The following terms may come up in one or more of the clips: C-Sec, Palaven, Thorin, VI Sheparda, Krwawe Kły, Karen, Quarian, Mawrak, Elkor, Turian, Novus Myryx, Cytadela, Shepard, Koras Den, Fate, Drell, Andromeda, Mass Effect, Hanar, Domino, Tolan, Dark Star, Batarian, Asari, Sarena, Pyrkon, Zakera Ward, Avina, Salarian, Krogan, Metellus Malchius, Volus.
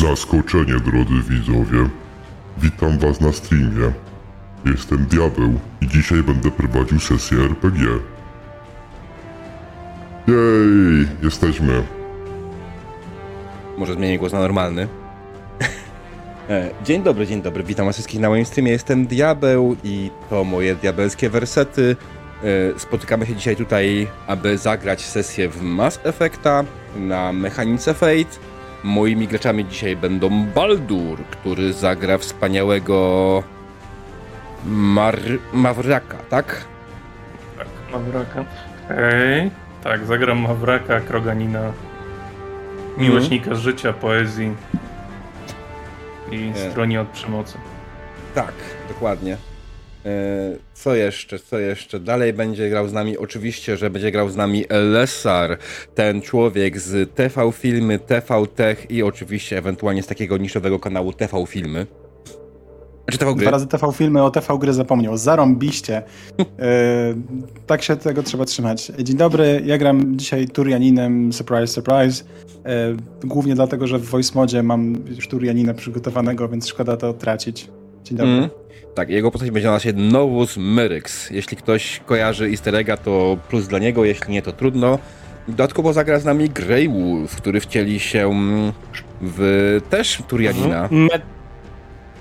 Zaskoczenie, drodzy widzowie. Witam was na streamie. Jestem Diabeł i dzisiaj będę prowadził sesję RPG. Jej, jesteśmy. Może zmienię głos na normalny. Dzień dobry, witam was wszystkich na moim streamie. Jestem Diabeł i to moje diabelskie wersety. Spotykamy się dzisiaj tutaj, aby zagrać sesję w Mass Effecta na mechanice Fate. Moimi graczami dzisiaj będą Baldur, który zagra wspaniałego Mawraka, tak? Tak, Mawraka. Hej, tak, zagram Mawraka, Kroganina, miłośnika życia, poezji i stroni od przemocy. Tak, dokładnie. Co jeszcze? Dalej będzie grał z nami, oczywiście, że będzie grał z nami Lesar, ten człowiek z TV Filmy, TV Tech i oczywiście ewentualnie z takiego niszowego kanału TV Filmy. Czy TV Gry? Dwa razy TV Filmy, o TV Gry zapomniał, zarąbiście. Tak się tego trzeba trzymać. Dzień dobry, ja gram dzisiaj Turianinem, surprise, surprise. Głównie dlatego, że w voice modzie mam już Turianina przygotowanego, więc szkoda to tracić. Dzień dobry. Tak, jego postać będzie na się Novus Myryx. Jeśli ktoś kojarzy easter egga, to plus dla niego, jeśli nie, to trudno. Dodatkowo zagra z nami Grey Wolf, który wcieli się w też Turianina.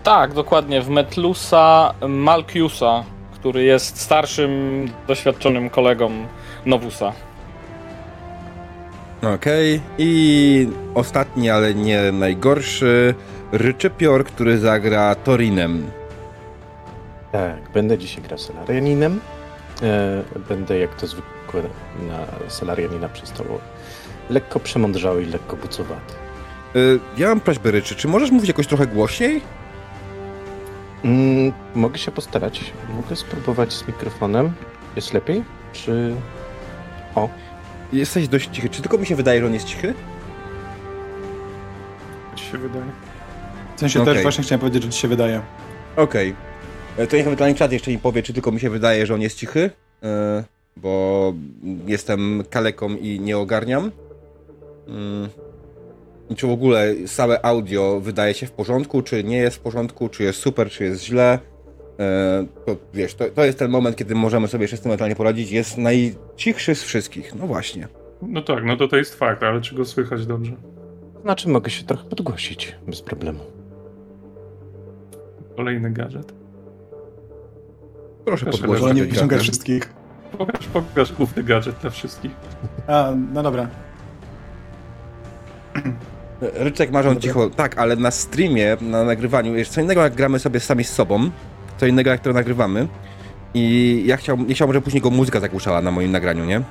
Tak, dokładnie, w Metellusa Malchiusa, który jest starszym, doświadczonym kolegą Novusa. Okej. I ostatni, ale nie najgorszy, Ryczypior, który zagra Thorinem. Tak, będę dzisiaj grał Salarianinem. Będę jak to zwykle na Salarianina przystało. Lekko przemądrzały i lekko bucowaty. Ja mam prośbę, Ryczy, czy możesz mówić jakoś trochę głośniej? Mogę się postarać. Mogę spróbować z mikrofonem. Jest lepiej? Czy... O. Jesteś dość cichy. Czy tylko mi się wydaje, że on jest cichy? Ci się wydaje. W sensie też właśnie chciałem powiedzieć, że ci się wydaje. Okej. To niech ewentualnie czat jeszcze mi powie, czy tylko mi się wydaje, że on jest cichy, bo jestem kaleką i nie ogarniam. Czy w ogóle całe audio wydaje się w porządku, czy nie jest w porządku, czy jest super, czy jest źle. To wiesz, to jest ten moment, kiedy możemy sobie jeszcze z tym ewentualnie poradzić. Jest najcichszy z wszystkich, no właśnie. No tak, no to jest fakt, ale czy go słychać dobrze? Znaczy mogę się trochę podgłosić, bez problemu. Kolejny gadżet. Proszę podgłosić. Ale nie wyciągaj wszystkich. Pokaż główny gadżet dla wszystkich. A, no dobra. Ryczek marzą cicho, tak, ale na streamie, na nagrywaniu, jest co innego jak gramy sobie sami z sobą, co innego jak to nagrywamy. I ja chciałbym, żeby później go muzyka zagłuszała na moim nagraniu, nie?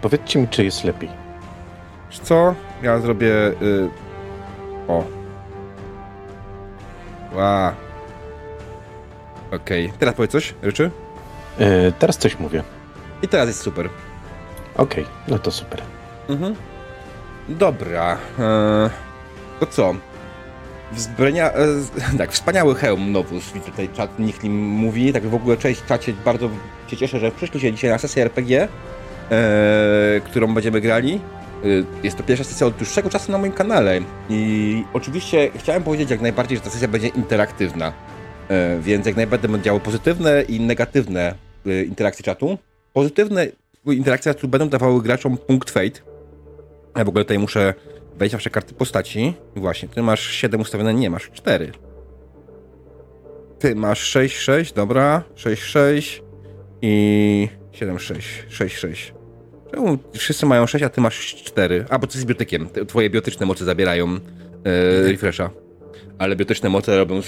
Powiedzcie mi, czy jest lepiej. Co? Ja zrobię... Wow. Okej. Teraz powiedz coś, Ryczy? Teraz coś mówię. I teraz jest super. Okej, no to super. Dobra. To co? Tak, wspaniały hełm Novus. Widzę tutaj czat, nikt nim mówi. Tak w ogóle cześć czacie, bardzo się cieszę, że przyszliście dzisiaj na sesję RPG, którą będziemy grali. Jest to pierwsza sesja od dłuższego czasu na moim kanale i oczywiście chciałem powiedzieć jak najbardziej, że ta sesja będzie interaktywna, więc jak najbardziej będą działy pozytywne i negatywne interakcje czatu. Pozytywne interakcje czatu będą dawały graczom punkt fate. Ja w ogóle tutaj muszę wejść w karty postaci. Właśnie, ty masz 7 ustawione, nie, masz 4. Ty masz 6-6, dobra, 6-6 i 7-6, 6-6. Czemu wszyscy mają 6, a ty masz 4? A, bo ty jesteś biotykiem. Twoje biotyczne moce zabierają refresha. Ale biotyczne moce robią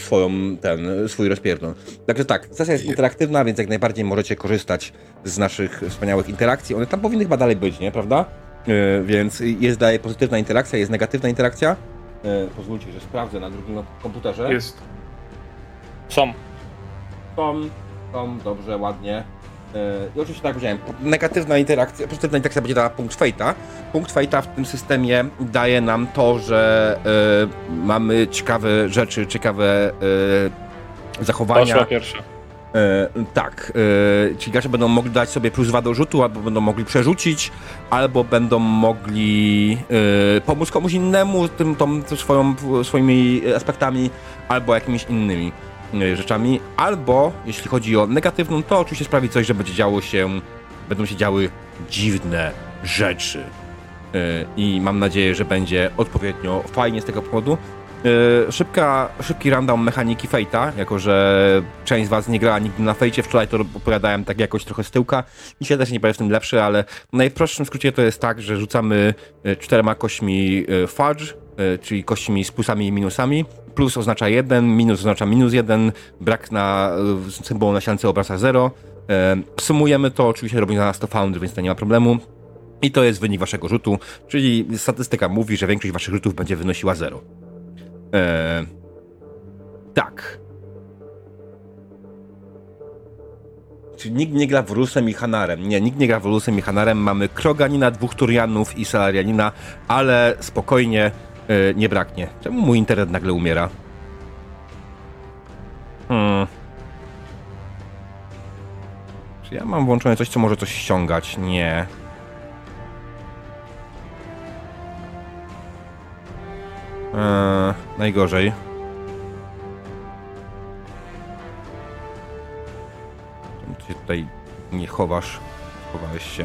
swój rozpierdol. Także tak, sesja jest interaktywna, więc jak najbardziej możecie korzystać z naszych wspaniałych interakcji. One tam powinny chyba dalej być, nie? Prawda? Więc jest dalej pozytywna interakcja, jest negatywna interakcja. Pozwólcie, że sprawdzę na drugim komputerze. Jest. Są, dobrze, ładnie. I oczywiście tak powiedziałem, pozytywna interakcja będzie dała punkt fejta. Punkt fejta w tym systemie daje nam to, że mamy ciekawe rzeczy, ciekawe zachowania. Poszła pierwsza. Tak, ci gracze będą mogli dać sobie plus 2 do rzutu, albo będą mogli przerzucić, albo będą mogli pomóc komuś innemu swoimi aspektami, albo jakimiś innymi rzeczami, albo jeśli chodzi o negatywną, to oczywiście sprawi coś, że będą się działy dziwne rzeczy. I mam nadzieję, że będzie odpowiednio fajnie z tego powodu. Szybki rundown mechaniki Fate'a, jako że część z was nie grała nigdy na Fate'cie, wczoraj to opowiadałem tak jakoś trochę z tyłka, dzisiaj też nie będę w tym lepszy, ale w najprostszym skrócie to jest tak, że rzucamy 4 kośćmi fudge, czyli kośćmi z plusami i minusami. Plus oznacza 1, minus oznacza minus 1, brak na symbolu na siance obraca 0. Sumujemy to, oczywiście robi na nas to founder, więc to nie ma problemu. I to jest wynik waszego rzutu, czyli statystyka mówi, że większość waszych rzutów będzie wynosiła 0. Tak. Czyli nikt nie gra Volusem i Hanarem. Nie, nikt nie gra Volusem i Hanarem. Mamy Kroganina, 2 Turianów i Salarianina, ale spokojnie, nie braknie. Czemu mój internet nagle umiera? Czy ja mam włączone coś, co może coś ściągać? Nie. Najgorzej. Ty się tutaj nie chowasz. Chowałeś się.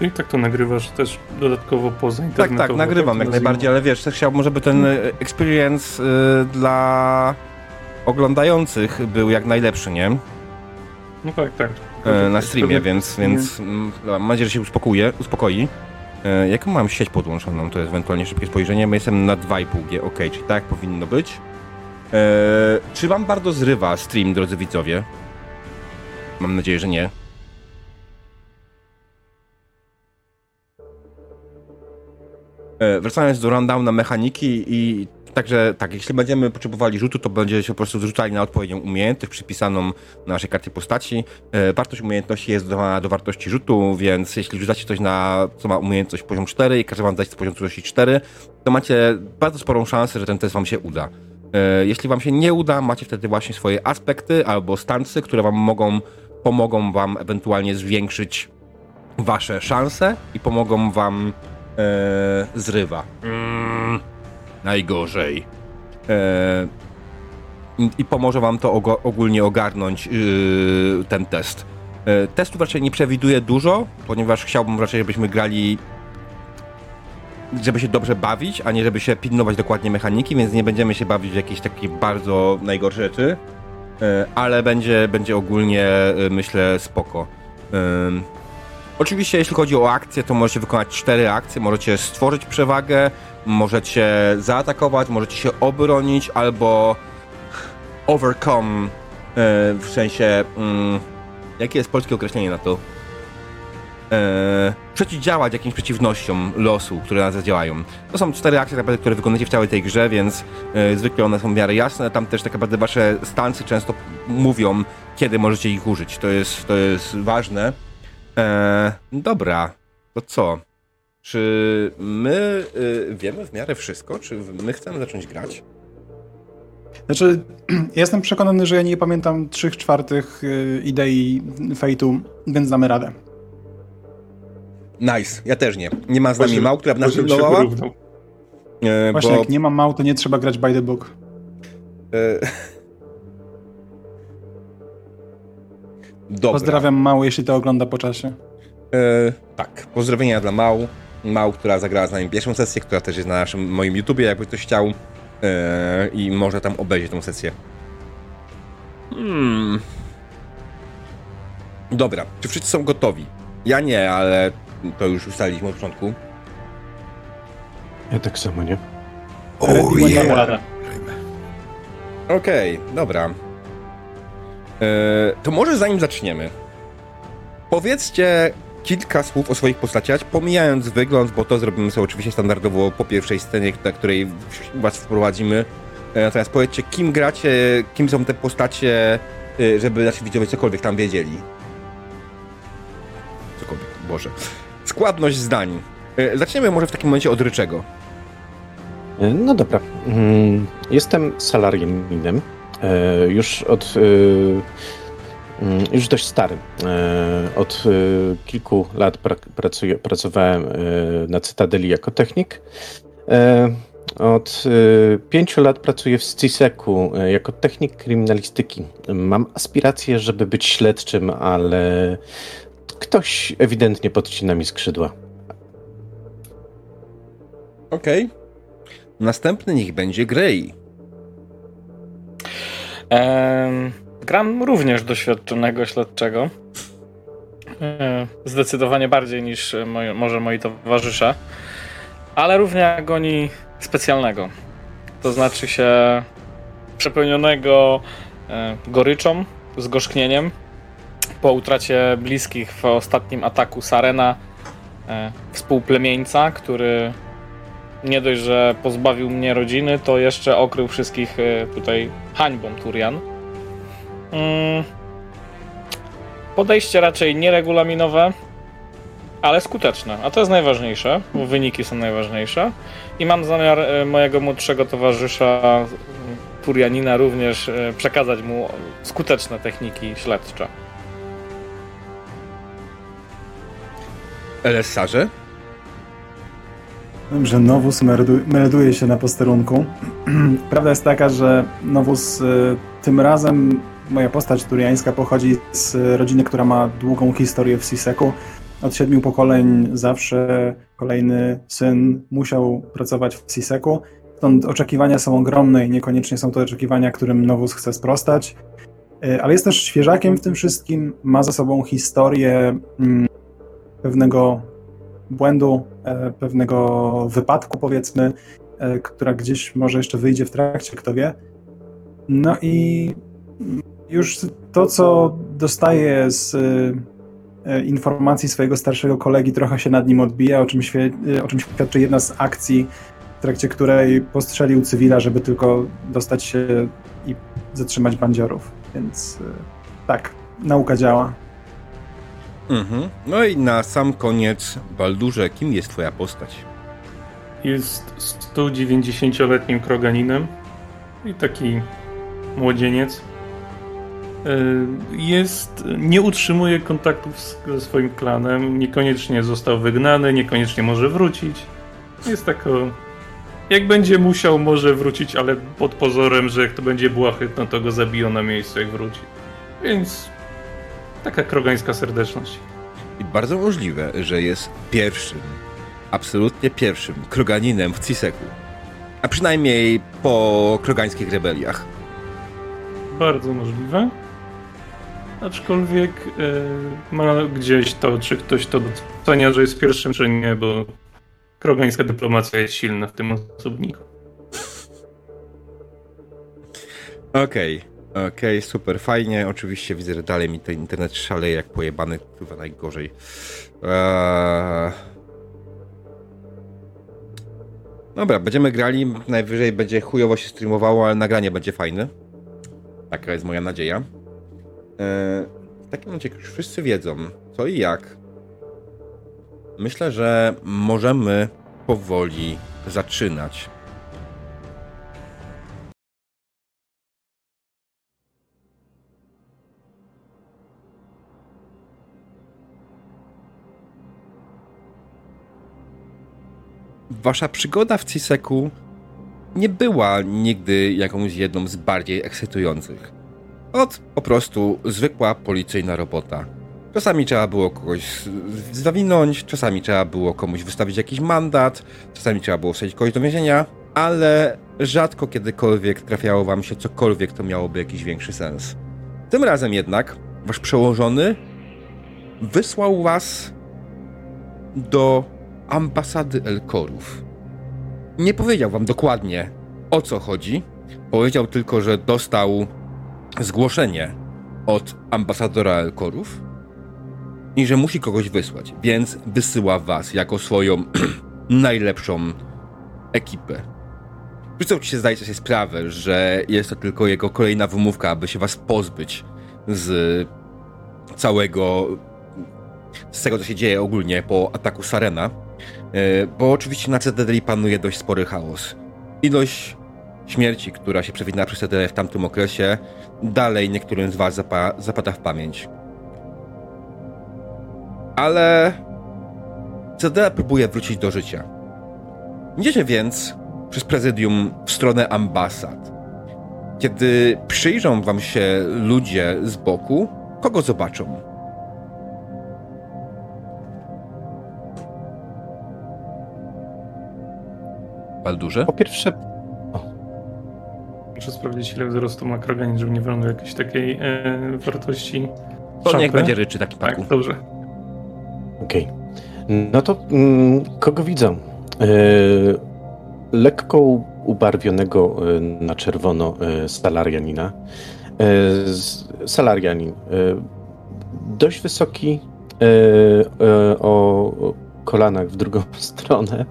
I tak to nagrywasz też dodatkowo poza internetowo. Tak, nagrywam jak najbardziej, ale wiesz, chciałbym, żeby ten experience dla oglądających był jak najlepszy, nie? No tak. Na streamie, tak, więc mam nadzieję, że się uspokoi. Jaką mam sieć podłączoną? To jest ewentualnie szybkie spojrzenie, bo jestem na 2,5G, ok, czyli tak powinno być. Czy wam bardzo zrywa stream, drodzy widzowie? Mam nadzieję, że nie. Wracając do rundowna mechaniki i także tak, jeśli będziemy potrzebowali rzutu, to będziecie się po prostu zrzucali na odpowiednią umiejętność przypisaną na naszej karcie postaci. Wartość umiejętności jest dodawana do wartości rzutu, więc jeśli rzucacie coś, na co ma umiejętność poziom 4 i każe wam dać poziom trudności 4, to macie bardzo sporą szansę, że ten test wam się uda. Jeśli wam się nie uda, macie wtedy właśnie swoje aspekty albo stansy, które wam pomogą wam ewentualnie zwiększyć wasze szanse i pomogą wam zrywa. Najgorzej. I pomoże wam to ogólnie ogarnąć ten test. Testu raczej nie przewiduję dużo, ponieważ chciałbym raczej, żebyśmy grali, żeby się dobrze bawić, a nie żeby się pilnować dokładnie mechaniki, więc nie będziemy się bawić w jakieś takie bardzo najgorsze rzeczy, ale będzie ogólnie, myślę, spoko. Oczywiście jeśli chodzi o akcje, to możecie wykonać 4 akcje, możecie stworzyć przewagę, możecie zaatakować, możecie się obronić, albo overcome, w sensie, jakie jest polskie określenie na to? Przeciwdziałać jakimś przeciwnościom losu, które na nas działają. To są 4 akcje, które wykonacie w całej tej grze, więc zwykle one są w miarę jasne. Tam też tak naprawdę wasze stansy często mówią, kiedy możecie ich użyć. To jest ważne. Dobra, to co? Czy my wiemy w miarę wszystko? Czy my chcemy zacząć grać? Znaczy, jestem przekonany, że ja nie pamiętam 3/4 idei Fate'u, więc damy radę. Nice, ja też nie. Nie ma z nami Mał, która by nas pilnowała. Właśnie, jak nie ma Mał, to nie trzeba grać by the book. Dobra. Pozdrawiam Mał, jeśli to ogląda po czasie. Tak, pozdrowienia dla Mał, która zagrała z nami pierwszą sesję, która też jest na moim YouTubie, jakby ktoś chciał, i może tam obejrzeć tą sesję. Dobra, czy wszyscy są gotowi? Ja nie, ale to już ustaliliśmy od początku. Ja tak samo, nie? Yeah. Okej, dobra. To może zanim zaczniemy, powiedzcie kilka słów o swoich postaciach, pomijając wygląd, bo to zrobimy sobie oczywiście standardowo po pierwszej scenie, na której was wprowadzimy. Natomiast powiedzcie, kim gracie, kim są te postacie, żeby nasi widzowie cokolwiek tam wiedzieli. Cokolwiek, Boże. Składność zdań. Zaczniemy może w takim momencie od Ryczego. No dobra. Jestem Salarianinem. Już od już dość stary. Od kilku lat pracowałem na Cytadeli jako technik. Od 5 lat pracuję w C-Secu jako technik kryminalistyki. Mam aspiracje, żeby być śledczym, ale ktoś ewidentnie podcina mi skrzydła. Okej. Następny niech będzie Grey. Gram również doświadczonego śledczego. Zdecydowanie bardziej niż moi towarzysze. Ale również goni specjalnego. To znaczy się przepełnionego goryczą, zgorzknieniem. Po utracie bliskich w ostatnim ataku Sarena, współplemieńca, który nie dość, że pozbawił mnie rodziny, to jeszcze okrył wszystkich tutaj hańbą Turian. Podejście raczej nieregulaminowe, ale skuteczne, a to jest najważniejsze, bo wyniki są najważniejsze. I mam zamiar mojego młodszego towarzysza Turianina również przekazać mu skuteczne techniki śledcze. Elessarze? Wiem, że Novus melduje się na posterunku. Prawda jest taka, że Novus tym razem, moja postać turiańska, pochodzi z rodziny, która ma długą historię w C-Secu. Od 7 pokoleń zawsze kolejny syn musiał pracować w C-Secu. Stąd oczekiwania są ogromne i niekoniecznie są to oczekiwania, którym Novus chce sprostać. Ale jest też świeżakiem w tym wszystkim. Ma za sobą historię pewnego błędu, pewnego wypadku, powiedzmy, która gdzieś może jeszcze wyjdzie w trakcie, kto wie. No i już to, co dostaje z informacji swojego starszego kolegi, trochę się nad nim odbija, o czym świadczy jedna z akcji, w trakcie której postrzelił cywila, żeby tylko dostać się i zatrzymać bandziorów. Więc tak, nauka działa. Mhm. No i na sam koniec, Baldurze, kim jest twoja postać? Jest 190-letnim kroganinem i taki młodzieniec. Nie utrzymuje kontaktów ze swoim klanem, niekoniecznie został wygnany, niekoniecznie może wrócić. Jest tako... Jak będzie musiał, może wrócić, ale pod pozorem, że jak to będzie błahydno, to go zabiją na miejscu, jak wróci. Więc... taka krogańska serdeczność. I bardzo możliwe, że jest absolutnie pierwszym kroganinem w C-Secu. A przynajmniej po krogańskich rebeliach. Bardzo możliwe. Aczkolwiek ma gdzieś to, czy ktoś to docenia, że jest pierwszym, czy nie, bo krogańska dyplomacja jest silna w tym osobniku. Okej, super, fajnie. Oczywiście widzę, że dalej mi ten internet szaleje jak pojebany, chyba najgorzej. Dobra, będziemy grali, najwyżej będzie chujowo się streamowało, ale nagranie będzie fajne. Taka jest moja nadzieja. W takim razie, jak już wszyscy wiedzą co i jak, myślę, że możemy powoli zaczynać. Wasza przygoda w C-Secu nie była nigdy jakąś jedną z bardziej ekscytujących. Ot, po prostu zwykła policyjna robota. Czasami trzeba było kogoś zawinąć, czasami trzeba było komuś wystawić jakiś mandat, czasami trzeba było wsadzić kogoś do więzienia, ale rzadko kiedykolwiek trafiało wam się cokolwiek, to miałoby jakiś większy sens. Tym razem jednak wasz przełożony wysłał was do ambasady Elkorów. Nie powiedział wam dokładnie, o co chodzi. Powiedział tylko, że dostał zgłoszenie od ambasadora Elkorów i że musi kogoś wysłać, więc wysyła was jako swoją najlepszą ekipę. Wszyscy oczywiście zdajecie sobie sprawę, że jest to tylko jego kolejna wymówka, aby się was pozbyć z tego, co się dzieje ogólnie po ataku Sarena, bo oczywiście na Cytadeli panuje dość spory chaos. Ilość śmierci, która się przewinęła przez Cytadelę w tamtym okresie, dalej niektórym z was zapada w pamięć. Ale Cytadela próbuje wrócić do życia. Idziecie więc przez prezydium w stronę ambasad. Kiedy przyjrzą wam się ludzie z boku, kogo zobaczą? Baldurze? Po pierwsze... Muszę sprawdzić, ile wzrostu ma Krogan, żeby nie wolno jakiejś takiej wartości. To niech będzie ryczy taki paku. Tak, dobrze. Okej. Okay. No to kogo widzę? Lekko ubarwionego na czerwono salarianina. Salarianin. Dość wysoki, o kolanach w drugą stronę.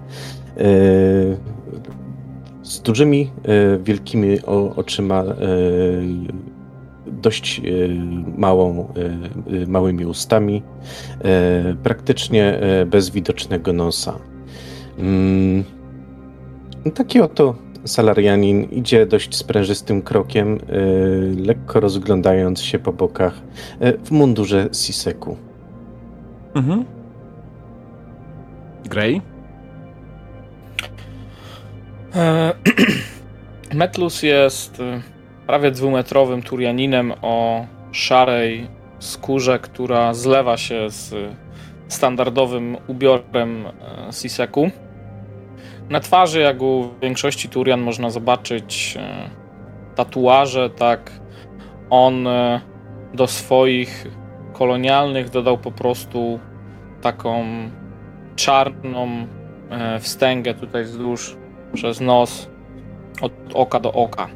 Z dużymi, wielkimi oczyma, dość małymi ustami, praktycznie bez widocznego nosa. Taki oto salarianin idzie dość sprężystym krokiem, lekko rozglądając się po bokach, w mundurze C-Secu. Mhm. Grey? Metellus jest prawie dwumetrowym Turianinem o szarej skórze, która zlewa się z standardowym ubiorem C-Secu. Na twarzy, jak u większości Turian, można zobaczyć tatuaże, tak on do swoich kolonialnych dodał po prostu taką czarną wstęgę tutaj wzdłuż przez nos, od oka do oka.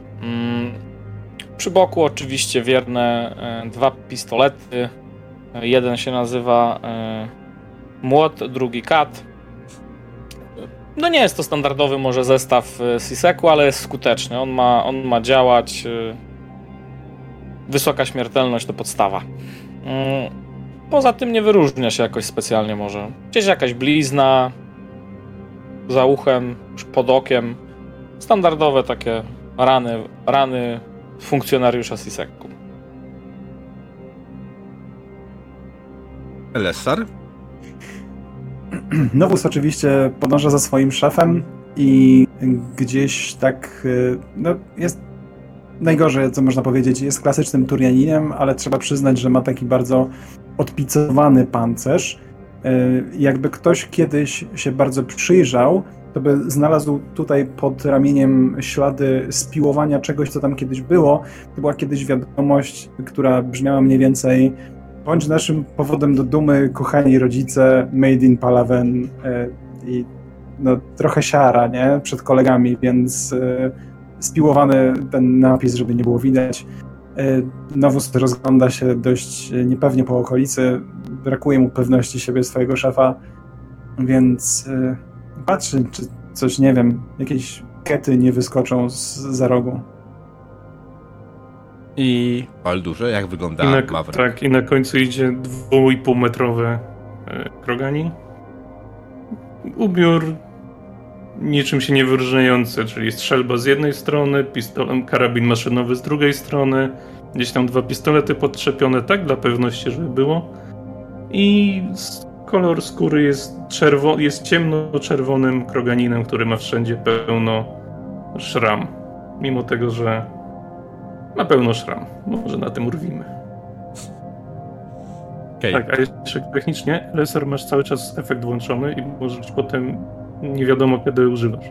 Przy boku oczywiście wierne dwa pistolety. Jeden się nazywa młot, drugi kat. No nie jest to standardowy może zestaw C-Secu, ale jest skuteczny. On ma działać. Wysoka śmiertelność to podstawa. Poza tym nie wyróżnia się jakoś specjalnie może. Gdzieś jakaś blizna za uchem, pod okiem. Standardowe takie rany funkcjonariusza C-Secu. Elessar? Novus oczywiście podąża za swoim szefem i gdzieś tak, no jest najgorzej, co można powiedzieć, jest klasycznym Turianinem, ale trzeba przyznać, że ma taki bardzo odpicowany pancerz. Jakby ktoś kiedyś się bardzo przyjrzał, to by znalazł tutaj pod ramieniem ślady spiłowania czegoś, co tam kiedyś było. To była kiedyś wiadomość, która brzmiała mniej więcej: bądź naszym powodem do dumy, kochani rodzice, made in Palaven. I no, trochę siara, nie? Przed kolegami, więc spiłowany ten napis, żeby nie było widać. Novus rozgląda się dość niepewnie po okolicy. Brakuje mu pewności siebie, swojego szefa, więc patrzy, czy coś, nie wiem, jakieś kety nie wyskoczą za rogu. I Baldurze, jak wygląda Mawrak? Tak, i na końcu idzie 2,5-metrowy Kroganin. Ubiór niczym się nie wyróżniający, czyli strzelba z jednej strony, karabin maszynowy z drugiej strony, gdzieś tam dwa pistolety podczepione, tak dla pewności, żeby było. I kolor skóry jest ciemno-czerwonym kroganinem, który ma wszędzie pełno szram. Mimo tego, że ma pełno szram. Może na tym urwimy. Okay. Tak, a jeszcze technicznie laser masz cały czas efekt włączony i możesz potem nie wiadomo kiedy używasz.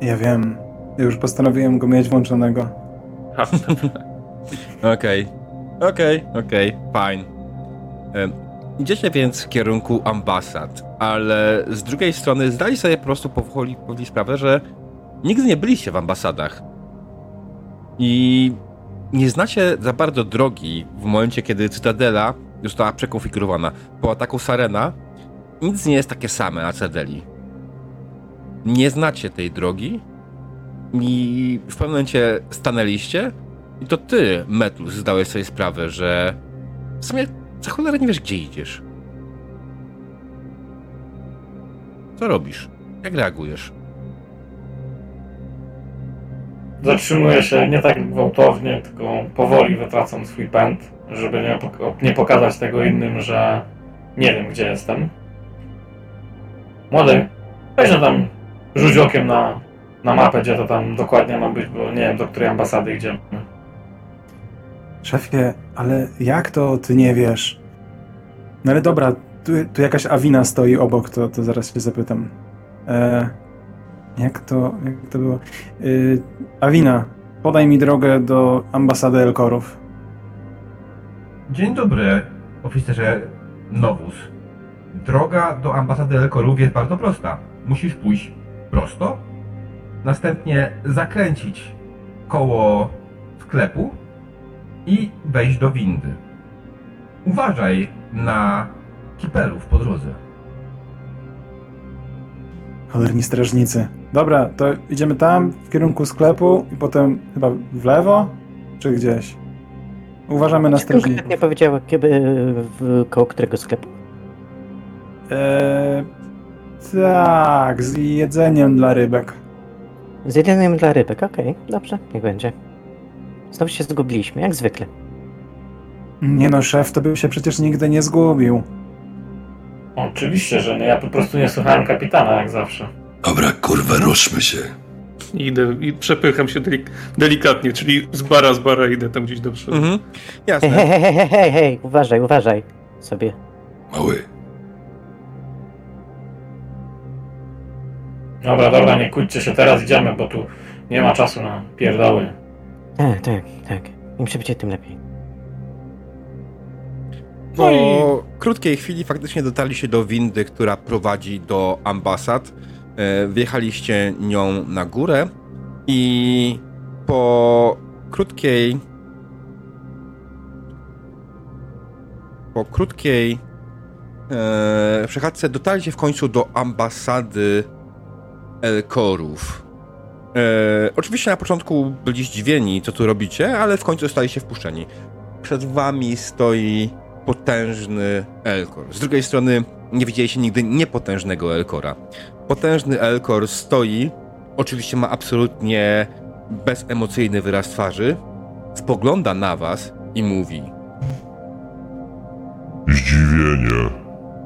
Ja wiem. Ja już postanowiłem go mieć włączonego. Okej. Fine. Idziecie więc w kierunku ambasad, ale z drugiej strony zdali sobie po prostu powoli sprawę, że nigdy nie byliście w ambasadach i nie znacie za bardzo drogi w momencie, kiedy Cytadela została przekonfigurowana. Po ataku Sarena nic nie jest takie same na Cytadeli. Nie znacie tej drogi i w pewnym momencie stanęliście i to ty, Metellus, zdałeś sobie sprawę, że w sumie za cholerę nie wiesz, gdzie idziesz. Co robisz? Jak reagujesz? zatrzymuje się nie tak gwałtownie, tylko powoli wytracam swój pęd, żeby nie pokazać tego innym, że nie wiem, gdzie jestem. Młody, weź no tam, rzuć okiem na mapę, gdzie to tam dokładnie ma być, bo nie wiem, do której ambasady idziemy. Szefie, ale jak to ty nie wiesz? No ale dobra, tu jakaś Avina stoi obok, to zaraz się zapytam. Jak to było? Avina, podaj mi drogę do ambasady Elkorów. Dzień dobry, oficerze Novus. Droga do ambasady Elkorów jest bardzo prosta. Musisz pójść prosto, następnie zakręcić koło sklepu i wejść do windy. Uważaj na kipelów po drodze. Cholerni strażnicy. Dobra, to idziemy tam, w kierunku sklepu i potem chyba w lewo, czy gdzieś? Uważamy na strażników. Czy nie powiedziała, koło którego sklepu? Tak, z jedzeniem dla rybek. Z jedzeniem dla rybek, okej, dobrze, niech będzie. Znowu się zgubiliśmy, jak zwykle. Nie no, szef, to by się przecież nigdy nie zgubił. Oczywiście, że nie, ja po prostu nie słuchałem kapitana, jak zawsze. Dobra, kurwa, ruszmy się. Idę i przepycham się delikatnie, czyli z bara idę tam gdzieś do przodu. Mhm, jasne. Hej, uważaj sobie. Mały. Dobra, nie kłóćcie się, teraz idziemy, bo tu nie ma czasu na pierdoły. Tak. Im szybciej, tym lepiej. Po krótkiej chwili faktycznie dotarliście do windy, która prowadzi do ambasad. Wjechaliście nią na górę i po krótkiej przechadzce dotarliście w końcu do ambasady Elkorów. Oczywiście na początku byli zdziwieni, co tu robicie, ale w końcu zostaliście wpuszczeni. Przed wami stoi potężny Elkor. Z drugiej strony nie widzieliście nigdy niepotężnego Elkora. Potężny Elkor stoi, oczywiście ma absolutnie bezemocyjny wyraz twarzy, spogląda na was i mówi: Zdziwienie.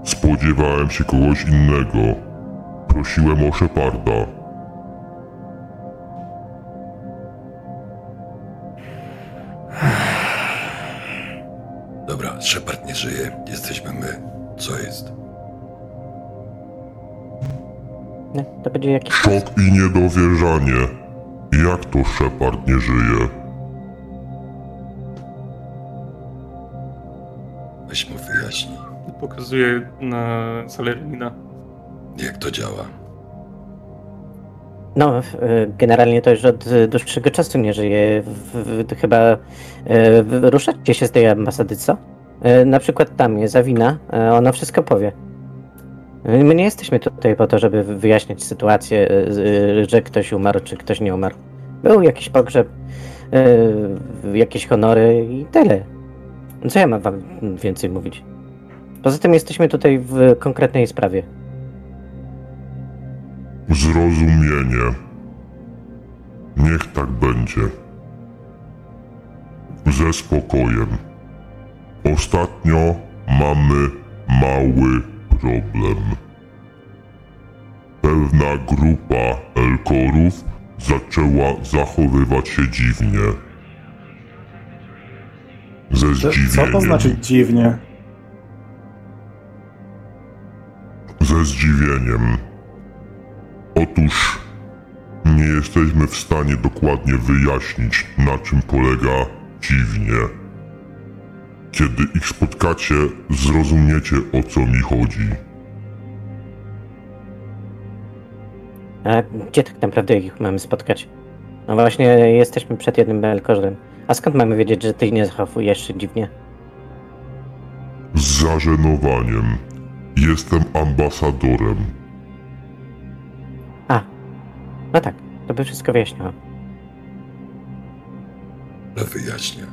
Spodziewałem się kogoś innego. Prosiłem o Sheparda. Dobra, Shepard nie żyje. Jesteśmy my. Co jest? No, to będzie jakiś szok i niedowierzanie. Jak to Shepard nie żyje? Weź mu wyjaśnij. Pokazuję na Salariana. Jak to działa? No, generalnie to już od dłuższego czasu nie żyje. Chyba ruszacie się z tej ambasady, co? Na przykład tam jest Avina, ona wszystko powie. My nie jesteśmy tutaj po to, żeby wyjaśniać sytuację, że ktoś umarł, czy ktoś nie umarł. Był jakiś pogrzeb, jakieś honory i tyle. Co ja mam wam więcej mówić? Poza tym jesteśmy tutaj w konkretnej sprawie. Zrozumienie. Niech tak będzie. Ze spokojem. Ostatnio mamy mały problem. Pewna grupa Elkorów zaczęła zachowywać się dziwnie. Ze zdziwieniem. Co to znaczy dziwnie? Ze zdziwieniem. Otóż nie jesteśmy w stanie dokładnie wyjaśnić, na czym polega dziwnie. Kiedy ich spotkacie, zrozumiecie, o co mi chodzi. A gdzie tak naprawdę ich mamy spotkać? No właśnie, jesteśmy przed jednym Elkorzem. A skąd mamy wiedzieć, że ty nie zachowujesz się dziwnie? Z zażenowaniem. Jestem ambasadorem. No tak, to by wszystko wyjaśniało. Ale wyjaśnia.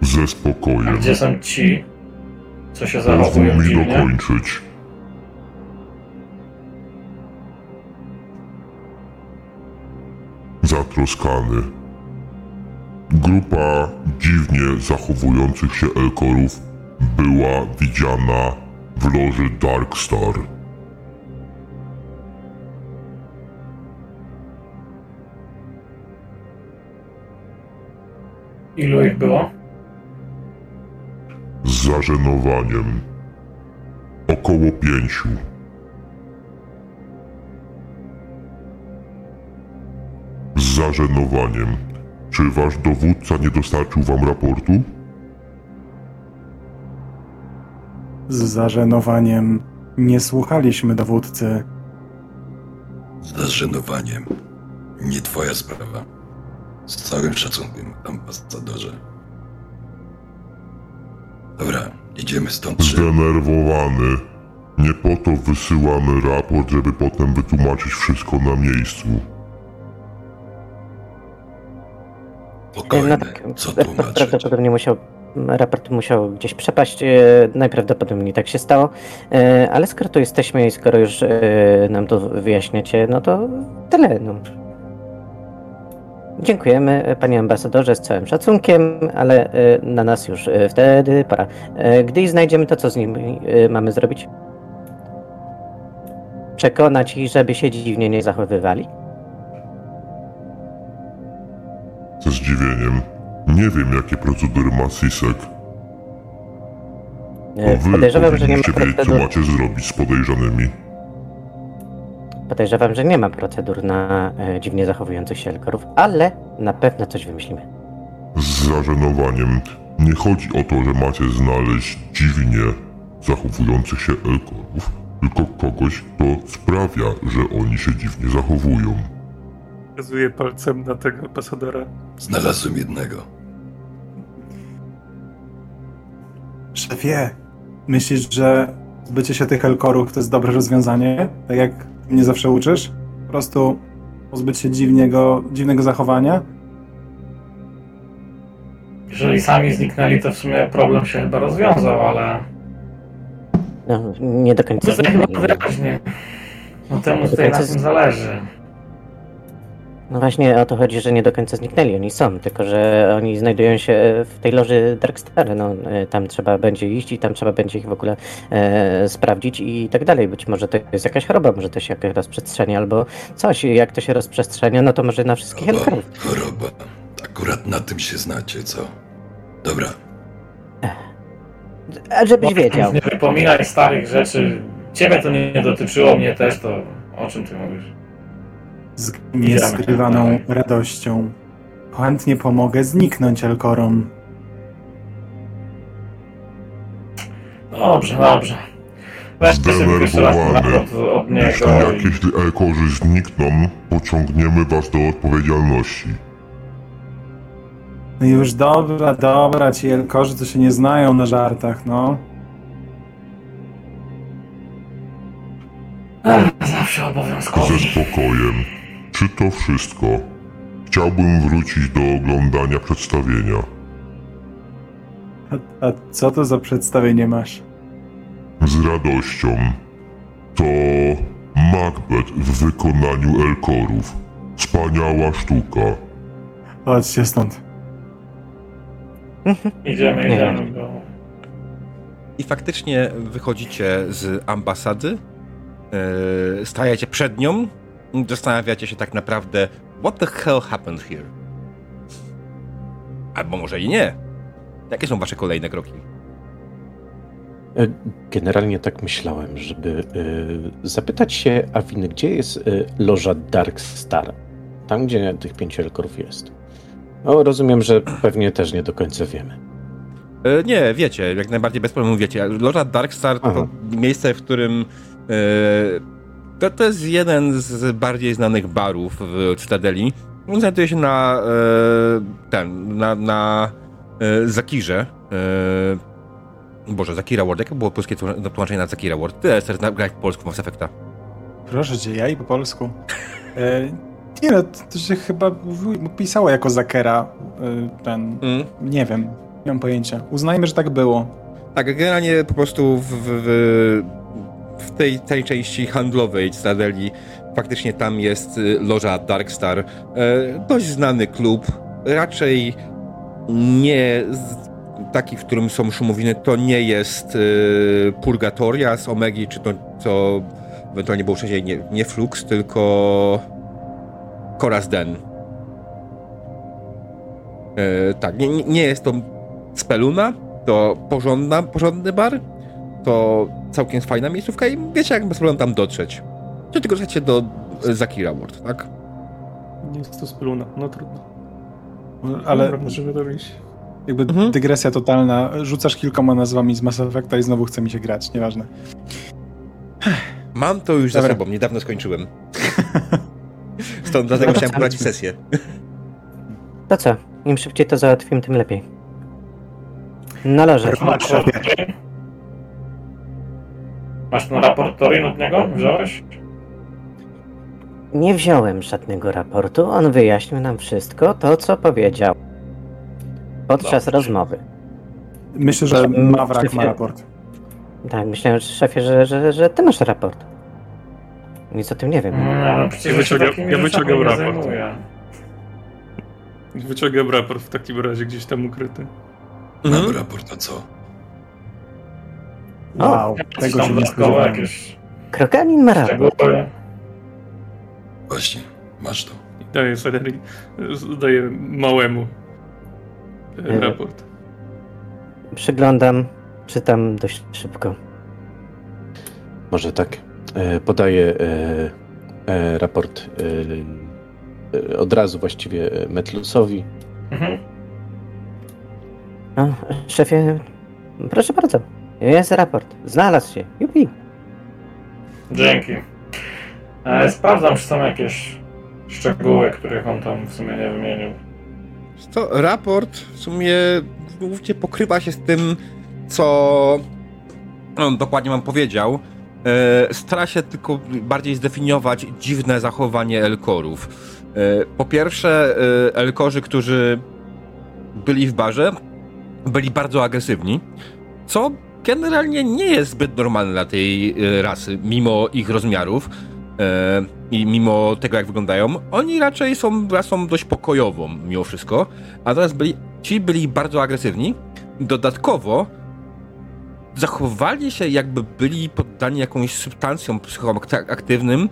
Ze spokojem. A gdzie są ci, co się zachowują dziwnie? Pozwól mi dokończyć. zatroskany. Grupa dziwnie zachowujących się Elkorów była widziana w loży Dark Star. Ilu ich było? Z zażenowaniem. Około 5. Z zażenowaniem. Czy wasz dowódca nie dostarczył wam raportu? Z zażenowaniem. Nie słuchaliśmy dowódcy. Z zażenowaniem. Nie twoja sprawa. Z całym szacunkiem, ambasadorze. Dobra, idziemy stąd. Zdenerwowany. Nie po to wysyłamy raport, żeby potem wytłumaczyć wszystko na miejscu. Spokojnie, co tłumaczyć? Prawdopodobnie raport musiał gdzieś przepaść. Najprawdopodobniej tak się stało. Ale skoro tu jesteśmy i skoro już nam to wyjaśniacie, no to tyle. No. Dziękujemy, panie ambasadorze, z całym szacunkiem, ale na nas już wtedy pora. Gdy znajdziemy to, co z nimi mamy zrobić? Przekonać ich, żeby się dziwnie nie zachowywali? Ze zdziwieniem. Nie wiem, jakie procedury ma C-Sec. Podejrzewam, że nie ma procedur. Co macie zrobić z podejrzanymi? Podejrzewam, że nie ma procedur na dziwnie zachowujących się Elkorów, ale na pewno coś wymyślimy. Z zażenowaniem. Nie chodzi o to, że macie znaleźć dziwnie zachowujących się Elkorów, tylko kogoś, kto sprawia, że oni się dziwnie zachowują. Wskazuję palcem na tego ambasadora. Znalazłem jednego. Szefie, myślisz, że zbycie się tych Elkorów to jest dobre rozwiązanie? Tak jak mnie zawsze uczysz? Po prostu pozbyć się dziwnego zachowania? Jeżeli sami zniknęli, to w sumie problem się chyba rozwiązał, ale... No, nie do końca. To chyba wyraźnie. No temu tutaj na tym zależy. No właśnie o to chodzi, że nie do końca zniknęli. Oni są, tylko że oni znajdują się w tej loży Dark Star. No, tam trzeba będzie iść i tam trzeba będzie ich w ogóle sprawdzić i tak dalej. Być może to jest jakaś choroba, może to się jakoś rozprzestrzenia albo coś. Jak to się rozprzestrzenia, no to może na wszystkich Elkorów. Choroba. Akurat na tym się znacie, co? Dobra. A żebyś wiedział. Nie wypominaj starych rzeczy. Ciebie to nie dotyczyło, mnie też, to o czym ty mówisz? Z nieskrywaną radością. Chętnie pomogę zniknąć Elkorom. Dobrze. Weźcie się od niego. Jeśli jakieś Elkorzy znikną, pociągniemy was do odpowiedzialności. No już dobra, ci Elkorzy to się nie znają na żartach, no. Zawsze obowiązkowo. Ze spokojem. Czy to wszystko? Chciałbym wrócić do oglądania przedstawienia. A co to za przedstawienie masz? Z radością. To Macbeth w wykonaniu Elkorów. Wspaniała sztuka. Chodźcie stąd. Idziemy. I faktycznie wychodzicie z ambasady. Stajecie przed nią, zastanawiacie się tak naprawdę, what the hell happened here? Albo może i nie. Jakie są wasze kolejne kroki? Generalnie tak myślałem, żeby zapytać się Aviny, gdzie jest loża Dark Star? Tam, gdzie tych 5 Elkorów jest. No, rozumiem, że pewnie też nie do końca wiemy. Nie, wiecie, jak najbardziej bez problemu wiecie. Loża Dark Star to miejsce, w którym to jest jeden z bardziej znanych barów w Cytadeli. On znajduje się na Zakirze. Zakera Ward. Jakie było polskie tłumaczenie na Zakera Ward? Ty jesteś grać po polsku, Mass Effecta. Proszę cię, ja i po polsku. Nie no, to się chyba pisało jako Zakera. Nie wiem, nie mam pojęcia. Uznajmy, że tak było. Tak, generalnie po prostu w tej części handlowej Cytadeli faktycznie tam jest loża Dark Star. Dość znany klub, raczej nie taki, w którym są szumowiny. To nie jest Purgatoria z Omegi, czy to, co ewentualnie było wcześniej, nie Flux, tylko Koras Den. Tak, nie jest to Speluna, to porządny bar, to całkiem fajna miejscówka i wiecie, jak bez problemu tam dotrzeć. Czy tylko chcecie do Zakera Ward, tak? Nie jest to Speluna, no trudno. Ale dobra, możemy to robić. Jakby dygresja totalna. Rzucasz kilkoma nazwami z Mass Effecta i znowu chce mi się grać, nieważne. Mam to już za sobą, niedawno skończyłem. Stąd dlatego chciałem porać w sesję. To co? Im szybciej to załatwimy, tym lepiej. Należy. Masz na raport Torynutnego? Wziąłeś? Nie wziąłem żadnego raportu. On wyjaśnił nam wszystko to, co powiedział podczas rozmowy. Myślę, że Mawrak ma raport. Tak, myślałem, szefie, że ty masz raport. Nic o tym nie wiem. Ja wyciągam raport. Wyciągam raport w takim razie, gdzieś tam ukryty. Mam raport na co? Wow, tego się nie spodziewałem. Kroganin ma raport. Właśnie, masz to. Daję małemu raport. Przyglądam, czytam dość szybko. Może tak. Podaję raport od razu właściwie Metlusowi. No, szefie, proszę bardzo. Jest raport. Znalazł się. Jupi. Dzięki. Sprawdzam, czy są jakieś szczegóły, których on tam w sumie nie wymienił. To raport w sumie pokrywa się z tym, co on dokładnie wam powiedział. Stara się tylko bardziej zdefiniować dziwne zachowanie Elkorów. Po pierwsze, Elkorzy, którzy byli w barze, byli bardzo agresywni, co generalnie nie jest zbyt normalne dla tej rasy, mimo ich rozmiarów i mimo tego, jak wyglądają. Oni raczej są rasą dość pokojową mimo wszystko, a teraz byli bardzo agresywni. Dodatkowo zachowali się, jakby byli poddani jakąś substancjom psychoaktywnym,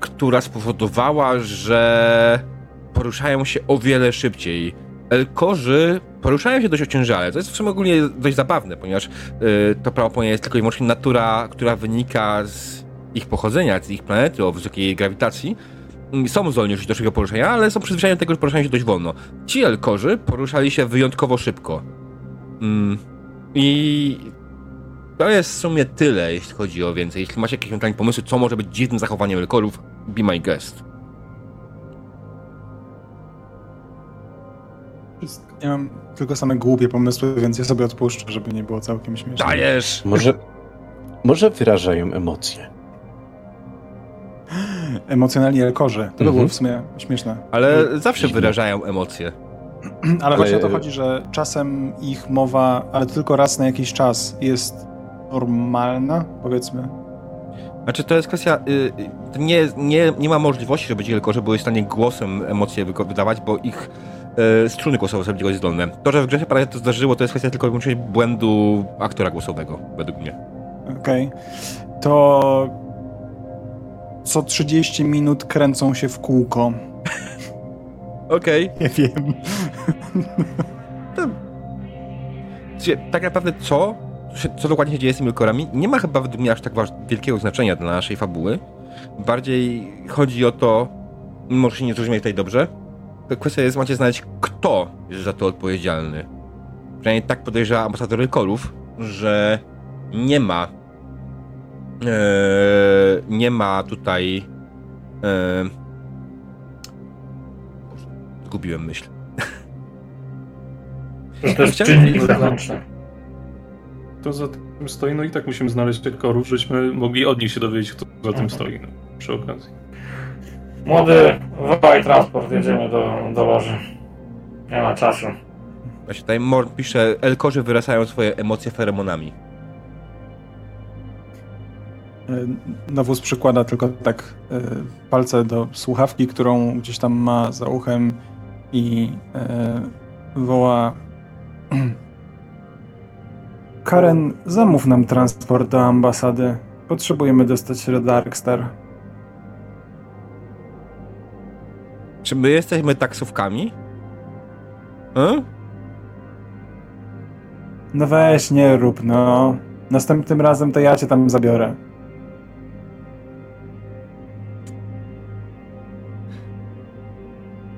która spowodowała, że poruszają się o wiele szybciej. Elkorzy poruszają się dość ociężale. To jest w sumie ogólnie dość zabawne, ponieważ to prawdopodobnie jest tylko i wyłącznie natura, która wynika z ich pochodzenia, z ich planety o wysokiej grawitacji. Są zdolni już do szybkiego poruszenia, ale są przyzwyczajeni do tego, że poruszają się dość wolno. Ci Elkorzy poruszali się wyjątkowo szybko. I to jest w sumie tyle, jeśli chodzi o więcej. Jeśli macie jakieś ewentualne pomysły, co może być dziwnym zachowaniem Elkorów, be my guest. Ja mam tylko same głupie pomysły, więc ja sobie odpuszczę, żeby nie było całkiem śmieszne. Dajesz! Może wyrażają emocje. Emocjonalni Elkorzy. To by było w sumie śmieszne. Ale zawsze wyrażają emocje. Ale właśnie o to chodzi, że czasem ich mowa, ale tylko raz na jakiś czas, jest normalna, powiedzmy. Znaczy, to jest kwestia... Nie ma możliwości, żeby ci Elkorzy były w stanie głosem emocje wydawać, bo ich struny głosowe są dość zdolne. To, że w grze Sheparda to zdarzyło, to jest kwestia tylko wyłącznie błędu aktora głosowego, według mnie. Okej. To... co 30 minut kręcą się w kółko. Okej. Nie wiem. Tak naprawdę co dokładnie się dzieje z tymi Elkorami, nie ma chyba według mnie aż tak wielkiego znaczenia dla naszej fabuły. Bardziej chodzi o to, może się nie zrozumieć tutaj dobrze, to kwestia jest, macie znaleźć, kto jest za to odpowiedzialny. Przynajmniej tak podejrzewa ambasador Elkorów, że nie ma tutaj... Zgubiłem myśl. To jest czynnik zewnętrzny. To za tym stoi, no i tak musimy znaleźć Elkorów, żeśmy mogli od nich się dowiedzieć, kto za tym stoi, no, przy okazji. Młody, wypalaj transport, jedziemy do loży. Nie ma czasu. Właśnie tutaj Mord pisze, Elkorzy wyrasają swoje emocje feromonami. Nawóz przykłada tylko tak palce do słuchawki, którą gdzieś tam ma za uchem i woła: Karen, zamów nam transport do ambasady. Potrzebujemy dostać się do Dark Star. Czy my jesteśmy taksówkami? No weź, nie rób, no. Następnym razem to ja cię tam zabiorę.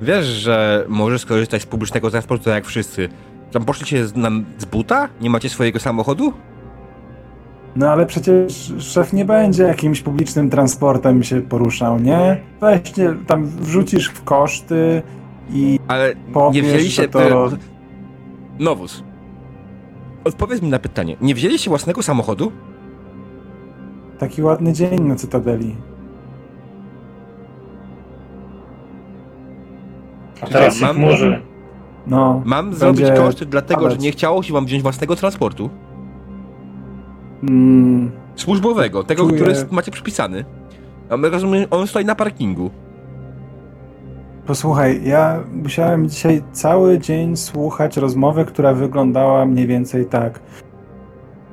Wiesz, że możesz skorzystać z publicznego transportu jak wszyscy. Tam poszliście nam z buta? Nie macie swojego samochodu? No ale przecież szef nie będzie jakimś publicznym transportem się poruszał, nie? Weź tam wrzucisz w koszty i ale powiesz, nie wzięliście to... Novus, odpowiedz mi na pytanie. Nie wzięliście własnego samochodu? Taki ładny dzień na Cytadeli. A teraz mam może. No, mam zrobić koszty dlatego, że nie chciało się wam wziąć własnego transportu. Służbowego, tego, czuję... który macie przypisany. Rozumiem, on stoi na parkingu. Posłuchaj, ja musiałem dzisiaj cały dzień słuchać rozmowy, która wyglądała mniej więcej tak.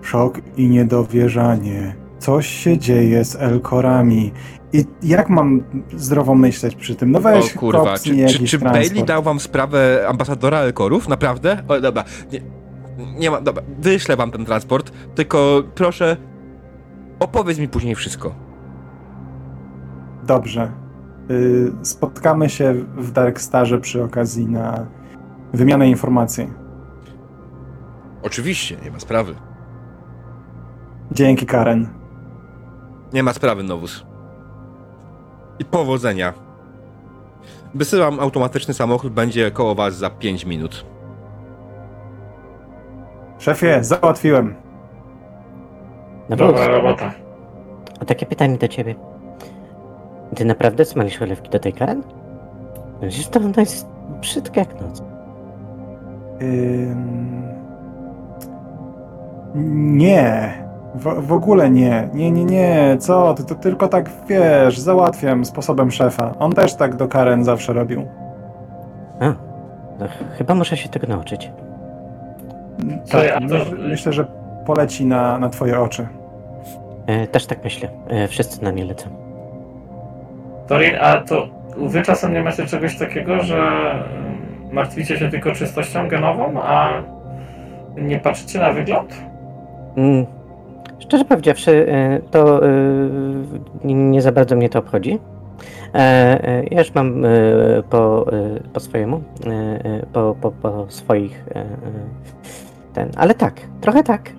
Szok i niedowierzanie. Coś się dzieje z Elkorami. I jak mam zdrowo myśleć przy tym? No weź, o kurwa, czy Bailey dał wam sprawę ambasadora Elkorów? Naprawdę? O, dobra. Nie ma, dobra, wyślę wam ten transport, tylko proszę, opowiedz mi później wszystko. Dobrze. Spotkamy się w Dark Starze przy okazji na wymianę informacji. Oczywiście, nie ma sprawy. Dzięki, Karen. Nie ma sprawy, Novus. I powodzenia. Wysyłam automatyczny samochód, będzie koło was za 5 minut. Szefie, załatwiłem. Dobra robota. A takie pytanie do ciebie. Ty naprawdę smalisz olewki do tej Karen? Przecież to ona jest brzydka jak noc. Nie. W ogóle nie. Nie. Co? Ty to tylko tak, wiesz, załatwiam sposobem szefa. On też tak do Karen zawsze robił. A, no, chyba muszę się tego nauczyć. Myślę, że poleci na twoje oczy. Też tak myślę. Wszyscy na mnie lecą. Tori, a to wy czasem nie macie czegoś takiego, że martwicie się tylko czystością genową, a nie patrzycie na wygląd? Szczerze powiedziawszy, to nie za bardzo mnie to obchodzi. Ja już mam po swojemu, po swoich, ten, ale tak, trochę tak.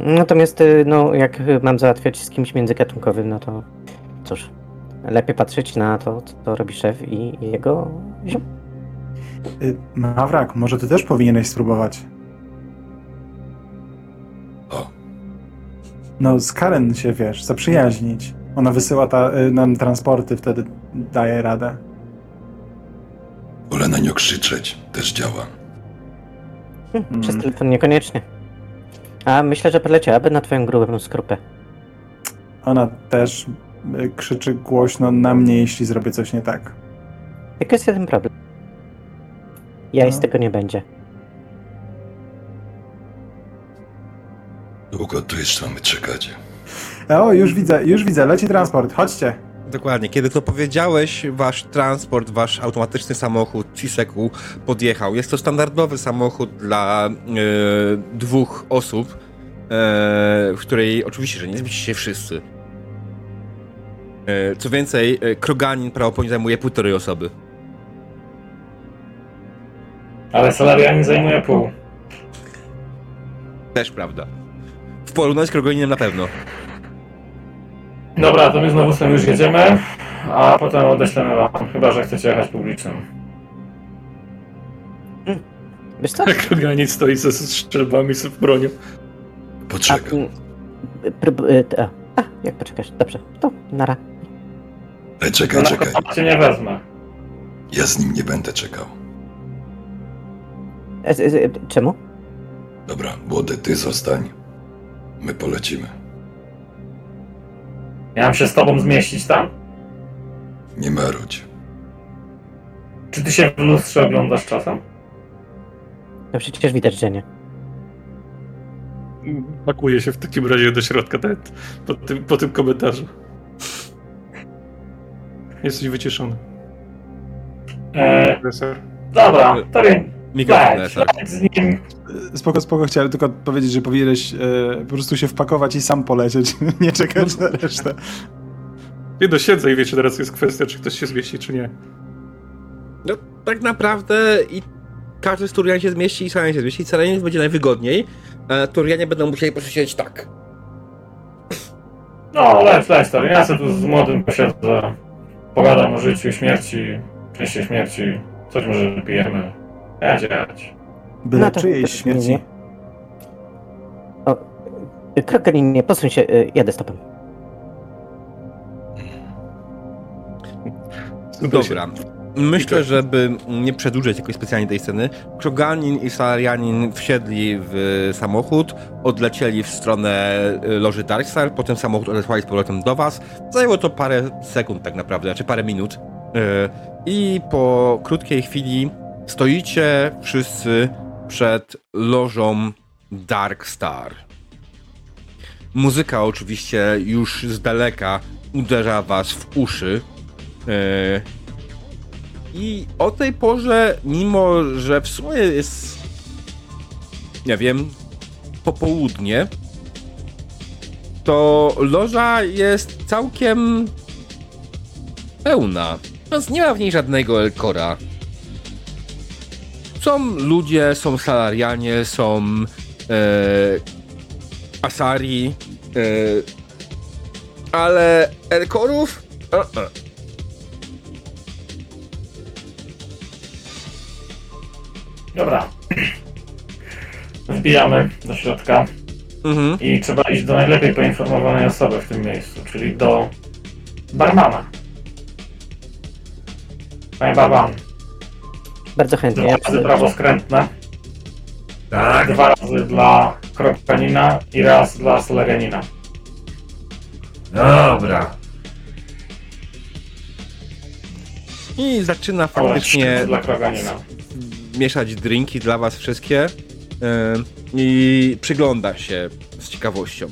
Natomiast no, jak mam załatwiać z kimś międzygatunkowym, no to cóż, lepiej patrzeć na to, co robi szef i jego ziom. Mawrak, może ty też powinieneś spróbować? No z Karen się, wiesz, zaprzyjaźnić. Ona wysyła nam transporty, wtedy daje radę. Wolę na nią krzyczeć, też działa. Przez telefon niekoniecznie. A myślę, że poleciałaby na twoją grubą skrupę. Ona też krzyczy głośno na mnie, jeśli zrobię coś nie tak. Jaki jest jeden problem? Jaj z tego nie będzie. Długo tu jeszcze mamy czekać. O, już widzę, leci transport, chodźcie. Dokładnie, kiedy to powiedziałeś, wasz transport, wasz automatyczny samochód C-Sec podjechał. Jest to standardowy samochód dla dwóch osób, w której oczywiście, że nie zmieści się wszyscy. Co więcej, Kroganin prawdopodobnie zajmuje 1,5 osoby. Ale Salarian zajmuje pół. Też prawda. W porównaniu z Kroganinem na pewno. Dobra, to my znowu sobie już jedziemy, a potem odeślemy wam, chyba że chcecie jechać publicznym. Wiesz co? Kroganin stoi ze strzelbami z bronią. Poczekam. Jak poczekasz? Dobrze, to nara. Czekaj. Ja cię nie wezmę. Ja z nim nie będę czekał. Czemu? Dobra, młody, ty zostań. My polecimy. Miałem się z tobą zmieścić tam? Nie marudź. Czy ty się w lustrze oglądasz czasem? No przecież widać, że nie. Pakuje się w takim razie do środka po tym komentarzu. Jesteś wyciszony. Dobra, to wiem. Spoko, chciałem tylko powiedzieć, że powinieneś po prostu się wpakować i sam polecieć, nie czekać na resztę. Nie dosiedzę i wiecie, teraz jest kwestia, czy ktoś się zmieści, czy nie. No tak naprawdę i każdy z Turian się zmieści i Sarenia się zmieści. Sarenia będzie najwygodniej, a Turianie będą musieli posiedzieć tak. No lec, Turian, ja sobie tu z młodym posiedzę. Pogadam o życiu, śmierci, częściej śmierci, coś może wypijemy. Byle czyjejś śmierci. Krogan, nie posuń się, jadę stopem. Dobra. Myślę, żeby nie przedłużać jakoś specjalnie tej sceny, Kroganin i Salarianin wsiedli w samochód, odlecieli w stronę loży Dark Star, potem samochód odesłali z powrotem do was. Zajęło to parę sekund tak naprawdę, czy parę minut. I po krótkiej chwili stoicie wszyscy przed lożą Dark Star. Muzyka oczywiście już z daleka uderza was w uszy. I o tej porze, mimo że w sumie jest, nie wiem, popołudnie, to loża jest całkiem pełna. Więc nie ma w niej żadnego Elkora. Są ludzie, są Salarianie, są Asari, ale Elkorów? Dobra. Wbijamy do środka i trzeba iść do najlepiej poinformowanej osoby w tym miejscu, czyli do barmana. Panie barman. Bardzo chętnie. 2 razy prawo skrętne. Tak. 2 razy dla Kroganina i raz dla Salarianina. Dobra. I zaczyna faktycznie dla Kroganina mieszać drinki dla was wszystkie i przygląda się z ciekawością.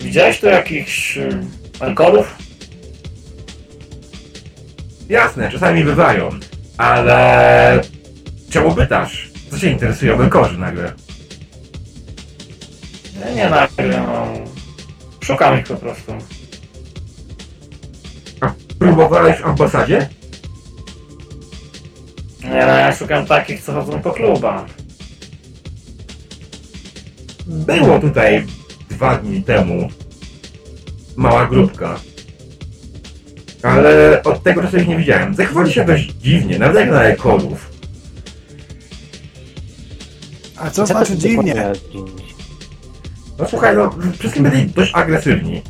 Widziałeś tu jakichś alkoholów? Jasne, czasami bywają, ale czemu pytasz? Co się interesuje o Elkorze nagle? Nie nagle, no. Szukam ich po prostu. A próbowałeś w ambasadzie? Nie, no ja szukam takich, co chodzą po klubach. Było tutaj 2 dni temu mała grupka. Ale od tego czasu ich nie widziałem. Zachowali się dość dziwnie, nawet jak na Elkorów. A co znaczy dziwnie? No słuchaj, no wszystkim byli dość agresywni.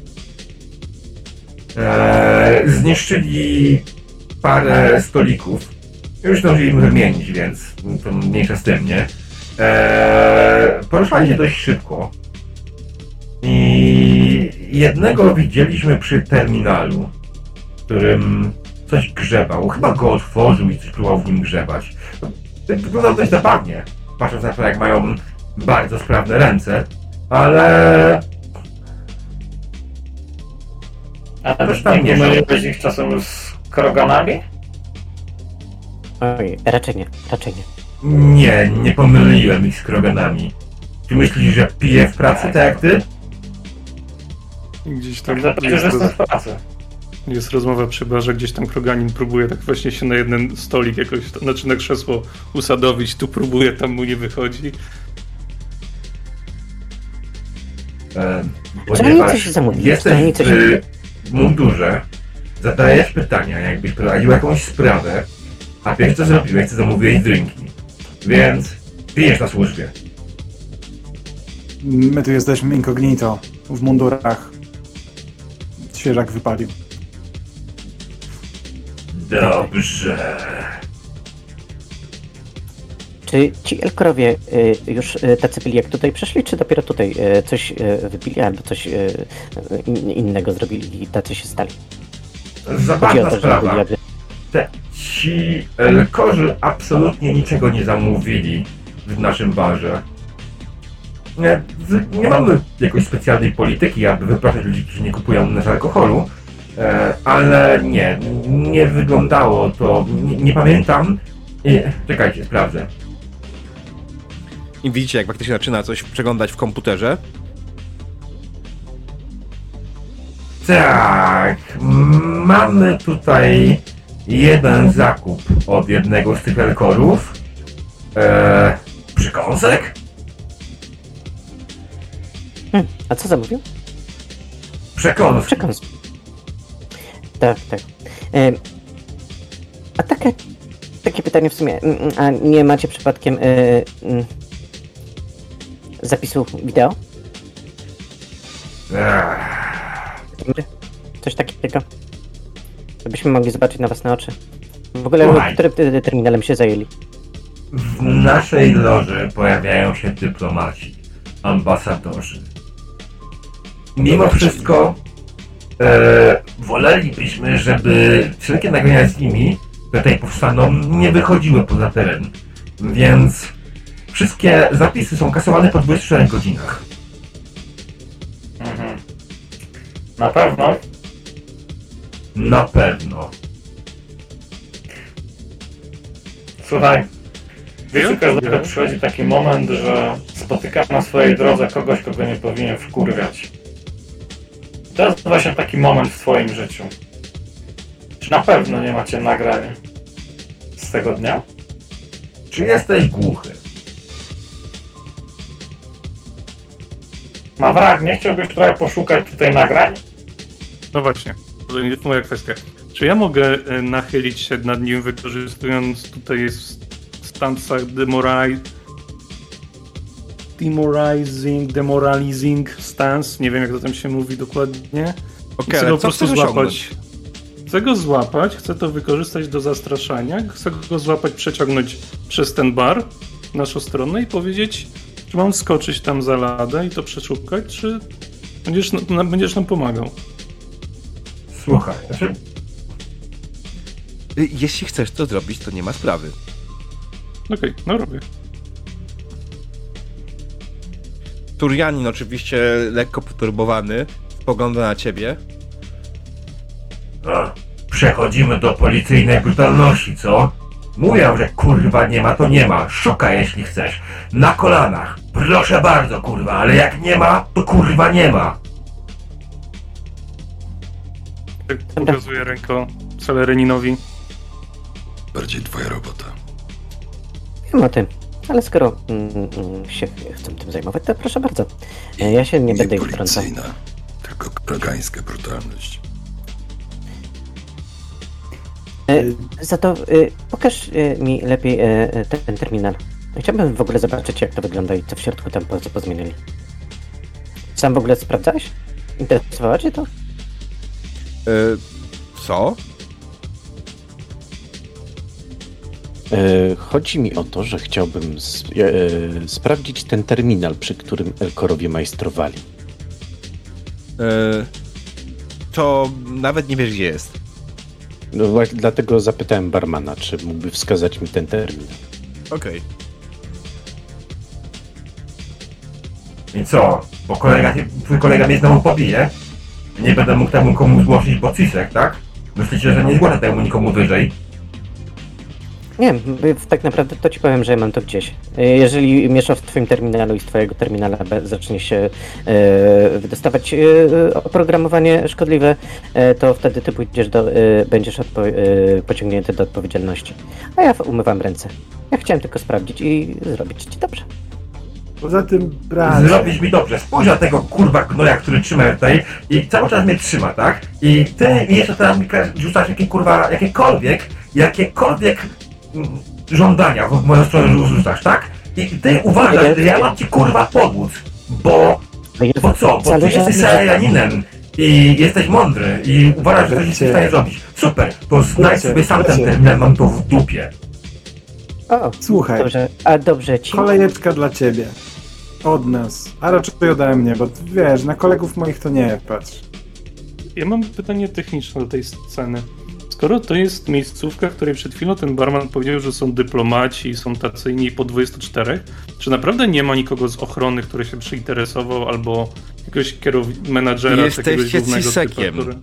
Zniszczyli parę stolików. Już zdążyliśmy wymienić, więc to mniejsza z tym, nie? Poruszali się dość szybko. I jednego widzieliśmy przy terminalu, w którym coś grzebał. Chyba go otworzył i coś próbował w nim grzebać. Wyglądał dość zabawnie, patrząc na to, jak mają bardzo sprawne ręce, ale... A też tam nie myliłeś ich czasem z Kroganami? Oj, raczej nie. Nie pomyliłem ich z Kroganami. Czy myślisz, że piję w pracy, tak jak ty? Gdzieś tam... Tak, że jestem w pracy. Jest rozmowa przy barze, gdzieś tam Kroganin próbuje tak właśnie się na jeden stolik jakoś, znaczy na krzesło usadowić, tu próbuje, tam mu nie wychodzi. Ponieważ jesteś w mundurze, zadajesz pytania, jakbyś prowadził jakąś sprawę, a pierwsze co zrobiłeś, to zamówiłeś drinki, więc pijesz na służbie. My tu jesteśmy incognito, w mundurach. Świeżak wypalił. Dobrze. Czy ci Elkorowie już tacy byli jak tutaj przeszli, czy dopiero tutaj coś wypili albo coś innego zrobili i tacy się stali? Zabawna sprawa. Ci Elkorzy absolutnie niczego nie zamówili w naszym barze. Nie mamy jakiejś specjalnej polityki, aby wypraszać ludzi, którzy nie kupują nas alkoholu, ale nie wyglądało to, nie pamiętam. Czekajcie, sprawdzę. I widzicie, jak faktycznie zaczyna coś przeglądać w komputerze. Tak, mamy tutaj jeden zakup od jednego z tych Elkorów. Przykąsek? A co zamówił? Przekąski. Tak. A takie pytanie w sumie, a nie macie przypadkiem zapisu wideo? Coś takiego? Żebyśmy mogli zobaczyć na własne oczy. W ogóle którym terminalem się zajęli? W naszej loży pojawiają się dyplomaci, ambasadorzy. Mimo wszystko wolelibyśmy, żeby wszelkie nagrania z nimi, które tutaj powstaną, nie wychodziły poza teren. Więc wszystkie zapisy są kasowane po 24 godzinach. Mhm. Na pewno? Na pewno. Słuchaj, wiesz, że przychodzi taki moment, że spotykam na swojej drodze kogoś, kogo nie powinien wkurwiać. To jest właśnie taki moment w twoim życiu. Czy na pewno nie macie nagrania z tego dnia? Czy jesteś głuchy? Mawrak, nie chciałbyś trochę poszukać tutaj nagrań? No właśnie, to jest moja kwestia. Czy ja mogę nachylić się nad nim, wykorzystując tutaj w stancach demoralizing stance, nie wiem jak to tam się mówi dokładnie. Okay, chcę go po prostu złapać. Chcę go złapać, chcę to wykorzystać do zastraszania, chcę go złapać, przeciągnąć przez ten bar naszą stronę i powiedzieć, czy mam skoczyć tam za ladę i to przeszukać, czy będziesz nam pomagał. Słuchaj, jeśli chcesz to zrobić, to nie ma sprawy. Okej, no robię. Turianin oczywiście lekko poturbowany spogląda na ciebie. Przechodzimy do policyjnej brutalności, co? Mówią, że kurwa nie ma, to nie ma. Szukaj jeśli chcesz. Na kolanach. Proszę bardzo, kurwa, ale jak nie ma, to kurwa nie ma. Pokazuje ręką Saleryninowi. Bardziej twoja robota. Wiem o tym. Ale skoro się chcę tym zajmować, to proszę bardzo. Ja się nie będę ich wtrącał. Tylko krogańska brutalność. Za to pokaż mi lepiej ten terminal. Chciałbym w ogóle zobaczyć, jak to wygląda i co w środku tam pozmienili. Sam w ogóle sprawdzałeś? Interesowało cię to? Co? Chodzi mi o to, że chciałbym sprawdzić ten terminal, przy którym Elkorowie majstrowali. To nawet nie wiesz, gdzie jest. No właśnie, dlatego zapytałem barmana, czy mógłby wskazać mi ten terminal. Okej. I co? Bo twój kolega mnie znowu pobije? Nie będę mógł temu komu zgłosić, bo C-Sec, tak? Myślicie, że nie zgłoszę temu nikomu wyżej? Nie, tak naprawdę to ci powiem, że mam to gdzieś. Jeżeli miesza w twoim terminalu i z twojego terminala zacznie się wydostawać oprogramowanie szkodliwe, to wtedy ty pójdziesz będziesz pociągnięty do odpowiedzialności. A ja umywam ręce. Ja chciałem tylko sprawdzić i zrobić ci dobrze. Poza tym zrobić mi dobrze. Spójrz na tego kurwa gnoja, który trzyma tutaj i cały czas mnie trzyma, tak? I ty jeszcze teraz mi rzucasz jakiekolwiek żądania w moją stronę rzucasz, tak? I ty uważasz, że ja mam ci kurwa pomóc, bo co? Bo ty jesteś salarianinem i jesteś mądry i uważasz, że coś jesteś w stanie zrobić. Super, to znajdź sobie sam ten terminal, mam to w dupie. O, słuchaj. Dobrze. A dobrze ci. Kolejeczka dla ciebie. Od nas. A raczej ode mnie, bo wiesz, na kolegów moich to nie patrz. Ja mam pytanie techniczne do tej sceny. Skoro to jest miejscówka, w której przed chwilą ten barman powiedział, że są dyplomaci, są tacy inni po 24, czy naprawdę nie ma nikogo z ochrony, który się przyinteresował, albo jakiegoś menadżera, czy jakiegoś głównego typa, który...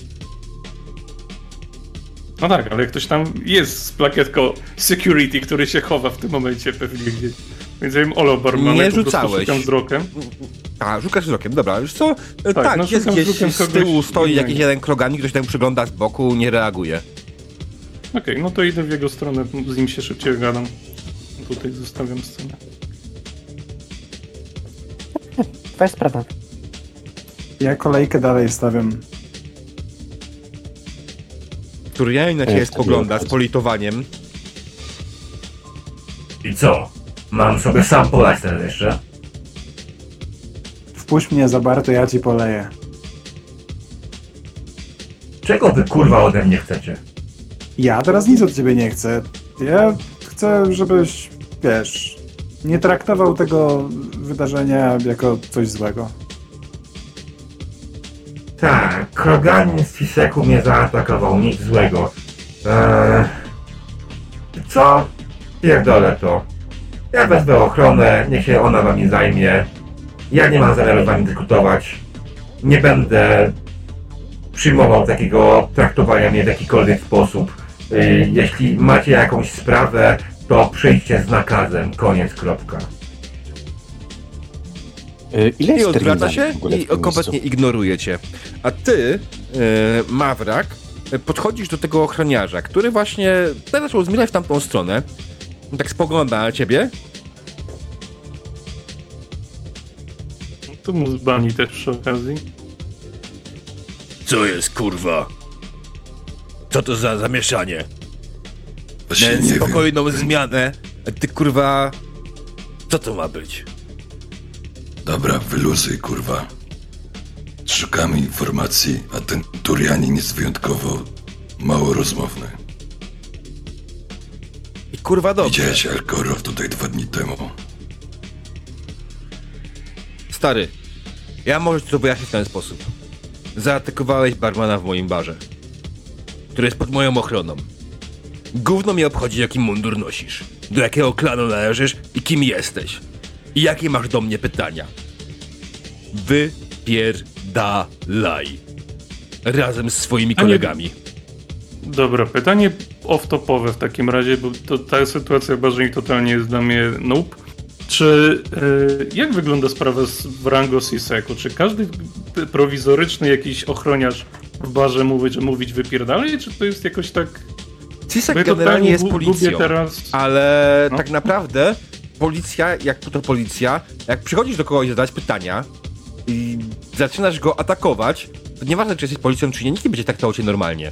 No tak, ale ktoś tam jest z plakietką security, który się chowa w tym momencie pewnie gdzieś. Więc ja wiem, olo barmana, po prostu szukam wzrokiem. A, szukasz wzrokiem, dobra, wiesz co? Tak, tak no, jest gdzieś z tyłu, stoi jakiś jeden Krogan, ktoś tam przygląda z boku, nie reaguje. Okej, no to idę w jego stronę, z nim się szybciej gadam. Tutaj zostawiam scenę. Twoja sprawa. Ja kolejkę dalej stawiam. Turian na ciebie spogląda z politowaniem. I co? Mam sobie sam polać teraz jeszcze? Wpuść mnie za bar, to ja ci poleję. Czego wy kurwa ode mnie chcecie? Ja teraz nic od ciebie nie chcę. Ja chcę, żebyś, wiesz, nie traktował tego wydarzenia jako coś złego. Tak, Kroganin z Fiseku mnie zaatakował, nic złego. Co? Pierdolę to. Ja wezmę ochronę, niech się ona wami zajmie. Ja nie mam zamiaru z wami dyskutować. Nie będę przyjmował takiego traktowania mnie w jakikolwiek sposób. Jeśli macie jakąś sprawę, to przyjdźcie z nakazem. Koniec, kropka. Ile jest odwraca się i kompletnie ignoruje cię. A ty, Mawrak, podchodzisz do tego ochroniarza, który właśnie teraz rozmierza w tamtą stronę. Tak spogląda na ciebie. To mu zbani też przy okazji. Co jest, kurwa? Co to za zamieszanie? Ten spokojną zmianę. A ty, kurwa... Co to ma być? Dobra, wyluzuj, kurwa. Szukamy informacji, a ten Turianin jest wyjątkowo mało rozmowny. I kurwa dobrze. Widziałeś Elkora tutaj 2 dni temu. Stary, ja może ci to wyjaśnić w ten sposób. Zaatakowałeś barmana w moim barze, który jest pod moją ochroną. Gówno mnie obchodzi, jaki mundur nosisz, do jakiego klanu należysz i kim jesteś. I jakie masz do mnie pytania? Wypierdalaj. Razem z swoimi kolegami. Dobra, pytanie off-topowe w takim razie, bo to, ta sytuacja bardziej totalnie jest dla mnie noob. Czy jak wygląda sprawa w rango C-Secu? Czy każdy prowizoryczny jakiś ochroniarz w barze mówić wypierdalaj, czy to jest jakoś tak... C-Sec generalnie jest policją, teraz... ale no? Tak naprawdę... Policja, jak to policja, jak przychodzisz do kogoś zadać pytania i zaczynasz go atakować, to nieważne, czy jesteś policją, czy nie, nikt nie będzie traktował cię normalnie.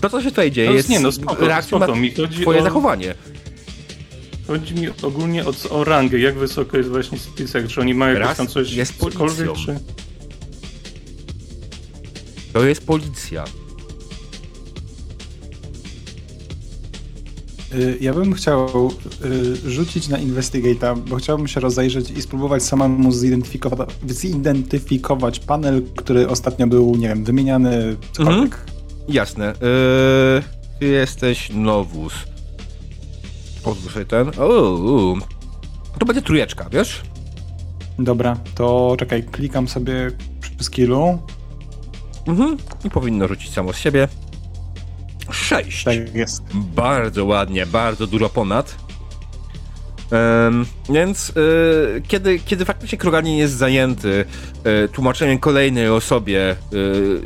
To co się tutaj dzieje, reakcją na twoje zachowanie. Chodzi mi ogólnie o rangę, jak wysoko jest właśnie spisek, czy oni mają jakieś tam coś... jest policją. Czy... To jest policja. Ja bym chciał rzucić na Investigate'a, bo chciałbym się rozejrzeć i spróbować samemu zidentyfikować panel, który ostatnio był, nie wiem, wymieniany cokolwiek. Jasne. Ty jesteś Novus. Odgłuszaj ten. To będzie trójeczka, wiesz? Dobra, to czekaj, klikam sobie przy skillu. I powinno rzucić samo z siebie. 6. Tak jest. Bardzo ładnie, bardzo dużo ponad. Więc kiedy faktycznie Kroganin jest zajęty tłumaczeniem kolejnej osobie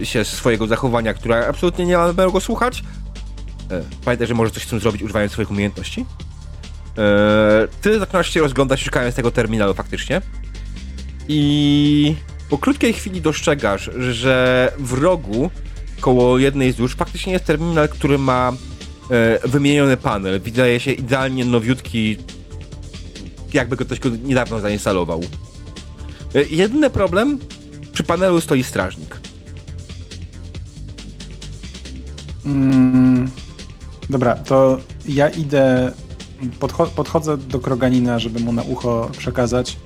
się swojego zachowania, która absolutnie nie ma zamiaru go słuchać, pamiętaj, że może coś z tym zrobić używając swoich umiejętności. Ty zaczynasz się rozglądać, szukając tego terminalu faktycznie. I po krótkiej chwili dostrzegasz, że w rogu koło jednej z dusz faktycznie jest terminal, który ma wymieniony panel. Wydaje się idealnie nowiutki, jakby go ktoś niedawno zainstalował. Jedyny problem, przy panelu stoi strażnik. Dobra, to ja idę Podchodzę do Kroganina, żeby mu na ucho przekazać.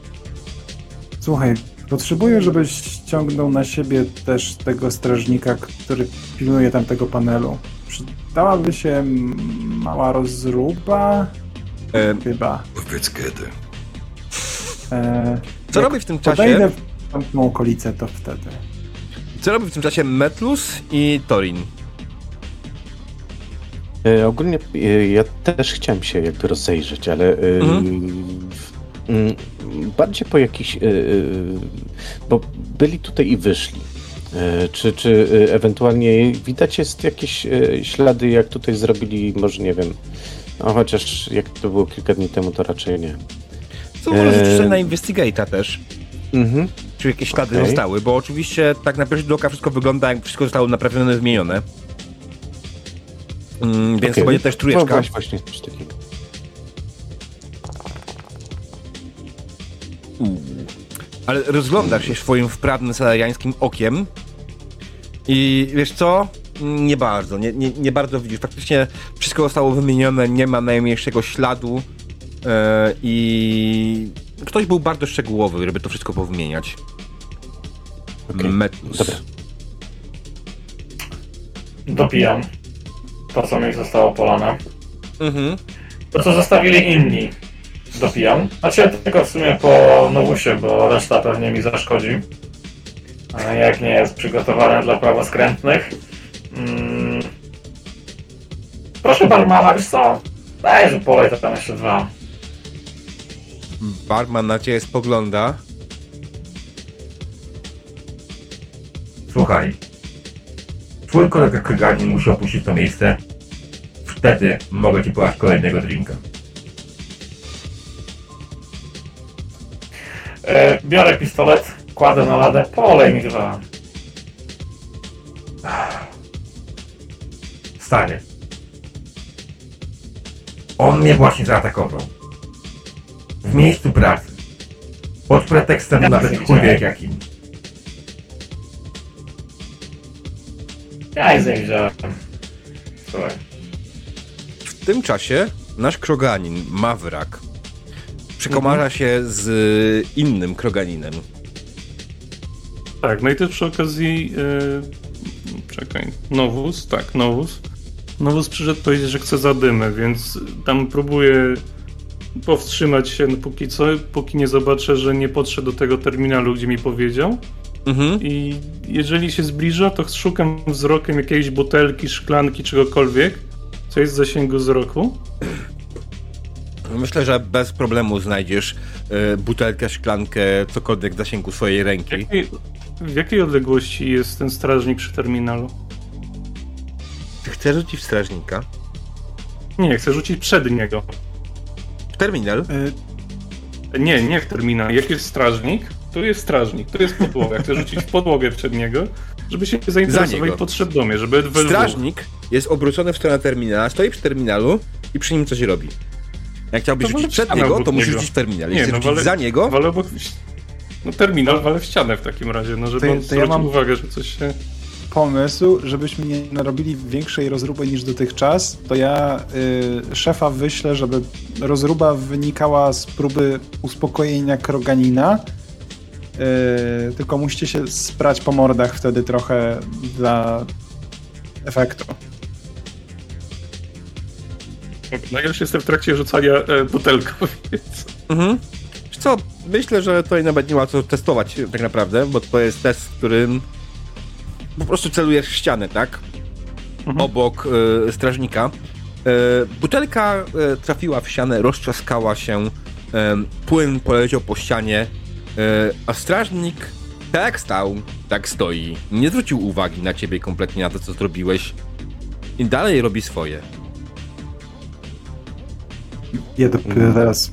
Słuchaj, potrzebuję, żebyś ściągnął na siebie też tego strażnika, który pilnuje tamtego panelu. Przydałaby się mała rozruba? Chyba. Powiedz kiedy. Co robi w tym czasie? Podejdę w tamtą okolicę, to wtedy. Co robi w tym czasie Metellus i Thorin? Ogólnie ja też chciałem się jakby rozejrzeć, ale bardziej po jakichś, bo byli tutaj i wyszli. Czy ewentualnie widać jest jakieś ślady, jak tutaj zrobili, może nie wiem, no chociaż jak to było kilka dni temu, to raczej nie. Co może na Investigate'a też? Mhm. Czy jakieś ślady zostały, bo oczywiście tak na pierwszy rzut oka wszystko wygląda, jak wszystko zostało naprawione, zmienione. Więc to będzie też trójeczka. No właśnie coś takiego. Ale rozglądasz się swoim wprawnym salariańskim okiem i wiesz co? Nie bardzo, nie bardzo widzisz. Praktycznie wszystko zostało wymienione, nie ma najmniejszego śladu i ktoś był bardzo szczegółowy, żeby to wszystko powymieniać. Metellus. Dobra. Dopijam to, co mi zostało polane. To, co zostawili inni, dopijam. Znaczy tylko w sumie po Novusie, bo reszta pewnie mi zaszkodzi. Jak nie jest przygotowana dla prawoskrętnych. Proszę barmana, wiesz co? Daj, że polej to tam jeszcze dwa. Barman na ciebie spogląda. Słuchaj. Twój kolega Kroganin musi opuścić to miejsce. Wtedy mogę ci podać kolejnego drinka. Biorę pistolet, kładę na ladę, polej mi dwa. Stary. On mnie właśnie zaatakował. W miejscu pracy. Pod pretekstem nawet chuj wie jakim. Ja nie wziąłem. Słuchaj. W tym czasie nasz Kroganin, Mawrak, przekomarza się z innym Kroganinem. Tak, no i też przy okazji... Novus. Novus przyszedł powiedzieć, że chce zadymy, więc tam próbuję powstrzymać się póki co, póki nie zobaczę, że nie podszedł do tego terminalu, gdzie mi powiedział. I jeżeli się zbliża, to szukam wzrokiem jakiejś butelki, szklanki, czegokolwiek, co jest w zasięgu wzroku. Myślę, że bez problemu znajdziesz butelkę, szklankę, cokolwiek w zasięgu swojej ręki. W jakiej odległości jest ten strażnik przy terminalu? Ty chcesz rzucić w strażnika? Nie, chcę rzucić przed niego. W terminal? Nie w terminal. Jak jest strażnik? Tu jest strażnik, tu jest podłoga. Chcę rzucić w podłogę przed niego, żeby się zainteresował i podszedł do mnie, żeby... Strażnik jest obrócony w stronę terminala, stoi przy terminalu i przy nim coś robi. Jak chciałbyś rzucić przed niego, to musisz rzucić w terminal. Jeśli rzucić za niego... terminal walę w ścianę w takim razie, no żeby on zwrócił uwagę, że coś się... Pomysł, żebyśmy nie narobili większej rozruby niż dotychczas, to ja szefa wyślę, żeby rozruba wynikała z próby uspokojenia Kroganina. Tylko musicie się sprać po mordach wtedy trochę dla efektu. No ja już jestem w trakcie rzucania butelką, więc... Wiesz co, myślę, że to i nawet nie ma co testować tak naprawdę, bo to jest test, w którym po prostu celujesz w ścianę, tak? Obok strażnika. Butelka trafiła w ścianę, roztrzaskała się, płyn poleciał po ścianie, a strażnik tak stał, tak stoi. Nie zwrócił uwagi na ciebie kompletnie, na to, co zrobiłeś. I dalej robi swoje. Ja dopiero teraz...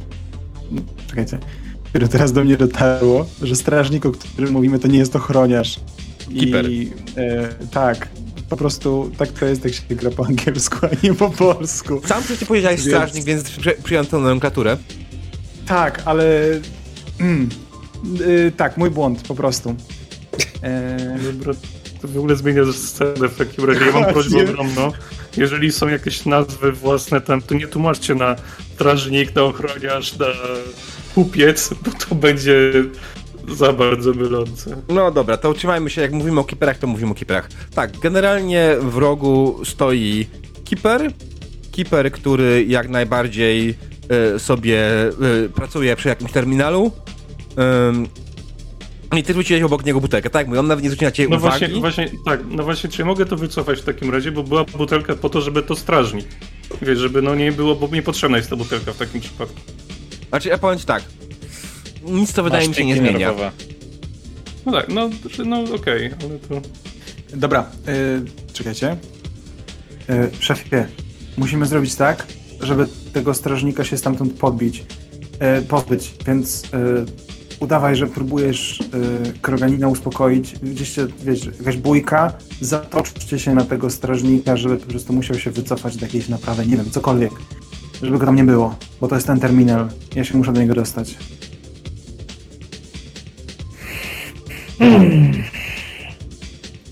Czekajcie. Dopiero teraz do mnie dotarło, że strażnik, o którym mówimy, to nie jest ochroniarz. Keeper. Tak, po prostu tak to jest, jak się gra po angielsku, a nie po polsku. Sam przecież powiedziałeś strażnik, więc przyjąłem tę nomenklaturę. Tak, ale... tak, mój błąd, po prostu. to w ogóle zmienia scenę w takim razie. Ja mam prośbę ogromną. Jeżeli są jakieś nazwy własne tam, to nie tłumaczcie na strażnik, na ochroniarz, na kupiec, bo to będzie za bardzo mylące. No dobra, to utrzymajmy się, jak mówimy o kiperach, to mówimy o kiperach. Tak, generalnie w rogu stoi kiper. Kiper, który jak najbardziej sobie pracuje przy jakimś terminalu. I ty rzuciłeś obok niego butelkę, tak? Mój, on nawet nie zwrócił na ciebie uwagi. Właśnie, tak, no właśnie, czy mogę to wycofać w takim razie, bo była butelka po to, żeby to strażnik. Wiesz, żeby no nie było, bo niepotrzebna jest ta butelka w takim przypadku. Znaczy, ja powiem ci tak. Nic to wydaje mi się nie zmienia. Nerwowe. No tak, no okej, ale to... Dobra, czekajcie. Szefie, musimy zrobić tak, żeby tego strażnika się stamtąd pozbyć, więc... Udawaj, że próbujesz Kroganina uspokoić. Gdzieś się, wiesz, jakaś bójka, zatoczcie się na tego strażnika, żeby po prostu musiał się wycofać do jakiejś naprawy, nie wiem, cokolwiek. Żeby go tam nie było, bo to jest ten terminal. Ja się muszę do niego dostać.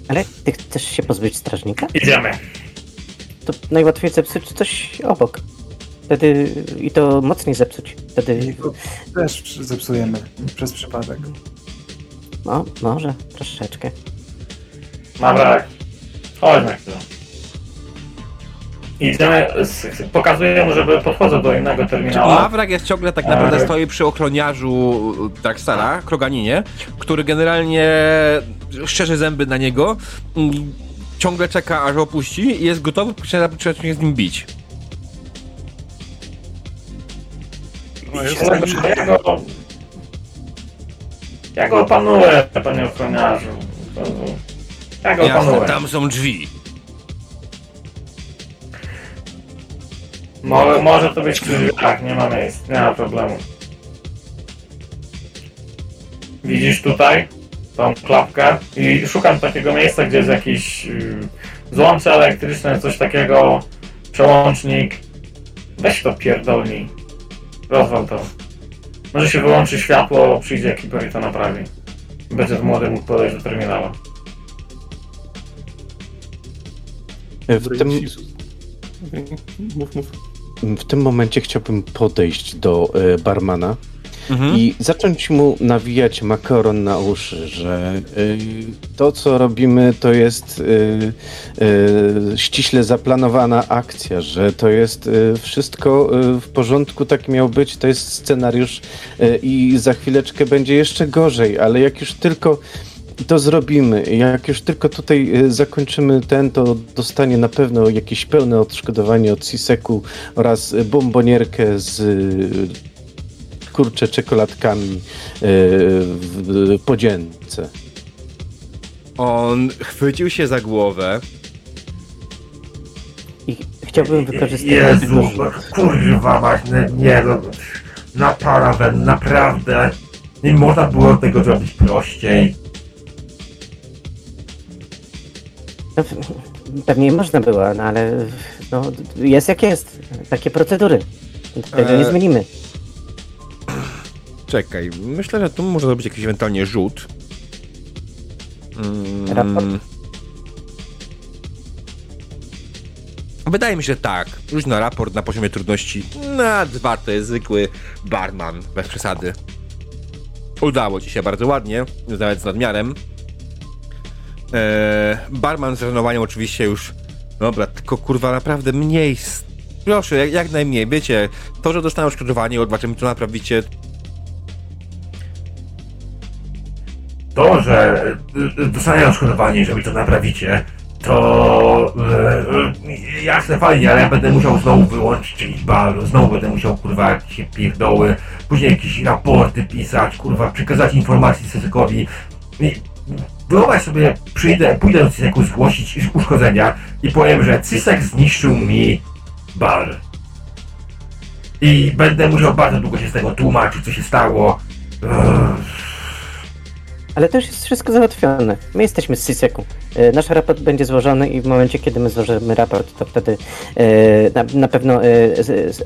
Ale ty chcesz się pozbyć strażnika? Idziemy. To najłatwiej zepsuć coś obok. Wtedy i to mocniej zepsuć. Wtedy też zepsujemy przez przypadek. No, może troszeczkę. Mawrak. Chodźmy. Idziemy, pokazuję mu, żeby podchodzę do innego terminału. Mawrak jest ciągle tak naprawdę stoi przy ochroniarzu Dark Stara, Kroganinie, który generalnie szczerzy zęby na niego, ciągle czeka, aż opuści i jest gotowy, trzeba się z nim bić. No, ja go opanuję, panie ochroniarzu. Ja go opanuję. Tam są drzwi. Może to być drzwi. Tak, nie ma miejsc, nie ma problemu. Widzisz tutaj tą klapkę? I szukam takiego miejsca, gdzie jest jakiś złącze elektryczne, coś takiego, przełącznik. Weź to pierdolnij. Rozwal to. Może się wyłączy światło, przyjdzie ekipa i to naprawi. Będzie młody mógł podejść do terminala. W tym momencie chciałbym podejść do barmana i zacząć mu nawijać makaron na uszy, że to, co robimy, to jest ściśle zaplanowana akcja, że to jest wszystko w porządku, tak miał być, to jest scenariusz i za chwileczkę będzie jeszcze gorzej, ale jak już tylko to zrobimy, jak już tylko tutaj zakończymy to dostanie na pewno jakieś pełne odszkodowanie od C-Secu oraz bombonierkę z... kurczę czekoladkami po dziennice. On chwycił się za głowę. I chciałbym wykorzystać... Jezu, kurwa mać, nie, na Palaven, naprawdę. Nie można było tego zrobić prościej. No, pewnie można było, no ale no, jest jak jest. Takie procedury. Tego nie zmienimy. Czekaj, myślę, że tu może zrobić jakiś ewentualnie rzut. Wydaje mi się, że tak. Rzuć na raport na poziomie trudności na 2, to jest zwykły barman, bez przesady. Udało ci się bardzo ładnie, nawet z nadmiarem. Barman z renowaniem oczywiście już... Dobra, tylko kurwa naprawdę mniej... Proszę, jak najmniej, wiecie, to, że dostanę odszkodowanie, zobaczymy, to naprawicie. To, że dostanę odszkodowanie, żeby to naprawicie, to jasne, fajnie, ale ja będę musiał znowu wyłączyć jakiś bar, znowu będę musiał, kurwa, jakieś pierdoły, później jakieś raporty pisać, kurwa, przekazać informacji C-Secowi. Wyobraź sobie, pójdę do C-Secu zgłosić uszkodzenia i powiem, że C-Sec zniszczył mi bar. I będę musiał bardzo długo się z tego tłumaczyć, co się stało. Ale to już jest wszystko załatwione. My jesteśmy z C-Secu. Nasz raport będzie złożony i w momencie, kiedy my złożymy raport, to wtedy na pewno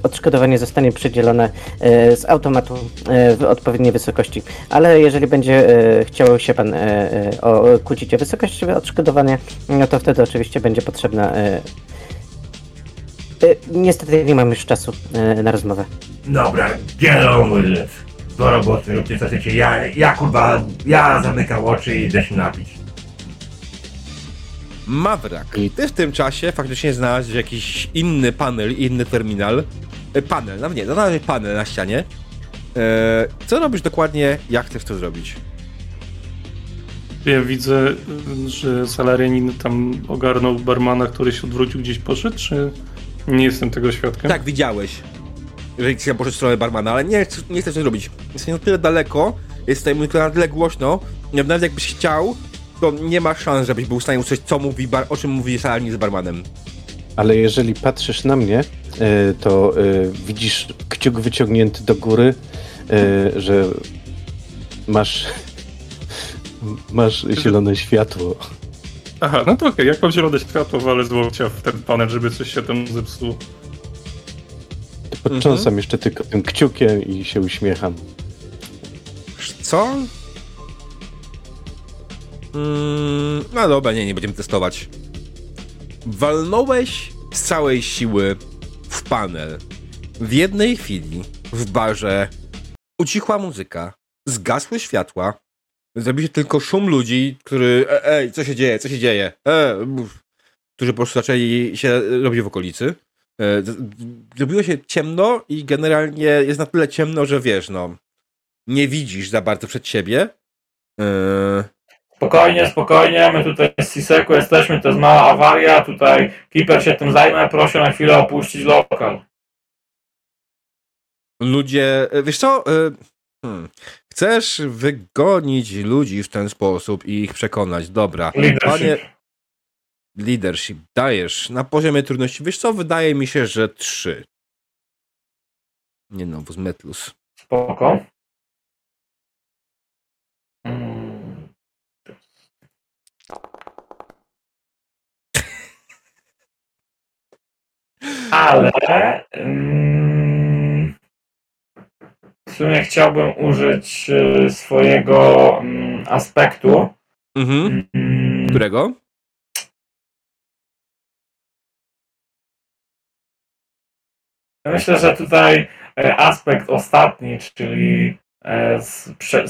odszkodowanie zostanie przydzielone z automatu w odpowiedniej wysokości. Ale jeżeli będzie chciał się pan kłócić o wysokość odszkodowania, no to wtedy oczywiście będzie potrzebna... Niestety nie mam już czasu na rozmowę. Dobra, dzielę. Do roboty, róbcie co chcecie. Ja zamykam oczy i idę się napić. Mawrak, ty w tym czasie faktycznie znalazłeś jakiś inny panel, inny terminal. Panel na ścianie. Co robisz dokładnie, jak chcesz to zrobić? Ja widzę, że Salarianin tam ogarnął barmana, który się odwrócił, gdzieś poszedł, czy nie jestem tego świadkiem? Tak, widziałeś. Jeżeli chciałem poszedł w stronę barmana, ale nie chcesz tego zrobić. Jest na tyle daleko, jest tutaj na tyle głośno, nawet jakbyś chciał, to nie ma szans, żebyś był w stanie usłyszeć, co mówi o czym mówi Salarian z barmanem. Ale jeżeli patrzysz na mnie, to widzisz kciuk wyciągnięty do góry, że masz zielone światło. Aha, no to okej, jak mam zielone światło, walę z łokcia w ten panel, żeby coś się tam zepsuło. Podtrząsam jeszcze tylko tym kciukiem i się uśmiecham. Co? No dobra, nie będziemy testować. Walnąłeś z całej siły w panel. W jednej chwili w barze ucichła muzyka, zgasły światła, zrobił się tylko szum ludzi, który... Ej, co się dzieje? Którzy po prostu zaczęli się robić w okolicy. Zrobiło się ciemno i generalnie jest na tyle ciemno, że wiesz, nie widzisz za bardzo przed siebie. Spokojnie, my tutaj z C-Secu jesteśmy, to jest mała awaria, tutaj Keeper się tym zajmie, proszę na chwilę opuścić lokal. Ludzie, wiesz co, chcesz wygonić ludzi w ten sposób i ich przekonać, dobra. Leadership dajesz na poziomie trudności. Wiesz co? Wydaje mi się, że 3. Nie Novus Myryx. Spoko. Ale w sumie chciałbym użyć swojego aspektu. Którego? Myślę, że tutaj aspekt ostatni, czyli z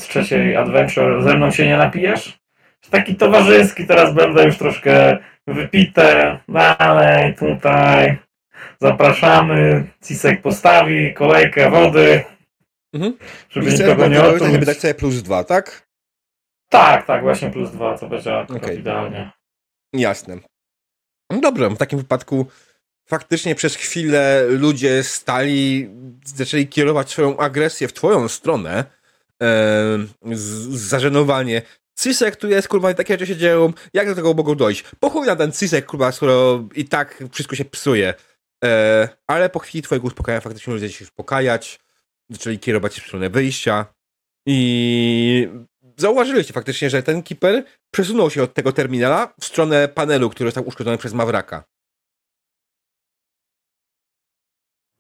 trzeciej Adventure, ze mną się nie napijesz? Taki towarzyski, teraz będę już troszkę wypite, dalej, tutaj, zapraszamy, Cisek postawi kolejkę wody, żeby nikogo nie odtłuć. Żeby dać sobie +2, tak? Tak, właśnie +2, co będzie idealnie. Jasne. Dobrze, w takim wypadku faktycznie przez chwilę ludzie stali, zaczęli kierować swoją agresję w twoją stronę. Zażenowanie. C-Sec tu jest, kurwa, i takie rzeczy się dzieją. Jak do tego mogą dojść? Po chuj na ten C-Sec, kurwa, skoro i tak wszystko się psuje. Ale po chwili twojego uspokajania faktycznie ludzie się uspokajać. Zaczęli kierować się w stronę wyjścia. I zauważyliście faktycznie, że ten Keeper przesunął się od tego terminala w stronę panelu, który został uszkodzony przez Mawraka.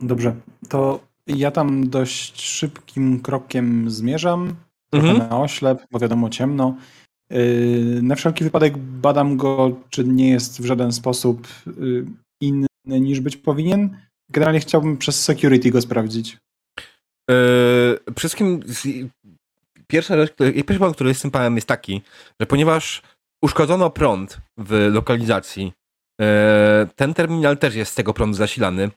Dobrze, to ja tam dość szybkim krokiem zmierzam, trochę na oślep, bo wiadomo ciemno. Na wszelki wypadek badam go, czy nie jest w żaden sposób inny niż być powinien. Generalnie chciałbym przez security go sprawdzić. Przede wszystkim pierwsza rzecz, który jest tym panem, jest taki, że ponieważ uszkodzono prąd w lokalizacji, ten terminal też jest z tego prądu zasilany,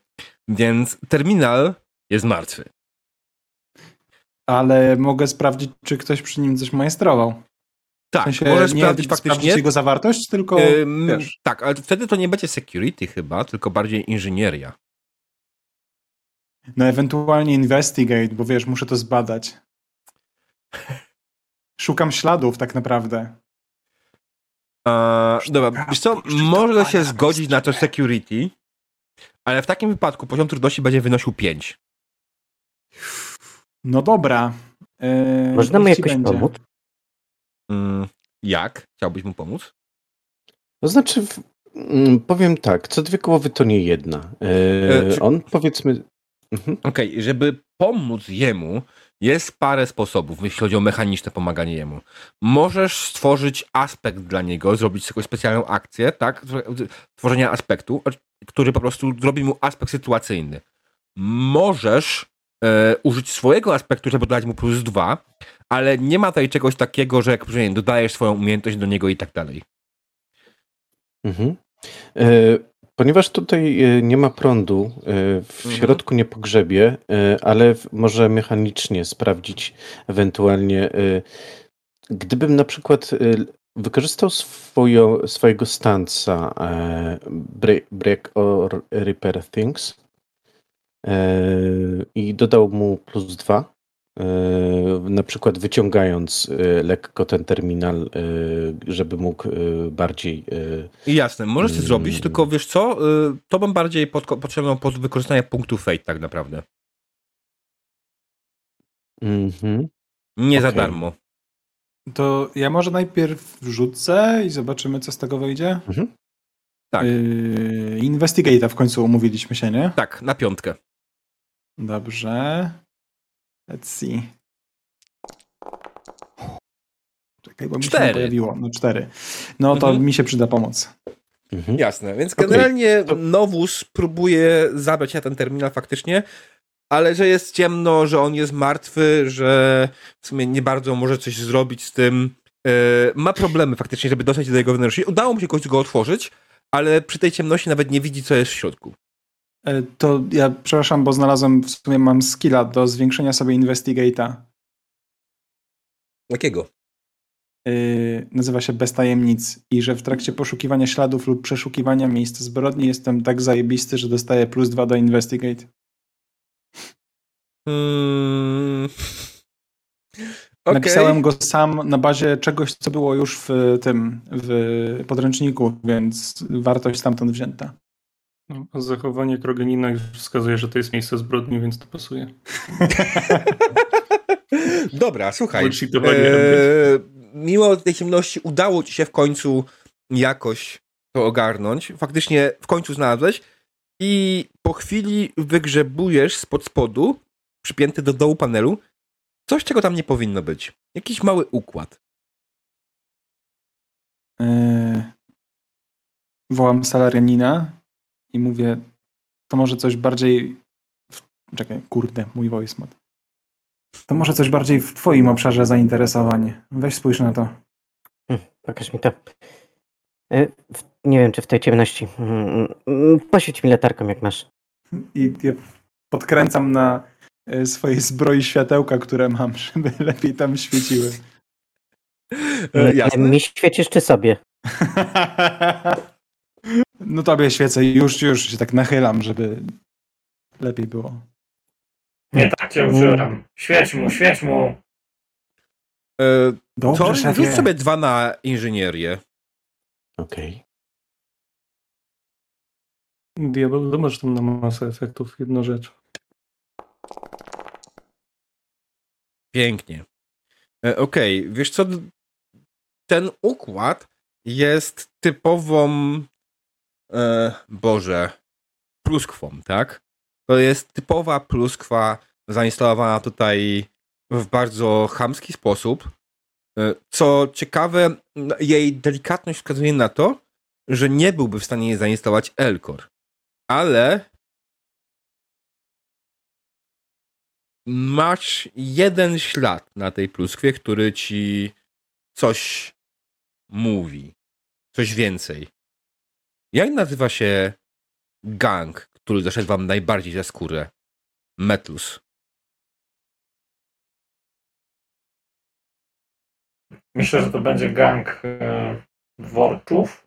więc terminal jest martwy. Ale mogę sprawdzić, czy ktoś przy nim coś majstrował. Tak, w sensie możesz sprawdzić faktycznie jego zawartość, tylko wiesz. Tak, ale wtedy to nie będzie security chyba, tylko bardziej inżynieria. No ewentualnie investigate, bo wiesz, muszę to zbadać. Szukam śladów tak naprawdę. Dobra, wiesz co, można się zgodzić na to security, ale w takim wypadku poziom trudności będzie wynosił 5. No dobra. Można mi jakoś pomóc? Jak? Chciałbyś mu pomóc? To znaczy, powiem tak, co dwie głowy to nie jedna. On powiedzmy... Mhm. Okej, żeby pomóc jemu, jest parę sposobów, jeśli chodzi o mechaniczne pomaganie jemu. Możesz stworzyć aspekt dla niego, zrobić jakąś specjalną akcję, tak? Tworzenia aspektu, który po prostu zrobi mu aspekt sytuacyjny. Możesz użyć swojego aspektu, żeby dodać mu +2, ale nie ma tutaj czegoś takiego, że jak nie, dodajesz swoją umiejętność do niego i tak dalej. Mhm. Ponieważ tutaj nie ma prądu, w środku nie pogrzebie, ale może mechanicznie sprawdzić ewentualnie. Gdybym na przykład wykorzystał swojego stansa Break or Repair Things i dodał mu +2, na przykład wyciągając lekko ten terminal, żeby mógł bardziej... Jasne, możesz to zrobić, tylko wiesz co, to bym bardziej potrzebną pod wykorzystanie punktów Fate tak naprawdę. Mm-hmm. Nie okay. Za darmo. To ja może najpierw wrzucę i zobaczymy, co z tego wyjdzie? Mm-hmm. Tak. Investigate'a w końcu umówiliśmy się, nie? Tak, na 5. Dobrze. Let's see. Czekaj, bo 4. Mi się pojawiło. No 4. No to mi się przyda pomoc. Mhm. Jasne, więc generalnie okay. Novus próbuje zabrać się na ten terminal faktycznie, ale że jest ciemno, że on jest martwy, że w sumie nie bardzo może coś zrobić z tym. Ma problemy faktycznie, żeby dostać do jego wnętrza. Udało mu się jakoś go otworzyć, ale przy tej ciemności nawet nie widzi, co jest w środku. To ja, przepraszam, bo znalazłem, w sumie mam skilla do zwiększenia sobie Investigate'a. Jakiego? Nazywa się Bez Tajemnic i że w trakcie poszukiwania śladów lub przeszukiwania miejsc zbrodni jestem tak zajebisty, że dostaję +2 do Investigate. Okay. Napisałem go sam na bazie czegoś, co było już w tym, w podręczniku, więc wartość stamtąd wzięta. No, zachowanie Kroganina już wskazuje, że to jest miejsce zbrodni, więc to pasuje. Dobra, słuchaj. Mimo tej ciemności udało ci się w końcu jakoś to ogarnąć. Faktycznie w końcu znalazłeś i po chwili wygrzebujesz spod spodu, przypięty do dołu panelu, coś, czego tam nie powinno być. Jakiś mały układ. Wołam Salarianina. I mówię, to może coś bardziej... Czekaj, kurde, mój voice mod. To może coś bardziej w twoim obszarze zainteresowanie. Weź spójrz na to. Pokaż mi to. Nie wiem, czy w tej ciemności. Poświeć mi latarką, jak masz. I ja podkręcam na swojej zbroi światełka, które mam, żeby lepiej tam świeciły. Jasne. Mi świecisz, czy sobie? No tobie świecę, już się tak nachylam, żeby lepiej było. Nie tak cię używam. Świeć mu. Dobrze, rzuć sobie 2 na inżynierię. Okej. Diabeł, to masz tam na masę efektów jedną rzecz. Pięknie. Okej, wiesz co? Ten układ jest typową... Boże, pluskwą, tak? To jest typowa pluskwa zainstalowana tutaj w bardzo chamski sposób. Co ciekawe, jej delikatność wskazuje na to, że nie byłby w stanie jej zainstalować Elkor. Ale masz jeden ślad na tej pluskwie, który ci coś mówi. Coś więcej. Jak nazywa się gang, który zaszedł wam najbardziej za skórę? Metellus. Myślę, że to będzie gang worczów.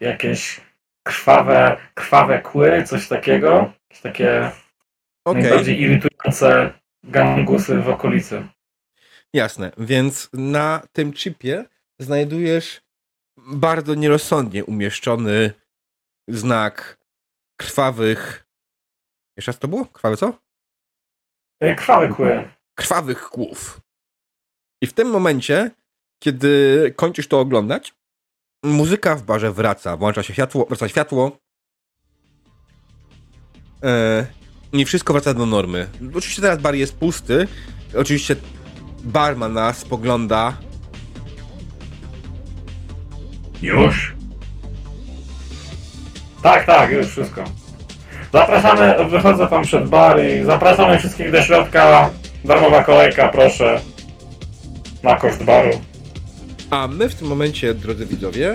Jakieś krwawe kły, coś takiego. Jakieś takie najbardziej irytujące gangusy w okolicy. Jasne, więc na tym chipie znajdujesz bardzo nierozsądnie umieszczony znak krwawych... Jeszcze raz to było? Krwawe co? Krwawe kły. Krwawych kłów. I w tym momencie, kiedy kończysz to oglądać, muzyka w barze wraca. Włącza się światło, wraca światło. Nie wszystko wraca do normy. Oczywiście teraz bar jest pusty. Oczywiście barman nas spogląda. Już? Tak, tak, już wszystko. Zapraszamy, wychodzę tam przed bar i zapraszamy wszystkich do środka. Darmowa kolejka, proszę. Na koszt baru. A my w tym momencie, drodzy widzowie,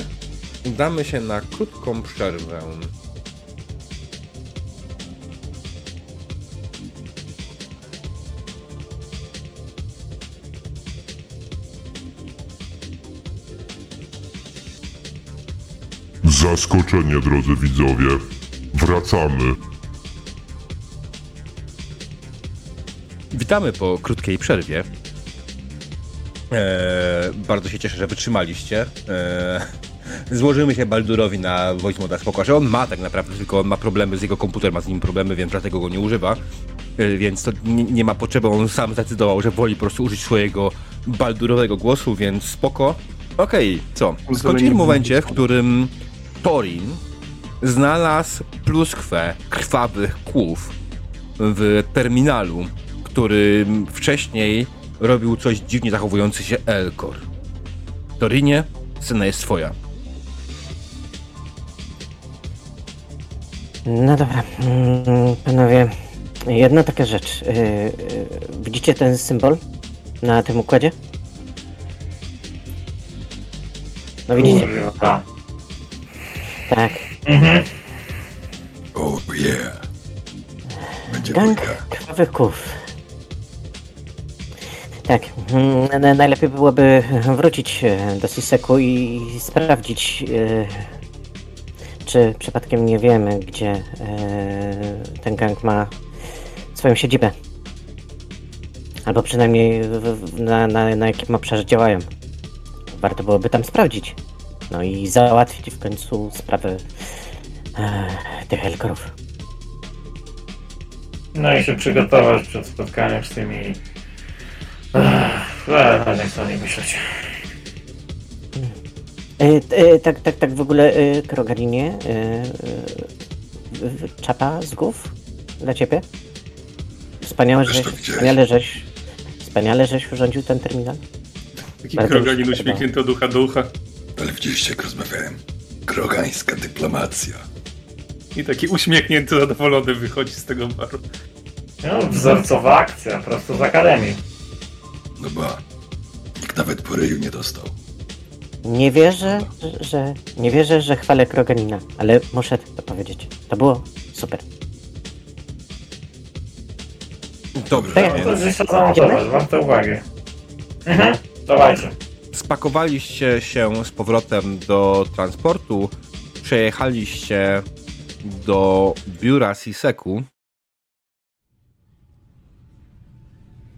udamy się na krótką przerwę. Zaskoczenie, drodzy widzowie. Wracamy. Witamy po krótkiej przerwie. Bardzo się cieszę, że wytrzymaliście. Złożymy się Baldurowi na Wojsmoda Spoko, że on ma tak naprawdę, tylko on ma problemy z jego komputerem, ma z nim problemy, więc dlatego go nie używa. Więc to nie ma potrzeby, on sam zdecydował, że woli po prostu użyć swojego baldurowego głosu, więc spoko. Okej, co? Skończyliśmy w momencie, w którym Thorin znalazł pluskwę krwawych kłów w terminalu, który wcześniej robił coś dziwnie zachowujący się Elkor. Torinie, scena jest twoja. No dobra, panowie, jedna taka rzecz. Widzicie ten symbol na tym układzie? No widzicie? Kurwa. Tak. Mhm. Oh yeah. Będzie gang krwawych kłów. Tak. Najlepiej byłoby wrócić do C-Secu i sprawdzić, czy przypadkiem nie wiemy, gdzie ten gang ma swoją siedzibę. Albo przynajmniej na jakim obszarze działają. Warto byłoby tam sprawdzić. No i załatwić w końcu sprawę tych Elkorów. No i się przygotować przed spotkaniem z tymi... Ech, to nie myśleć. Tak, w ogóle, Krogarinie, czapa z głów dla ciebie? Wspaniale, żeś urządził ten terminal. Taki Kroganin uśmiechnięty od ucha do ucha. Ale widzieliście, jak rozmawiałem. Krogańska dyplomacja. I taki uśmiechnięty, zadowolony wychodzi z tego baru. No, wzorcowa akcja, prosto z akademii. No ba, nikt nawet po ryju nie dostał. Nie wierzę, że chwalę Kroganina, ale muszę to powiedzieć. To było super. Dobrze. To jest jeszcze zamontować, warto uwagę. Mhm. Dawajcie. Spakowaliście się z powrotem do transportu, przejechaliście do biura C-Secu,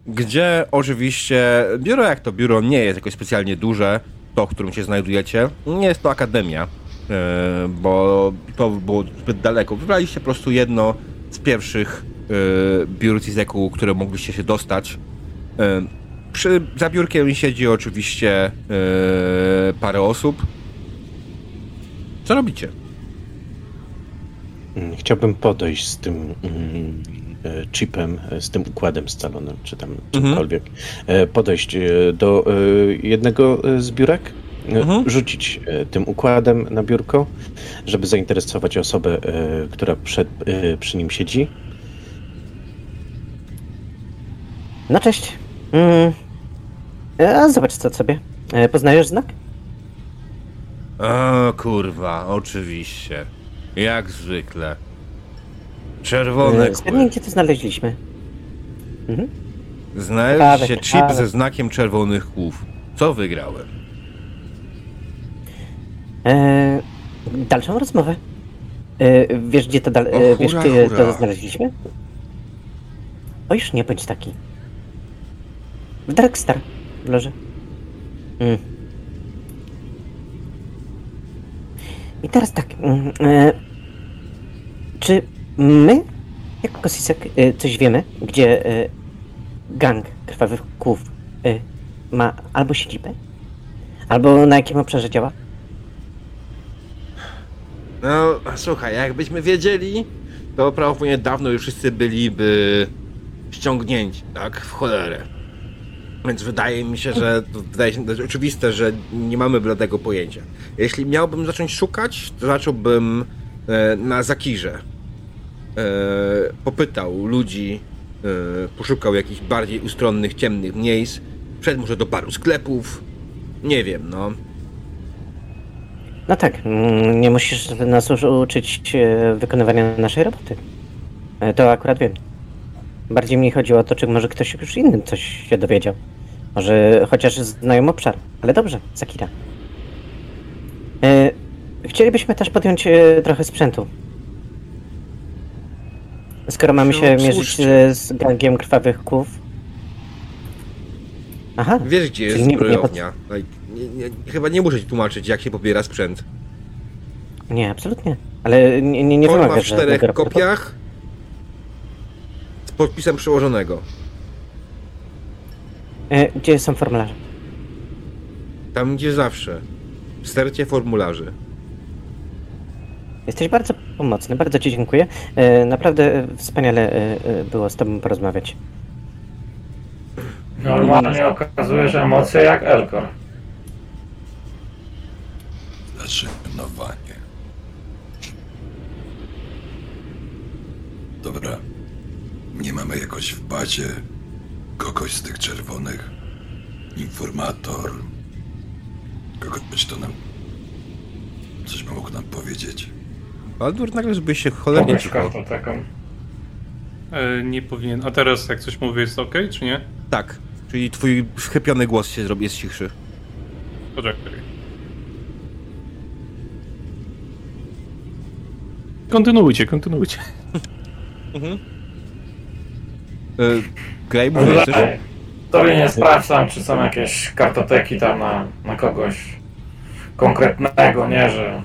gdzie oczywiście biuro, jak to biuro, nie jest jakoś specjalnie duże, to, w którym się znajdujecie. Nie jest to akademia, bo to było zbyt daleko. Wybraliście po prostu jedno z pierwszych biur C-Secu, które mogliście się dostać. Za biurkiem siedzi oczywiście parę osób. Co robicie? Chciałbym podejść z tym chipem, z tym układem scalonym, czy tam cokolwiek. Podejść do jednego z biurek, rzucić tym układem na biurko, żeby zainteresować osobę, która przy nim siedzi. No cześć. A zobacz co sobie. Poznajesz znak? O kurwa, oczywiście. Jak zwykle. Czerwone kły. Zgadnij, gdzie to znaleźliśmy. Znaleźliście chip ze znakiem czerwonych kłów. Co wygrałem? Dalszą rozmowę. Wiesz, gdzie to znaleźliśmy? O, już nie bądź taki. W Dark Star w loży. I teraz tak. Czy my, jako Sisek, coś wiemy, gdzie gang krwawych kłów ma albo siedzibę, albo na jakim obszarze działa? No, słuchaj, jakbyśmy wiedzieli, to prawdopodobnie dawno już wszyscy byliby ściągnięci, tak, w cholerę. Więc wydaje się dość oczywiste, że nie mamy bladego pojęcia. Jeśli miałbym zacząć szukać, to zacząłbym na Zakirze. Popytał ludzi, poszukał jakichś bardziej ustronnych, ciemnych miejsc, wszedł może do paru sklepów, nie wiem, no. No tak, nie musisz nas już uczyć wykonywania naszej roboty. To akurat wiem. Bardziej mi chodziło o to, czy może ktoś już inny coś się dowiedział. Może chociaż znajomy obszar, ale dobrze, Zakira. Chcielibyśmy też podjąć trochę sprzętu. Skoro mamy się mierzyć z gangiem krwawych kłów. Aha. Wiesz, gdzie jest zbrojownia. Chyba nie muszę ci tłumaczyć, jak się pobiera sprzęt. Nie, absolutnie. Ale nie wymaga, w 4 kopiach z podpisem przełożonego. Gdzie są formularze? Tam, gdzie zawsze. W stercie formularzy. Jesteś bardzo pomocny, bardzo ci dziękuję. Naprawdę wspaniale było z tobą porozmawiać. Normalnie okazujesz emocje jak Elkor. Zaczynkowanie. Dobra. Nie mamy jakoś w bazie kogoś z tych czerwonych. Informator. Kogoś to nam... Coś mógł nam powiedzieć. Baldur nagle żeby się cholernie cicho. Nie powinien. A teraz jak coś mówię jest okej, czy nie? Tak. Czyli twój schlepiony głos się zrobi, jest cichszy. Poczekaj. Kontynuujcie. Graj, mówisz coś? Tobie nie sprawdzam, czy są jakieś kartoteki tam na kogoś konkretnego, nie, że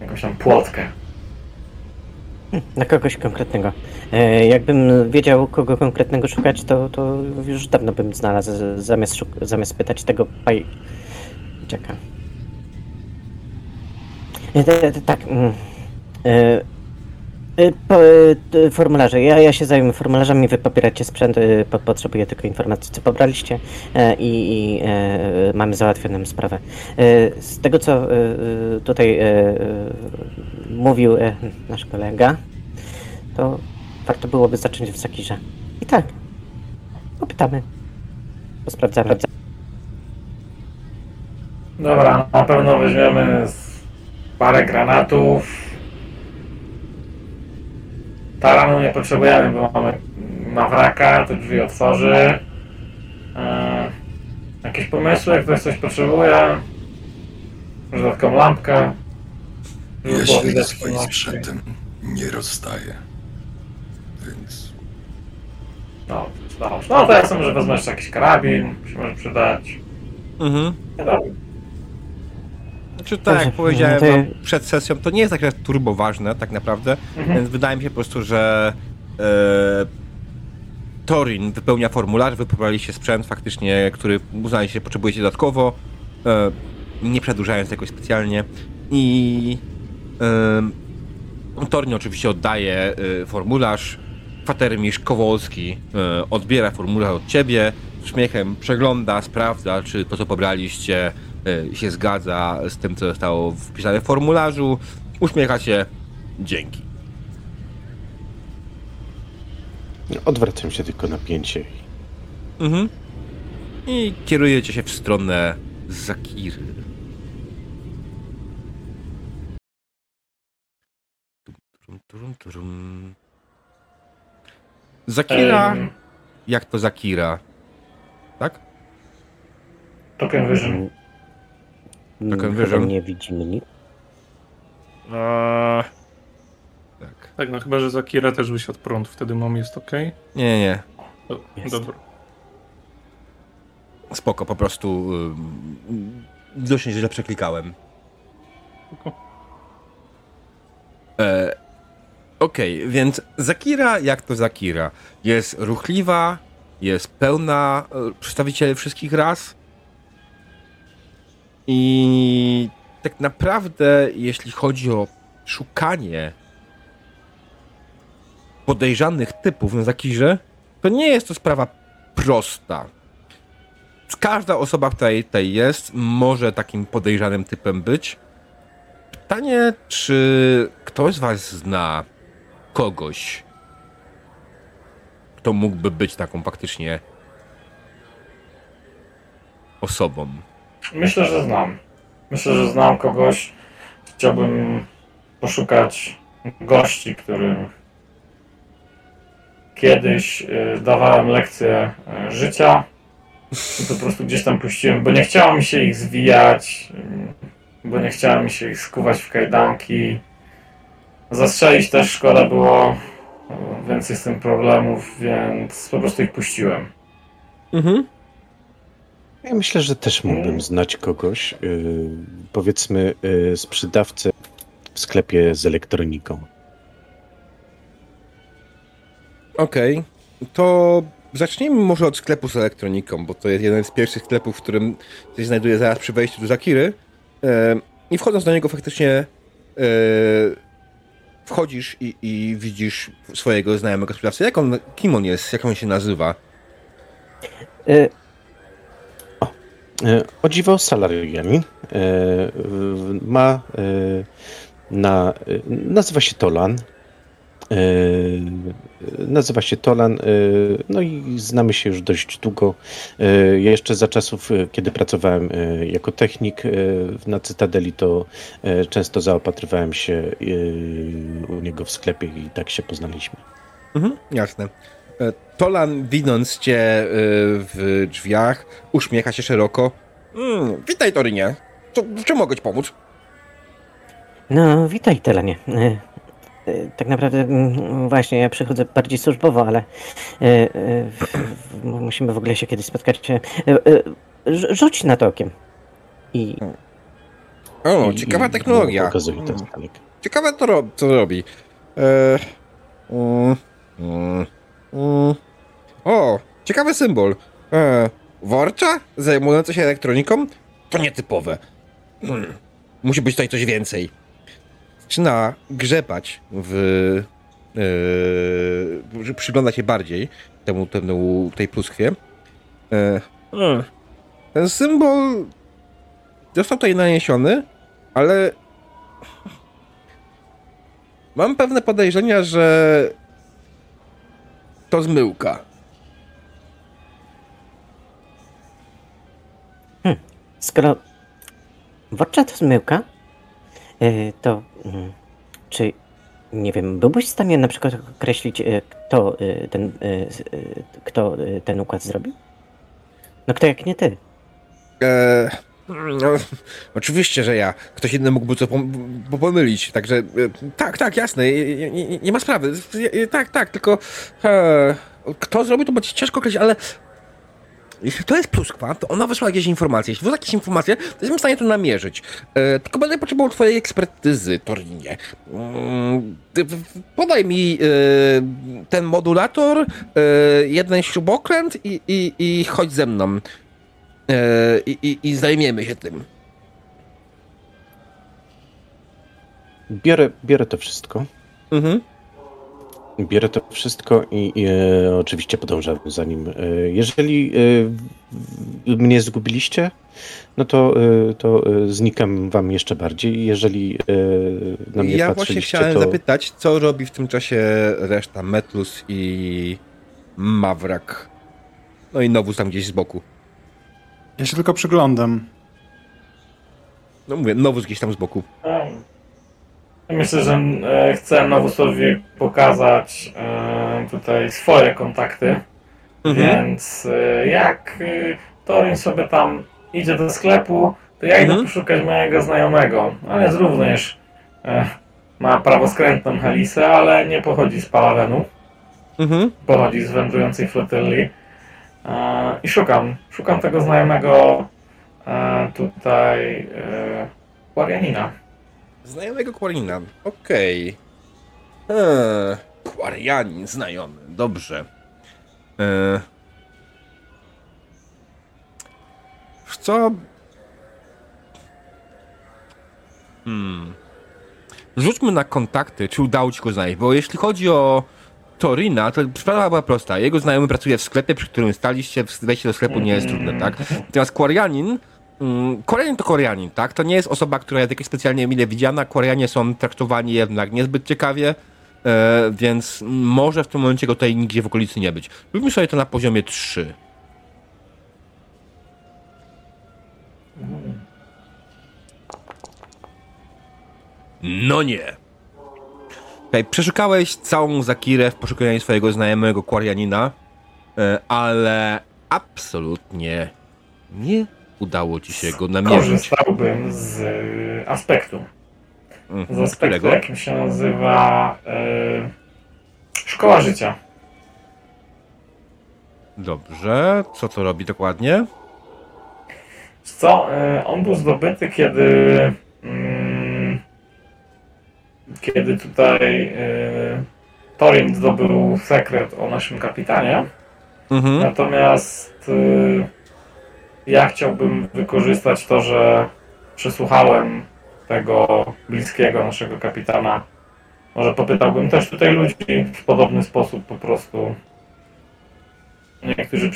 jakąś tam płotkę. Na kogoś konkretnego. Jakbym wiedział, kogo konkretnego szukać, to już dawno bym znalazł, zamiast pytać tego pajczaka. Tak. Formularze. Ja się zajmę formularzami, wy pobieracie sprzęt, potrzebuję tylko informacji, co pobraliście i mamy załatwioną sprawę. Z tego, co tutaj mówił nasz kolega, to warto byłoby zacząć w Zakirze. I tak, popytamy, posprawdzamy. Dobra, na pewno weźmiemy parę granatów. Taranu nie potrzebujemy, bo mamy Mawraka, to drzwi otworzy. Jakieś pomysły, jak ktoś coś potrzebuje? Może dodatkowo lampkę? Ja się ze swoim sprzętem nie rozstaję, więc... No to ja sobie może wezmę jeszcze jakiś karabin, się może przydać. Nie dobrze. Znaczy, tak jak powiedziałem wam przed sesją, to nie jest tak turbo ważne tak naprawdę, więc wydaje mi się po prostu, że Thorin wypełnia formularz, wypobraliście sprzęt faktycznie, który uznaliście, potrzebujecie dodatkowo, nie przedłużając jakoś specjalnie i Thorin oczywiście oddaje formularz, kwatermistrz Kowalski odbiera formularz od ciebie, z uśmiechem przegląda, sprawdza, czy to co pobraliście się zgadza z tym, co zostało wpisane w formularzu. Uśmiecha się. Dzięki. Odwracam się tylko na pięcie. I kierujecie się w stronę Zakiry. Zakira? Jak to Zakira? Tak? Token Vision. Nie widzimy nic. Tak. Tak, no chyba, że Zakira też wysiadł od prąd, wtedy mam jest okej? Okay? Nie. Dobra. Spoko, po prostu dość źle przeklikałem. Okej, więc Zakira, jak to Zakira? Jest ruchliwa, jest pełna przedstawicieli wszystkich ras. I tak naprawdę, jeśli chodzi o szukanie podejrzanych typów na Zakirze, to nie jest to sprawa prosta. Każda osoba, która tutaj jest, może takim podejrzanym typem być. Pytanie, czy ktoś z was zna kogoś, kto mógłby być taką faktycznie osobą? Myślę, że znam kogoś. Chciałbym poszukać gości, którym kiedyś dawałem lekcje życia. I po prostu gdzieś tam puściłem, bo nie chciało mi się ich zwijać, bo nie chciało mi się ich skuwać w kajdanki. Zastrzelić też szkoda było, więcej z tym problemów, więc po prostu ich puściłem. Mhm. Ja myślę, że też mógłbym znać kogoś, powiedzmy sprzedawcę w sklepie z elektroniką. Okej, to zacznijmy może od sklepu z elektroniką, bo to jest jeden z pierwszych sklepów, w którym się znajduje zaraz przy wejściu do Zakiry. I wchodząc do niego faktycznie wchodzisz i widzisz swojego znajomego sprzedawcę. Kim on jest? Jak on się nazywa? O dziwo Salarian. Nazywa się Tolan. No i znamy się już dość długo. Jeszcze za czasów, kiedy pracowałem jako technik na Cytadeli, to często zaopatrywałem się u niego w sklepie i tak się poznaliśmy. Mhm, jasne. Tolan, widząc cię w drzwiach, uśmiecha się szeroko. Witaj, Torinie. W czym mogę ci pomóc? No, witaj, Tolanie. Tak naprawdę właśnie ja przychodzę bardziej służbowo, ale musimy w ogóle się kiedyś spotkać. Rzuć na to okiem. Ciekawa technologia. Ciekawe co robi. Ciekawy symbol. Worcza zajmująca się elektroniką? To nietypowe. Musi być tutaj coś więcej. Zaczyna grzebać przygląda się bardziej tej pluskwie. Ten symbol został tutaj naniesiony, ale mam pewne podejrzenia, że to zmyłka. Skoro worcza to zmyłka, to czy, nie wiem, byłbyś w stanie na przykład określić, kto ten układ zrobił? No kto jak nie ty? Oczywiście, że ja. Ktoś inny mógłby to pomylić, także tak, jasne, nie ma sprawy. Tak, tylko kto zrobił, to będzie ciężko określić, ale jeśli to jest pluskwa, to ona wysłała jakieś informacje. Jeśli wysłała jakieś informacje, to jestem w stanie to namierzyć. Tylko będę potrzebował twojej ekspertyzy, Torinie. Podaj mi ten modulator, jeden śrubokręt i chodź ze mną. I zajmiemy się tym. Biorę to wszystko. Mhm. Biorę to wszystko i oczywiście podążam za nim. Jeżeli mnie zgubiliście, no to znikam wam jeszcze bardziej. Jeżeli na mnie patrzyliście, to... Ja właśnie chciałem zapytać, co robi w tym czasie reszta, Metellus i Mawrak. No i Novus tam gdzieś z boku. Ja się tylko przyglądam. No mówię, Novus gdzieś tam z boku. Myślę, że chcę Novusowi pokazać tutaj swoje kontakty, więc jak Thorin sobie tam idzie do sklepu, to ja idę poszukać mojego znajomego. On jest również, ma prawoskrętną helisę, ale nie pochodzi z Palavenu, pochodzi z wędrującej flotyli. I szukam tego znajomego tutaj Quarianina. Znajomego Quariana, okej. Quarianin znajomy, dobrze. Co? Rzućmy na kontakty, czy udało ci go znaleźć, bo jeśli chodzi o Torina, to sprawa była prosta. Jego znajomy pracuje w sklepie, przy którym staliście, wejście do sklepu nie jest trudne, tak? Natomiast Quarianin, Quarianin to Quarianin, tak? To nie jest osoba, która jest jakaś specjalnie mile widziana. Quarianie są traktowani jednak niezbyt ciekawie, więc może w tym momencie go tutaj nigdzie w okolicy nie być. Róbmy sobie to na poziomie 3. No nie. Okay, przeszukałeś całą Zakirę w poszukiwaniu swojego znajomego Quarianina, ale absolutnie nie udało ci się go namierzyć. Korzystałbym z aspektu. Z aspektu, jakim się nazywa Szkoła Życia. Dobrze, co to robi dokładnie? Co? On był zdobyty, kiedy tutaj Thorin zdobył sekret o naszym kapitanie. Mhm. Natomiast ja chciałbym wykorzystać to, że przesłuchałem tego bliskiego naszego kapitana. Może popytałbym też tutaj ludzi w podobny sposób po prostu. Niektórzy,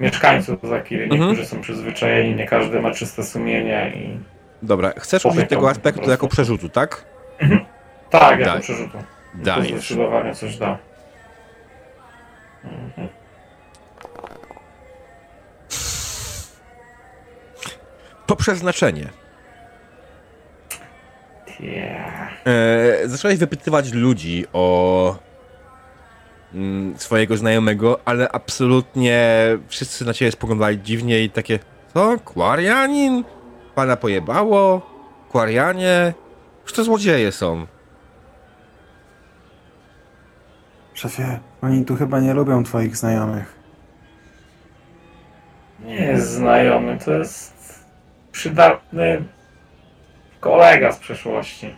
mieszkańców Zakiry, niektórzy są przyzwyczajeni, nie każdy ma czyste sumienie i... Dobra, chcesz użyć tego aspektu jako przerzutu, tak? Tak, jako przerzutu. Dajesz. To zdecydowanie coś da. Mhm. To przeznaczenie. Yeah. Zacząłeś wypytywać ludzi o swojego znajomego, ale absolutnie wszyscy na ciebie spoglądali dziwnie i takie, co? Quarianin? Pana pojebało? Quarianie? Już to złodzieje są. Szefie, oni tu chyba nie lubią twoich znajomych. Nie jest znajomy, to jest przydatny kolega z przeszłości.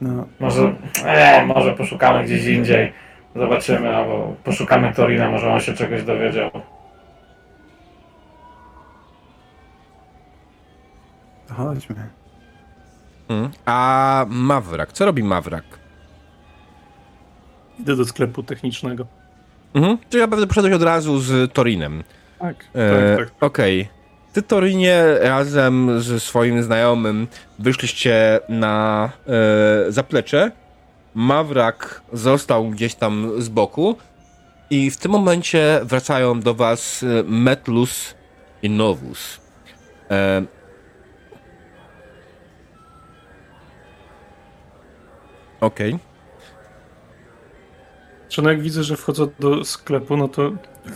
No. Może poszukamy gdzieś indziej. Zobaczymy, albo poszukamy Torina, może on się czegoś dowiedział. Chodźmy. A Mawrak, co robi Mawrak? Idę do sklepu technicznego. Mhm. Czyli ja będę poszedłeś od razu z Torinem. Tak. Okej. Ty, Torinie, razem ze swoim znajomym wyszliście na zaplecze. Mawrak został gdzieś tam z boku i w tym momencie wracają do was Metellus i Novus. Okej. Czy jak widzę, że wchodzę do sklepu, no to...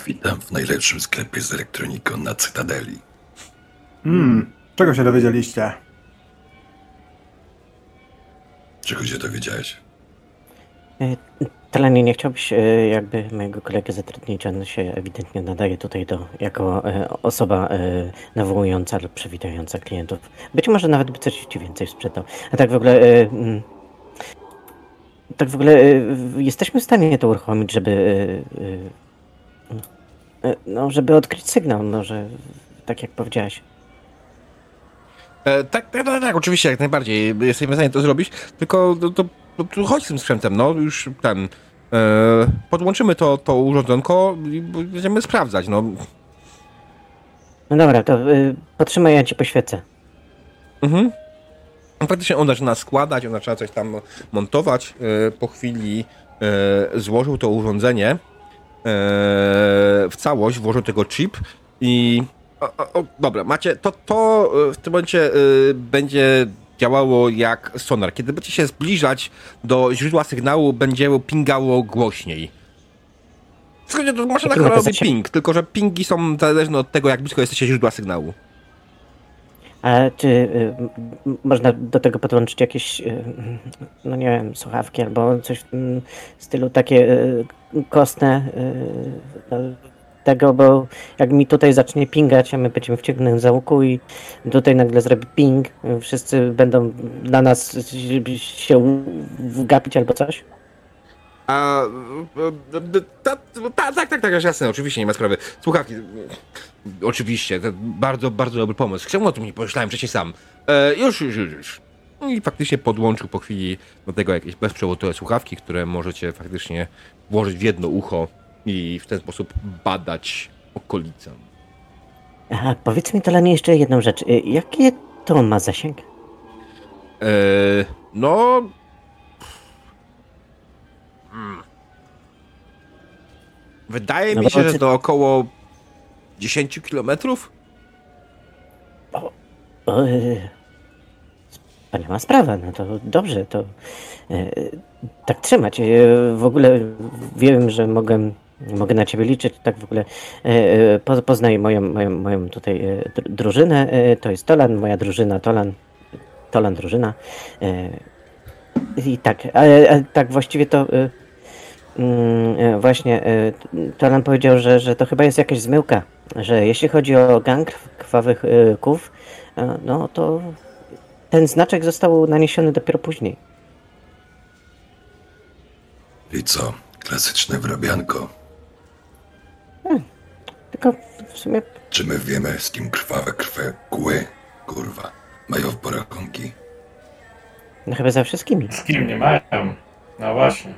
Witam w najlepszym sklepie z elektroniką na Cytadeli. Czego się dowiedzieliście? Czego się dowiedziałeś? Tolanie, nie chciałbyś jakby mojego kolegę zatrudnić? On się ewidentnie nadaje tutaj jako osoba nawołująca lub przywitająca klientów. Być może nawet by coś ci więcej sprzedał. A tak w ogóle... Tak w ogóle jesteśmy w stanie to uruchomić, żeby odkryć sygnał, że tak jak powiedziałeś. Tak, oczywiście, jak najbardziej jesteśmy w stanie to zrobić, tylko to chodź z tym sprzętem, już ten, podłączymy to urządzonko i będziemy sprawdzać, No dobra, to potrzymaj, ja ci poświecę. Mhm. Faktycznie on zaczyna składać, on zaczyna coś tam montować. Po chwili złożył to urządzenie w całość, włożył tego chip i... Dobra, macie, to w tym momencie będzie działało jak sonar. Kiedy będziecie się zbliżać do źródła sygnału, będzie pingało głośniej. Maszyna chyba robi ping, tylko że pingi są zależne od tego, jak blisko jesteście źródła sygnału. A czy można do tego podłączyć jakieś, nie wiem, słuchawki albo coś w stylu takie kostne tego, bo jak mi tutaj zacznie pingać, a my będziemy wciągnąć za łuku i tutaj nagle zrobi ping, wszyscy będą na nas się gapić albo coś? Tak, jasne, oczywiście, nie ma sprawy. Słuchawki, oczywiście, to bardzo, bardzo dobry pomysł. Czemu o tym nie pomyślałem wcześniej sam? Już. I faktycznie podłączył po chwili do tego jakieś bezprzewodowe słuchawki, które możecie faktycznie włożyć w jedno ucho i w ten sposób badać okolicę. Aha, powiedz mi, Tolanie, jeszcze jedną rzecz. Jakie to ma zasięg? No... Wydaje mi się, że to około 10 kilometrów. Wspaniała sprawa, no to dobrze, to tak trzymać. W ogóle wiem, że mogę na ciebie liczyć, tak w ogóle poznaj moją tutaj drużynę, to jest Tolan, moja drużyna Tolan drużyna. I tak, ale tak właściwie to... właśnie, Tolan powiedział, że to chyba jest jakaś zmyłka, że jeśli chodzi o gang Krwawych Kłów, no to ten znaczek został naniesiony dopiero później. I co? Klasyczne wrabianko. Tylko w sumie... Czy my wiemy, z kim Krwawe Kły, kurwa, mają w porachunki? No chyba ze wszystkimi. Z kim nie mają? No właśnie.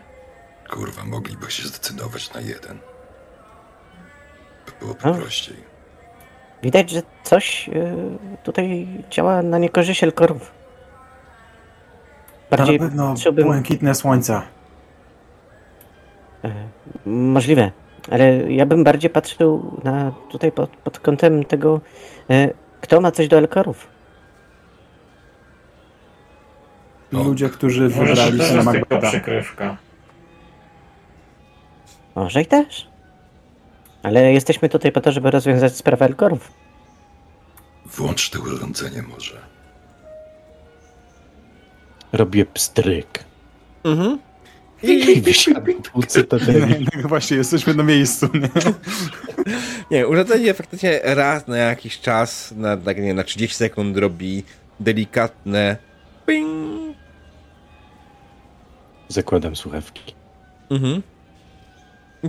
Kurwa, mogliby się zdecydować na jeden. By było prościej. Widać, że coś tutaj działa na niekorzyść Elkorów. Bardziej na pewno błękitne słońca. Możliwe, ale ja bym bardziej patrzył na tutaj pod kątem tego, kto ma coś do Elkorów. Ludzie, którzy wybrali się na Magdala. Może i też. Ale jesteśmy tutaj po to, żeby rozwiązać sprawę Elkorów. Włącz to urządzenie może. Robię pstryk. I wysiadam pół Cytadeli. Właśnie, jesteśmy na miejscu. Nie, urządzenie faktycznie raz na jakiś czas, na 30 sekund robi delikatne ping. Zakładam słuchawki.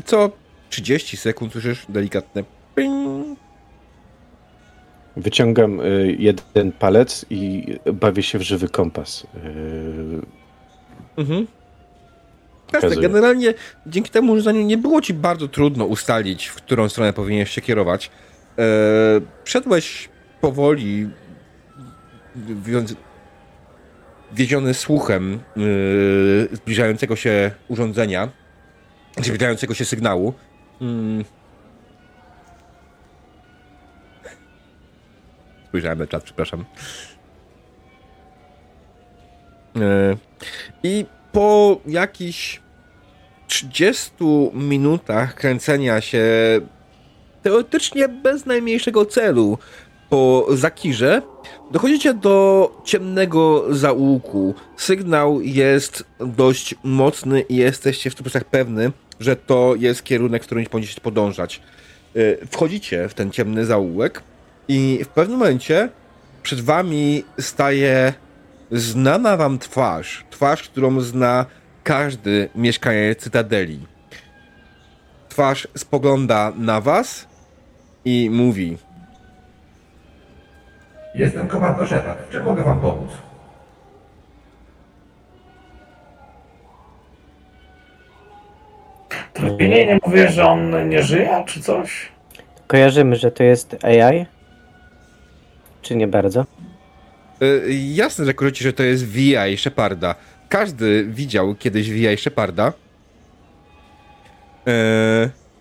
Co 30 sekund słyszysz delikatne ping. Wyciągam jeden palec i bawię się w żywy kompas. Generalnie dzięki temu urządzeniu nie było ci bardzo trudno ustalić, w którą stronę powinieneś się kierować. Szedłeś powoli, wiedziony słuchem zbliżającego się urządzenia, zbliżającego się sygnału. Spojrzałem na czat, przepraszam. I po jakichś 30 minutach kręcenia się teoretycznie bez najmniejszego celu po Zakirze dochodzicie do ciemnego zaułku. Sygnał jest dość mocny i jesteście w 100% pewny, że to jest kierunek, w którym będziecie podążać. Wchodzicie w ten ciemny zaułek i w pewnym momencie przed wami staje znana wam twarz. Twarz, którą zna każdy mieszkaniec Cytadeli. Twarz spogląda na was i mówi: Jestem komandor Shepard. Czy mogę wam pomóc? Turianie nie mówię, że on nie żyje, czy coś? Kojarzymy, że to jest AI? Czy nie bardzo? Jasne, że kojarzycie, że to jest VI Sheparda. Każdy widział kiedyś VI Sheparda.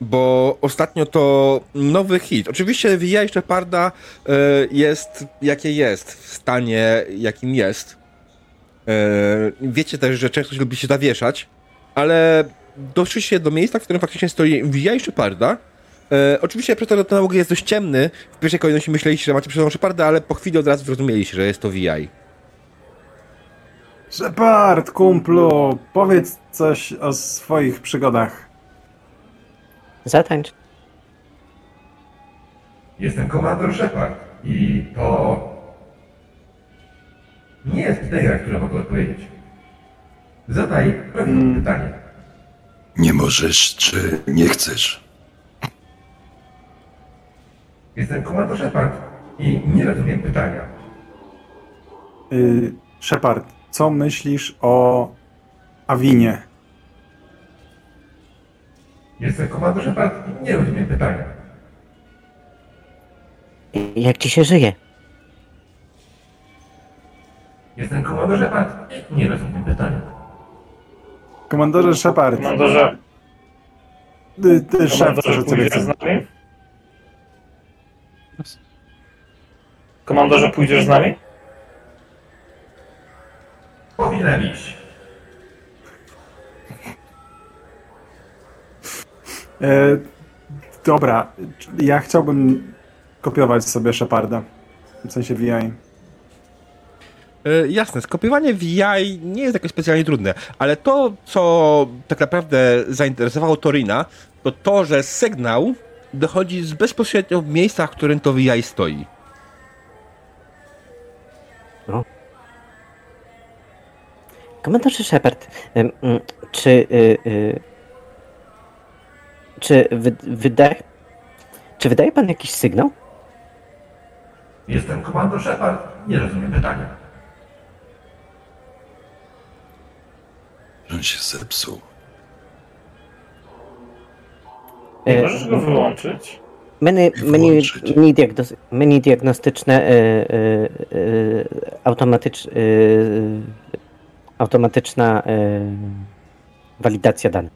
Bo ostatnio to nowy hit. Oczywiście VI Sheparda jest, jakie jest, w stanie, jakim jest. Wiecie też, że często lubi się zawieszać, ale doszliście do miejsca, w którym faktycznie stoi VI Sheparda. Oczywiście przez to, ten jest dość ciemny. W pierwszej kolejności myśleliście, że macie przed sobą Sheparda, ale po chwili od razu zrozumieliście, że jest to VI. Shepard, kumplu, powiedz coś o swoich przygodach. Zatańcz. Jestem komandor Shepard i to nie jest idea, która mogę odpowiedzieć. Zadaj pewne pytanie. Nie możesz, czy nie chcesz? Jestem komandor Shepard i nie rozumiem pytania. Shepard, co myślisz o Avinie? Jestem komandor Shepard i nie rozumiem pytania. Jak ci się żyje? Jestem komandor Shepard i nie rozumiem pytania. Komandorze Shepard. Komandorze... Ty szef, że ciebie chce. Komandorze, pójdziesz z nami? Powinienem iść. Dobra, ja chciałbym kopiować sobie Sheparda. W sensie VI. Jasne, skopiowanie VI nie jest jakoś specjalnie trudne, ale to, co tak naprawdę zainteresowało Torina, to to, że sygnał dochodzi z bezpośrednio miejsca, w którym to VI stoi. No. Komandorze Shepard, czy wydaje pan jakiś sygnał? Jestem komandor Shepard, nie rozumiem pytania. On się zepsuł. Nie możesz go wyłączyć? Menu diagnostyczne automatyczna walidacja danych.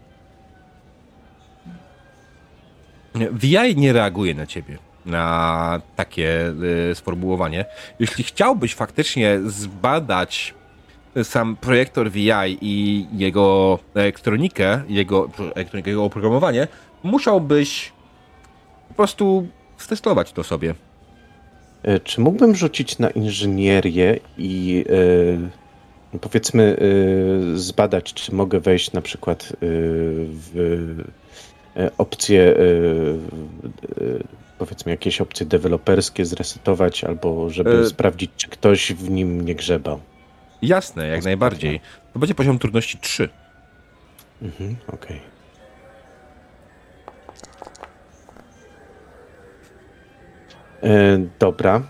VI nie reaguje na ciebie, na takie sformułowanie. Jeśli chciałbyś faktycznie zbadać sam projektor VI i jego elektronikę, jego oprogramowanie, musiałbyś po prostu stestować to sobie. Czy mógłbym rzucić na inżynierię i powiedzmy zbadać, czy mogę wejść na przykład w opcje, powiedzmy jakieś opcje deweloperskie, zresetować, albo żeby sprawdzić, czy ktoś w nim nie grzebał? Jasne, jak najbardziej. To będzie poziom trudności 3. Mhm, okej. Okay. Dobra.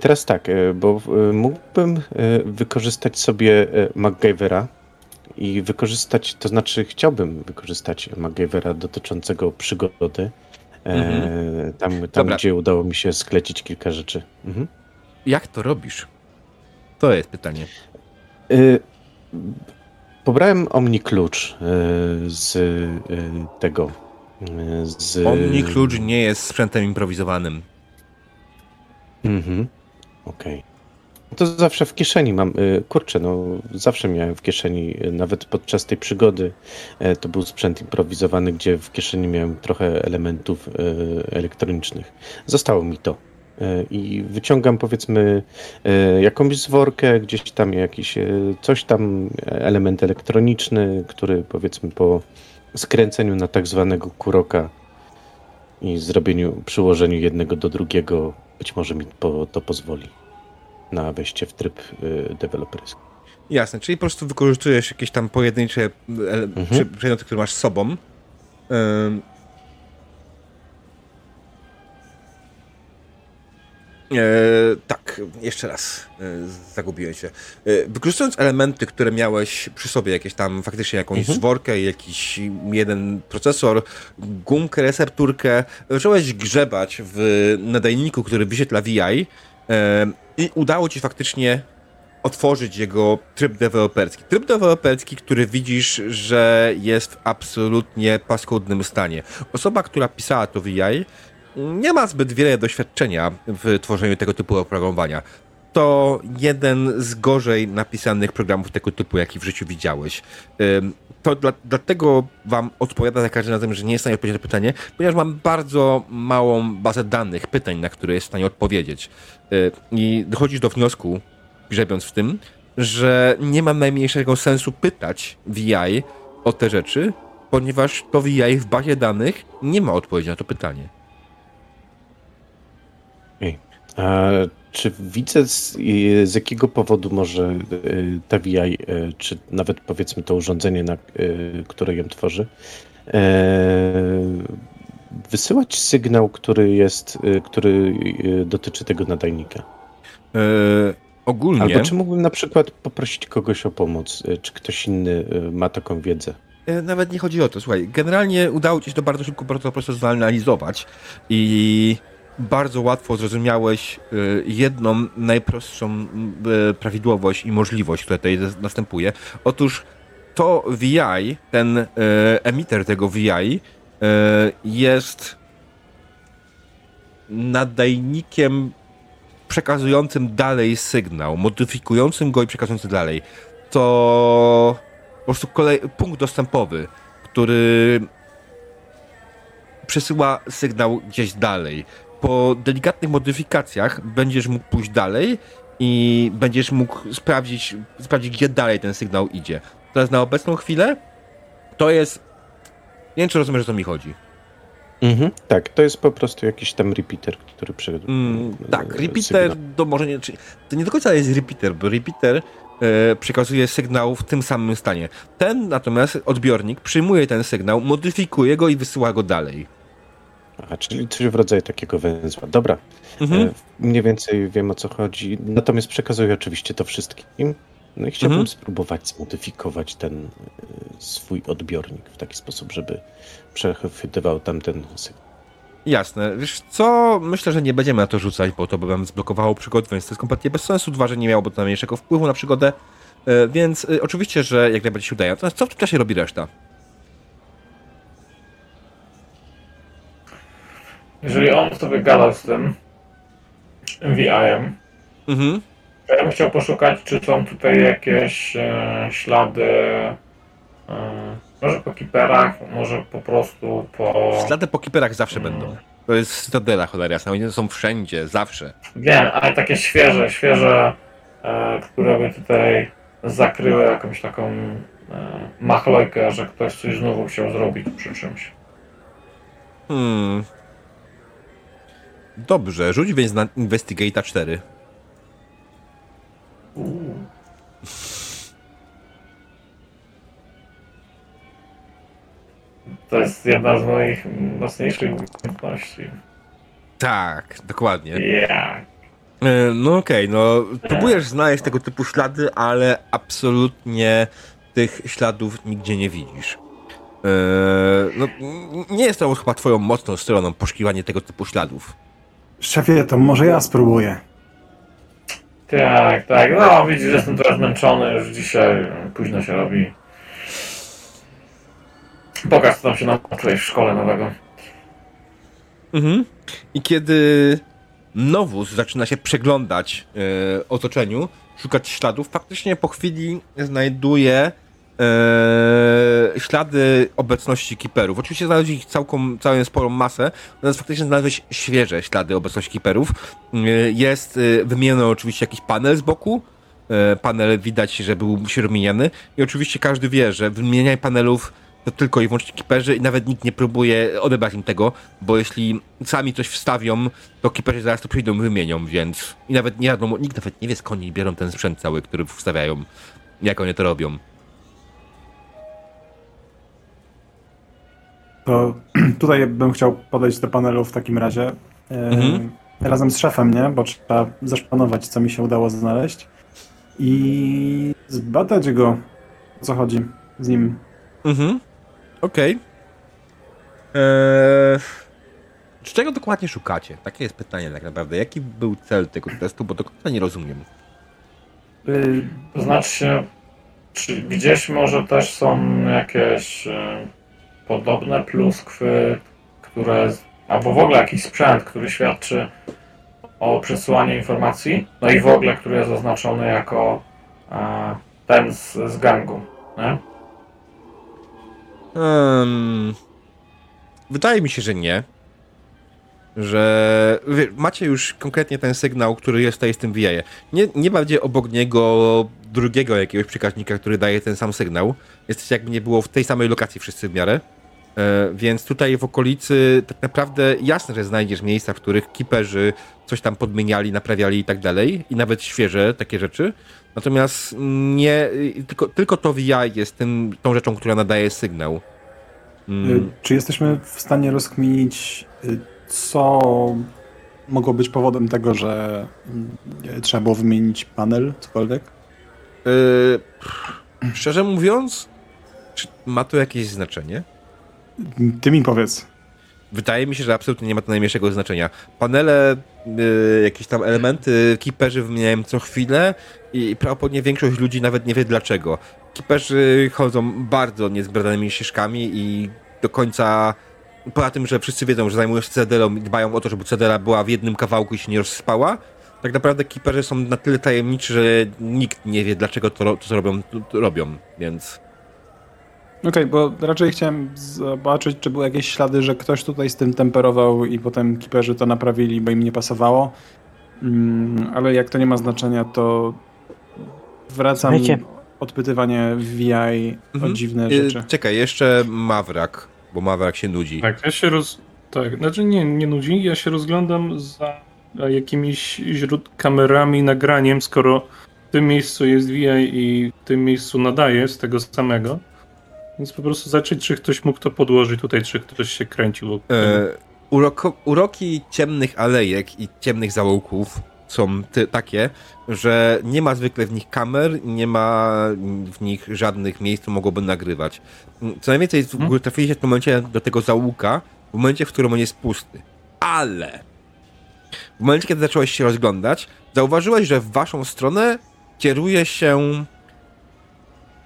Teraz tak, bo mógłbym wykorzystać sobie MacGyvera i wykorzystać, to znaczy chciałbym wykorzystać MacGyvera dotyczącego przygody. Tam gdzie udało mi się sklecić kilka rzeczy. Mhm. Jak to robisz? To jest pytanie. Pobrałem omniklucz z tego. Omniklucz nie jest sprzętem improwizowanym. Mhm, okej. Okay. To zawsze w kieszeni mam. Kurczę, no zawsze miałem w kieszeni, nawet podczas tej przygody to był sprzęt improwizowany, gdzie w kieszeni miałem trochę elementów elektronicznych. Zostało mi to. I wyciągam, powiedzmy, jakąś zworkę, gdzieś tam jakiś coś tam, element elektroniczny, który powiedzmy po skręceniu na tak zwanego kuroka i zrobieniu, przyłożeniu jednego do drugiego, być może mi to pozwoli na wejście w tryb deweloperski. Jasne, czyli po prostu wykorzystujesz jakieś tam pojedyncze przedmioty, które masz z sobą. Tak, jeszcze raz zagubiłem się. Wykorzystując elementy, które miałeś przy sobie, jakieś tam faktycznie jakąś zworkę, jakiś jeden procesor, gumkę, recepturkę, zacząłeś grzebać w nadajniku, który wyświetla VI i udało ci faktycznie otworzyć jego tryb deweloperski. Tryb deweloperski, który widzisz, że jest w absolutnie paskudnym stanie. Osoba, która pisała to VI, nie ma zbyt wiele doświadczenia w tworzeniu tego typu oprogramowania. To jeden z gorzej napisanych programów tego typu, jaki w życiu widziałeś. To dlatego wam odpowiada za każdym razem, że nie jest w stanie odpowiedzieć na pytanie, ponieważ mam bardzo małą bazę danych, pytań, na które jest w stanie odpowiedzieć. I dochodzisz do wniosku, grzebiąc w tym, że nie ma najmniejszego sensu pytać VI o te rzeczy, ponieważ to VI w bazie danych nie ma odpowiedzi na to pytanie. A Czy widzę z jakiego powodu może ta VI, czy nawet powiedzmy to urządzenie, które ją tworzy, wysyłać sygnał, który dotyczy tego nadajnika? Ogólnie. Albo czy mógłbym na przykład poprosić kogoś o pomoc? Czy ktoś inny ma taką wiedzę? Nawet nie chodzi o to, słuchaj. Generalnie udało ci się to bardzo szybko, bardzo prosto zanalizować i bardzo łatwo zrozumiałeś jedną najprostszą prawidłowość i możliwość, która tutaj następuje. Otóż to VI, ten emiter tego VI jest nadajnikiem przekazującym dalej sygnał, modyfikującym go i przekazującym dalej. To po prostu punkt dostępowy, który przesyła sygnał gdzieś dalej. Po delikatnych modyfikacjach będziesz mógł pójść dalej i będziesz mógł sprawdzić, gdzie dalej ten sygnał idzie. Teraz na obecną chwilę to jest... Nie wiem, czy rozumiesz, o co mi chodzi. Mhm, tak, to jest po prostu jakiś tam repeater, który przy... tak, repeater sygnał. To może nie... To nie do końca jest repeater, bo repeater przekazuje sygnał w tym samym stanie. Ten natomiast odbiornik przyjmuje ten sygnał, modyfikuje go i wysyła go dalej. Aha, czyli coś w rodzaju takiego węzła. Dobra, mniej więcej wiem, o co chodzi. Natomiast przekazuję oczywiście to wszystkim. No i chciałbym spróbować zmodyfikować ten swój odbiornik w taki sposób, żeby przechwytywał tamten sygnał. Jasne. Wiesz co? Myślę, że nie będziemy na to rzucać, bo to by nam zblokowało przygodę, więc to jest kompletnie bez sensu. Dwa, że nie miałoby to najmniejszego wpływu na przygodę, więc oczywiście, że jak najbardziej się udaje. Natomiast co w tym czasie robi reszta? Jeżeli on sobie gadał z tym VI-em, to ja bym chciał poszukać, czy są tutaj jakieś ślady, może po kiperach, może po prostu po... Ślady po kiperach zawsze będą. To jest Cytadela, cholera jasna, oni są wszędzie, zawsze. Wiem, ale takie świeże, które by tutaj zakryły jakąś taką machlojkę, że ktoś coś znowu chciał zrobić przy czymś. Dobrze, rzuć więc na Investigate'a 4. To jest jedna z moich mocniejszych umiejętności. Tak, dokładnie. Yeah. No okej, no próbujesz znaleźć tego typu ślady, ale absolutnie tych śladów nigdzie nie widzisz. No, nie jest to chyba twoją mocną stroną poszukiwanie tego typu śladów. Szefie, to może ja spróbuję. Tak, no widzisz, że jestem teraz zmęczony, już dzisiaj późno się robi. Pokaż, co tam się nauczyłeś w szkole nowego. I kiedy Novus zaczyna się przeglądać otoczeniu, szukać śladów, faktycznie po chwili znajduje ślady obecności kiperów. Oczywiście znaleźli ich całą sporą masę, natomiast faktycznie znaleźć świeże ślady obecności kiperów. Jest wymieniony oczywiście jakiś panel z boku. Panel widać, że był się wymieniany. I oczywiście każdy wie, że wymienianie panelów to tylko i wyłącznie kiperzy i nawet nikt nie próbuje odebrać im tego, bo jeśli sami coś wstawią, to kiperzy zaraz to przyjdą i wymienią, więc... I nawet nie wiadomo, nikt nawet nie wie, skąd oni biorą ten sprzęt cały, który wstawiają. Jak oni to robią. To tutaj bym chciał podejść do panelu w takim razie razem z szefem, nie? Bo trzeba zaszpanować, co mi się udało znaleźć i zbadać go, o co chodzi z nim. Okej. Czego dokładnie szukacie? Takie jest pytanie tak naprawdę. Jaki był cel tego testu? Bo do końca nie rozumiem. To znaczy, czy gdzieś może też są jakieś... podobne pluskwy, które... albo w ogóle jakiś sprzęt, który świadczy o przesyłaniu informacji, no i w ogóle, który jest oznaczony jako ten z gangu, nie? Wydaje mi się, że nie. Że macie już konkretnie ten sygnał, który jest tutaj z tym VI-e. Nie bardziej obok niego drugiego jakiegoś przekaźnika, który daje ten sam sygnał. Jesteście jakby nie było w tej samej lokacji wszyscy w miarę. Więc tutaj w okolicy tak naprawdę jasne, że znajdziesz miejsca, w których kiperzy coś tam podmieniali, naprawiali i tak dalej. I nawet świeże takie rzeczy. Natomiast nie, tylko to VI jest tą rzeczą, która nadaje sygnał. Czy jesteśmy w stanie rozkminić, co mogło być powodem tego, że trzeba było wymienić panel, cokolwiek? Szczerze mówiąc, czy ma to jakieś znaczenie? Ty mi powiedz. Wydaje mi się, że absolutnie nie ma to najmniejszego znaczenia. Panele, jakieś tam elementy, kiperzy wymieniają co chwilę i prawdopodobnie większość ludzi nawet nie wie dlaczego. Kiperzy chodzą bardzo niezbradanymi ścieżkami i do końca, poza tym, że wszyscy wiedzą, że zajmują się Cytadelą i dbają o to, żeby Cytadela była w jednym kawałku i się nie rozsypała, tak naprawdę kiperzy są na tyle tajemniczy, że nikt nie wie dlaczego to robią, więc... Okej, bo raczej chciałem zobaczyć, czy były jakieś ślady, że ktoś tutaj z tym temperował i potem kiperzy to naprawili, bo im nie pasowało. Ale jak to nie ma znaczenia, to wracam odpytywanie VI o dziwne rzeczy. Czekaj, jeszcze Mawrak, bo Mawrak się nudzi. Tak, ja się nie nudzi, ja się rozglądam za jakimiś kamerami, nagraniem, skoro w tym miejscu jest VI i w tym miejscu nadaje z tego samego. Więc po prostu zacząć, czy ktoś mógł to podłożyć tutaj, czy ktoś się kręcił. Uroki ciemnych alejek i ciemnych zaułków są takie, że nie ma zwykle w nich kamer, nie ma w nich żadnych miejsc, które mogłoby nagrywać. Co najwięcej, trafili się w tym momencie do tego zaułka, w momencie, w którym on jest pusty. Ale w momencie, kiedy zacząłeś się rozglądać, zauważyłeś, że w waszą stronę kieruje się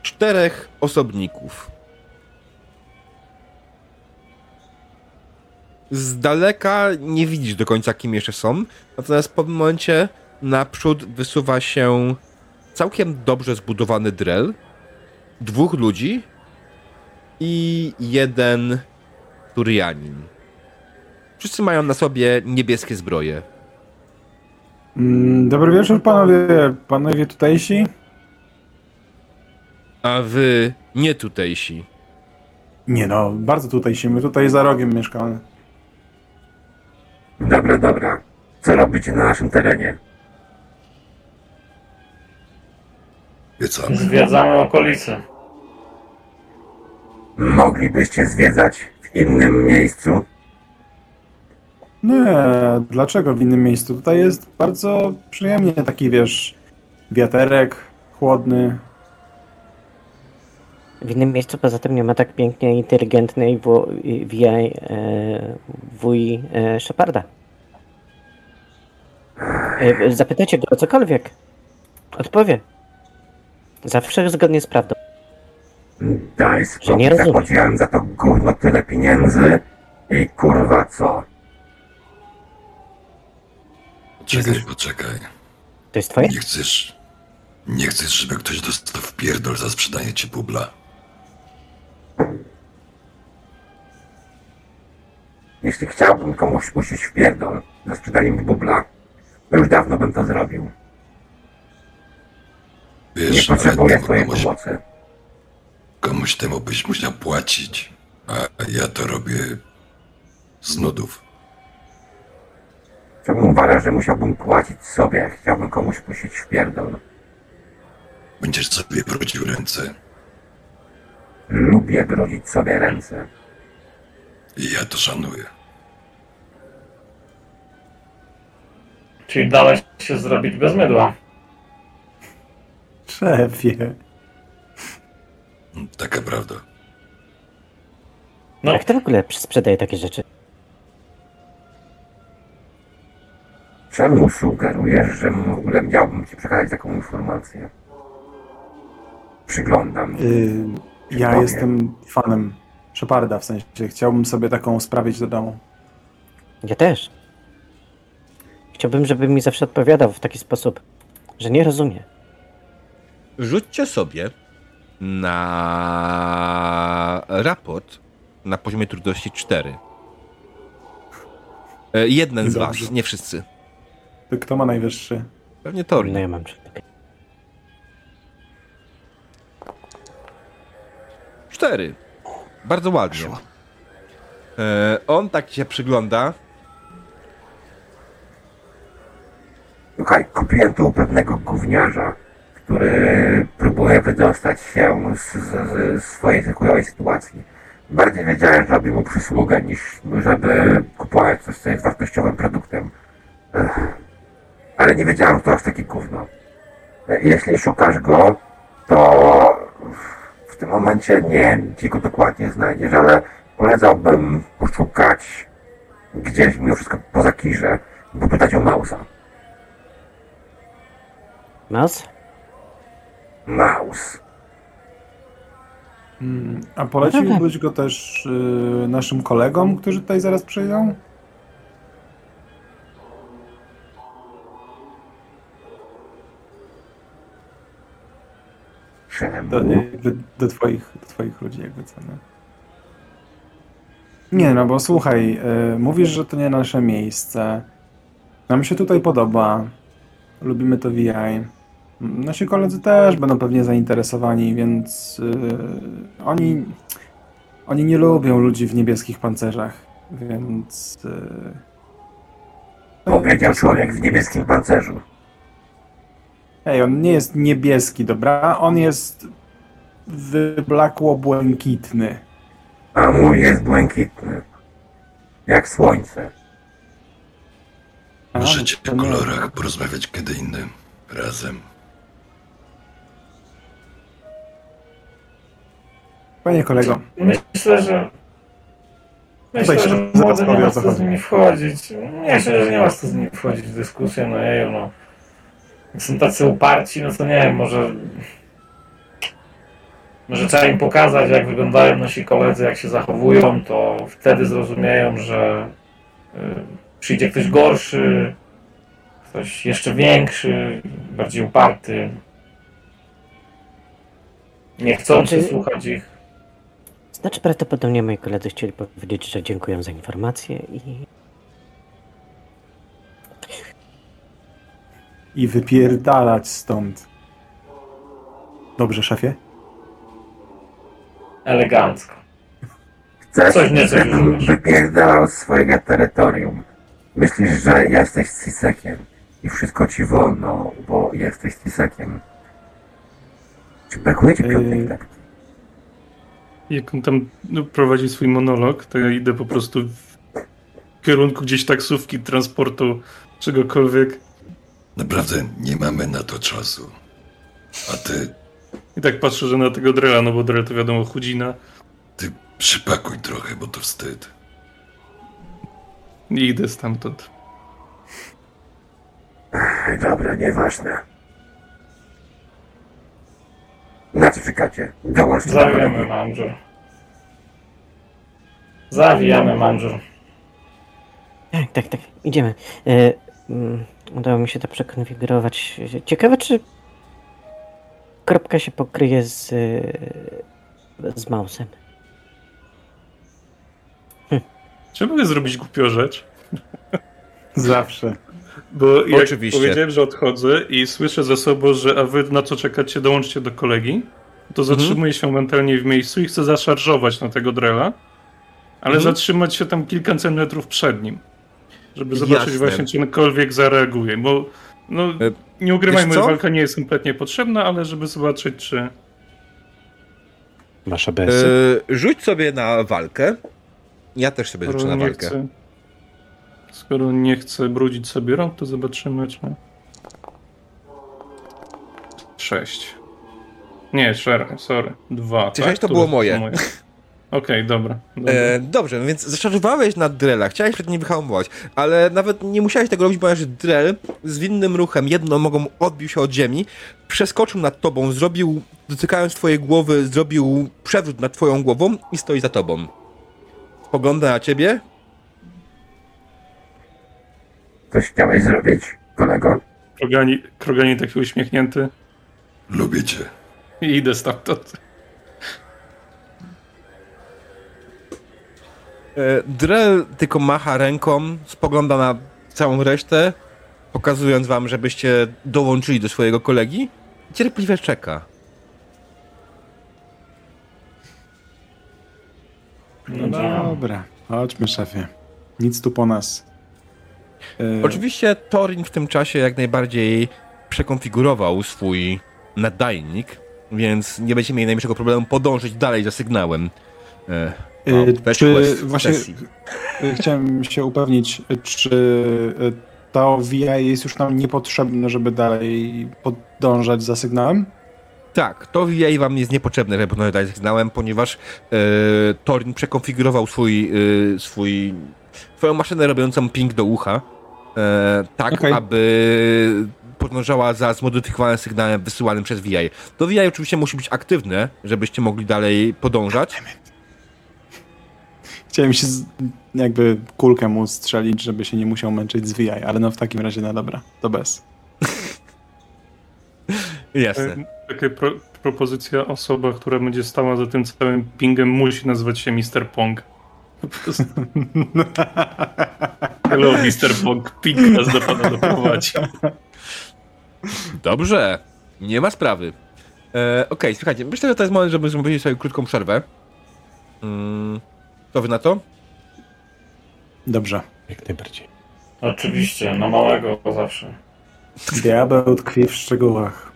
4 osobników. Z daleka nie widzisz do końca, kim jeszcze są, natomiast po pewnym momencie naprzód wysuwa się całkiem dobrze zbudowany Drell, 2 ludzi i 1 Turianin. Wszyscy mają na sobie niebieskie zbroje. Dobry wieczór, panowie tutejsi. A wy nie tutejsi. Nie no, bardzo tutejsi. My tutaj za rogiem mieszkamy. Dobra. Co robicie na naszym terenie? Zwiedzamy okolice. Moglibyście zwiedzać w innym miejscu? Nie, dlaczego w innym miejscu? Tutaj jest bardzo przyjemnie taki, wiesz, wiaterek chłodny. W innym miejscu poza tym nie ma tak pięknie inteligentnej wuj Sheparda. Zapytajcie go o cokolwiek. Odpowie. Zawsze zgodnie z prawdą. Daj spokój, zapłaciłem za to gówno tyle pieniędzy i kurwa co? Poczekaj. To jest twoje? Nie chcesz, żeby ktoś dostał w pierdol za sprzedanie ci bubla. Jeśli chciałbym komuś puścić w pierdol za sprzedanie mi bubla, to już dawno bym to zrobił. Wiesz, nie potrzebuję twojej pomocy. Komuś temu byś musiał płacić, a ja to robię z nudów. Czemu uważasz, że musiałbym płacić sobie, chciałbym komuś puścić w pierdol? Będziesz sobie brudził ręce. Lubię brudzić sobie ręce. I ja to szanuję. Czyli dałeś się zrobić bez mydła. Szefie. Taka prawda. No. Jak to w ogóle sprzedaje takie rzeczy? Czemu sugerujesz, że w ogóle miałbym ci przekazać taką informację? Przyglądam. Jestem fanem Sheparda, w sensie chciałbym sobie taką sprawić do domu. Ja też. Chciałbym, żeby mi zawsze odpowiadał w taki sposób, że nie rozumie. Rzućcie sobie na raport na poziomie trudności 4. Jeden z was, nie wszyscy. To kto ma najwyższy? Pewnie Thorin. No ja mam 4. Bardzo ładnie. On tak się przygląda. Słuchaj, kupiłem tu pewnego gówniarza, który próbuje wydostać się ze swojej zakulowej sytuacji. Bardziej wiedziałem, że robi mu przysługę, niż żeby kupować coś, co jest wartościowym produktem. Ale nie wiedziałem, że to aż takie gówno. Jeśli szukasz go, to w tym momencie nie wiem, gdzie go dokładnie znajdziesz, ale polecałbym poszukać gdzieś mimo wszystko poza Kirze, bo pytać o Mausa. Mouse? Mouse. A poleciłbyś go też naszym kolegom, którzy tutaj zaraz przyjdą? Do twoich ludzi jakby co, no. Nie no, bo słuchaj, mówisz, że to nie nasze miejsce. Nam się tutaj podoba. Lubimy to VI. Nasi koledzy też będą pewnie zainteresowani, więc oni nie lubią ludzi w niebieskich pancerzach, więc... Powiedział człowiek w niebieskim pancerzu. Ej, on nie jest niebieski, dobra? On jest wyblakło-błękitny. A mój jest błękitny. Jak słońce. Możecie o kolorach porozmawiać kiedy innym. Razem. Panie kolego. Myślę, że młody nie ma co z nimi wchodzić. Myślę, że nie ma co z nimi wchodzić w dyskusję, no jeju, no. Są tacy uparci, no to nie wiem, może trzeba im pokazać, jak wyglądają nasi koledzy, jak się zachowują, to wtedy zrozumieją, że przyjdzie ktoś gorszy, ktoś jeszcze większy, bardziej uparty, nie chcący słuchać ich. Znaczy prawdopodobnie moi koledzy chcieli powiedzieć, że dziękuję za informację i wypierdalać stąd. Dobrze, szefie? Elegancko. Chcesz, żebym wypierdalał z swojego terytorium. Myślisz, że jesteś C-Seciem i wszystko ci wolno, bo jesteś C-Seciem. Czy brakuje ci piątej takty? Jak on tam prowadzi swój monolog, to ja idę po prostu w kierunku gdzieś taksówki, transportu, czegokolwiek. Naprawdę nie mamy na to czasu. A ty... I tak patrzę, że na tego Drella, no bo Drell to wiadomo chudzina. Ty przypakuj trochę, bo to wstyd. I idę stamtąd. Dobra, nieważne. Na co czekacie? Zawijamy manżur. Tak, idziemy. Udało mi się to przekonfigurować. Ciekawe, czy kropka się pokryje z Mouse'em. Czy mogę zrobić głupią rzecz? Zawsze. Bo jak oczywiście powiedziałem, że odchodzę i słyszę za sobą, że a wy na co czekacie, dołączcie do kolegi, to zatrzymuję się mentalnie w miejscu i chcę zaszarżować na tego Drella, ale zatrzymać się tam kilka centymetrów przed nim. Żeby zobaczyć właśnie, czy ktokolwiek zareaguje, bo no, nie ukrywajmy, walka nie jest kompletnie potrzebna, ale żeby zobaczyć, czy... Masz ABS-y? Rzuć sobie na walkę. Ja też sobie rzucę na walkę. Skoro nie chcę brudzić sobie rąk, to zobaczymy, czy... 6. Nie, 4, sorry. 2. 6 tak? To było moje. Okej, dobra. Dobrze, no więc zaszarżowałeś na Drella, chciałeś przed nim wyhamować, ale nawet nie musiałeś tego robić, ponieważ Drell z winnym ruchem jedną nogą odbił się od ziemi, przeskoczył nad tobą, dotykając twojej głowy, zrobił przewrót nad twoją głową i stoi za tobą. Spogląda na ciebie. Coś chciałeś zrobić, kolego? Kroganin taki uśmiechnięty. Lubię cię. I idę stamtąd. Drell tylko macha ręką, spogląda na całą resztę, pokazując wam, żebyście dołączyli do swojego kolegi i cierpliwie czeka. No dobra. Chodźmy, szefie. Nic tu po nas. Oczywiście Thorin w tym czasie jak najbardziej przekonfigurował swój nadajnik, więc nie będziemy mieli najmniejszego problemu podążyć dalej za sygnałem. Czy właśnie chciałem się upewnić, czy to VI jest już nam niepotrzebne, żeby dalej podążać za sygnałem? Tak, to VI wam jest niepotrzebne, żeby podążać dalej za sygnałem, ponieważ Thorin przekonfigurował swoją maszynę robiącą ping do ucha, tak, okay, aby podążała za zmodyfikowanym sygnałem wysyłanym przez VI. To VI oczywiście musi być aktywne, żebyście mogli dalej podążać. Chciałem się jakby kulkę mu strzelić, żeby się nie musiał męczyć z VI, ale no w takim razie, no dobra, to bez. Jasne. Taka propozycja: osoba, która będzie stała za tym całym pingiem, musi nazywać się Mr. Pong. Hello, Mr. Pong, ping nas do pana doprowadzi. Dobrze, nie ma sprawy. Okej, słuchajcie, myślę, że to jest moment, żeby zrobić sobie krótką przerwę. To wy na to? Dobrze. Jak najbardziej. Oczywiście, na małego zawsze. Diabeł tkwi w szczegółach.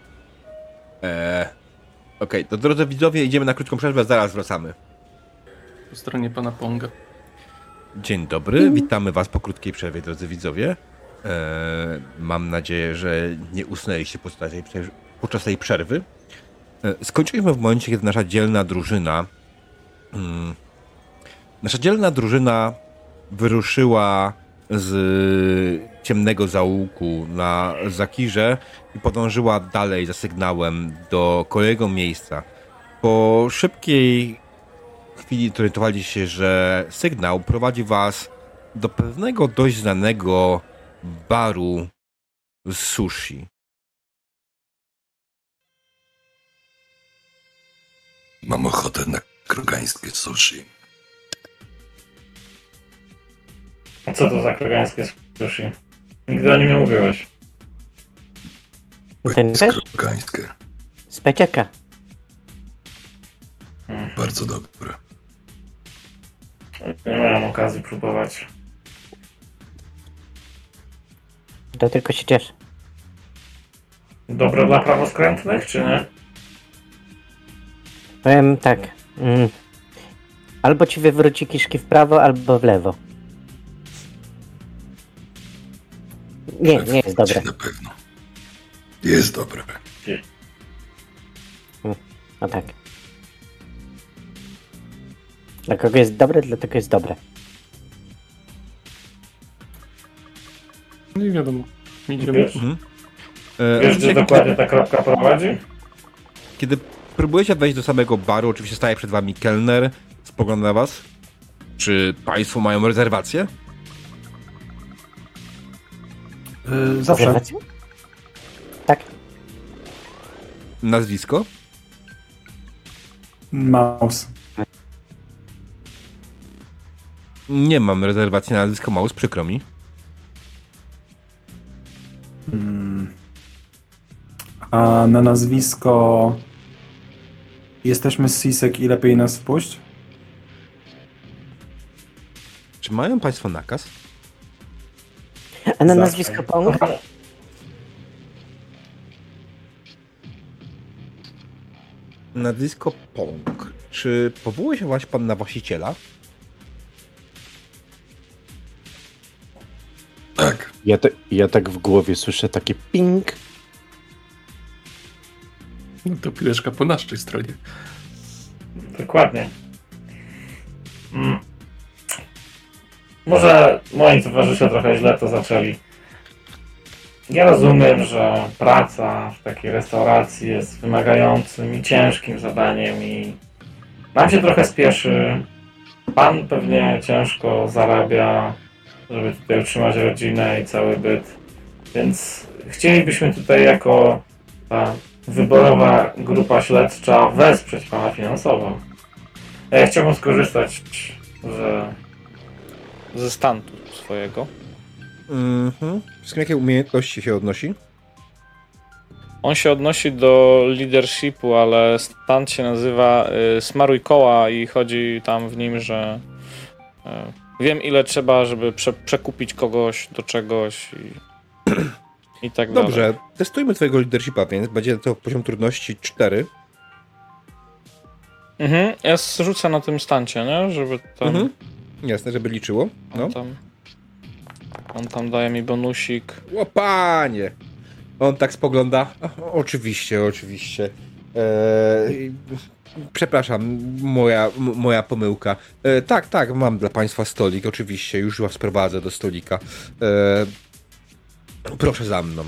Okej, to drodzy widzowie, idziemy na krótką przerwę, zaraz wracamy. Po stronie pana Ponga. Dzień dobry, witamy was po krótkiej przerwie, drodzy widzowie. Mam nadzieję, że nie usnęliście podczas tej przerwy. Skończyliśmy w momencie, kiedy nasza dzielna drużyna wyruszyła z ciemnego zaułku na Zakirze i podążyła dalej za sygnałem do kolejnego miejsca. Po szybkiej chwili zorientowali się, że sygnał prowadzi was do pewnego dość znanego baru z sushi. Mam ochotę na krogańskie sushi. A co to za krogańskie sushi? Nigdy o nim nie mówiłeś. To jest krogańskie. Z peciaka. Bardzo dobre. Nie miałem okazji próbować. To tylko się cieszę. Dobre dla prawoskrętnych, czy nie? Powiem tak. Albo ci wywróci kiszki w prawo, albo w lewo. Nie jest dobre. Na pewno. Jest dobre. No tak. Dla kogo jest dobre, dlatego jest dobre. Nie wiadomo. Wiesz, gdzie dokładnie ta kropka prowadzi? Kiedy próbujecie wejść do samego baru, oczywiście staje przed wami kelner, spogląda na was. Czy państwo mają rezerwację? Zawsze. Rezerwację? Tak. Nazwisko? Mouse. Nie mam rezerwacji na nazwisko Mouse, przykro mi. A na nazwisko jesteśmy z C-Sec i lepiej nas wpuść? Czy mają państwo nakaz? A na nazwisko Pong? Nazwisko Pong. Czy powołuje się właśnie pan na właściciela? Tak. Ja tak w głowie słyszę takie ping. No to piłeczka po naszej stronie. Dokładnie. Może moi towarzysze trochę źle to zaczęli. Ja rozumiem, że praca w takiej restauracji jest wymagającym i ciężkim zadaniem i nam się trochę spieszy. Pan pewnie ciężko zarabia, żeby tutaj utrzymać rodzinę i cały byt. Więc chcielibyśmy tutaj jako ta wyborowa grupa śledcza wesprzeć pana finansowo. Ja chciałbym skorzystać ze stuntu swojego. Wszystkim jakie umiejętności się odnosi? On się odnosi do leadershipu, ale stunt się nazywa Smaruj koła i chodzi tam w nim, że Wiem, ile trzeba, żeby przekupić kogoś do czegoś i tak dalej. Dobrze, testujmy twojego leadershipa, więc będzie to poziom trudności 4. Mhm, ja zrzucę na tym stancie, nie? Żeby tam... Mhm. Jasne, żeby liczyło. No. On tam daje mi bonusik. O panie! On tak spogląda. Oczywiście. Przepraszam, moja pomyłka. Tak, mam dla państwa stolik, oczywiście, już was prowadzę do stolika. Proszę za mną.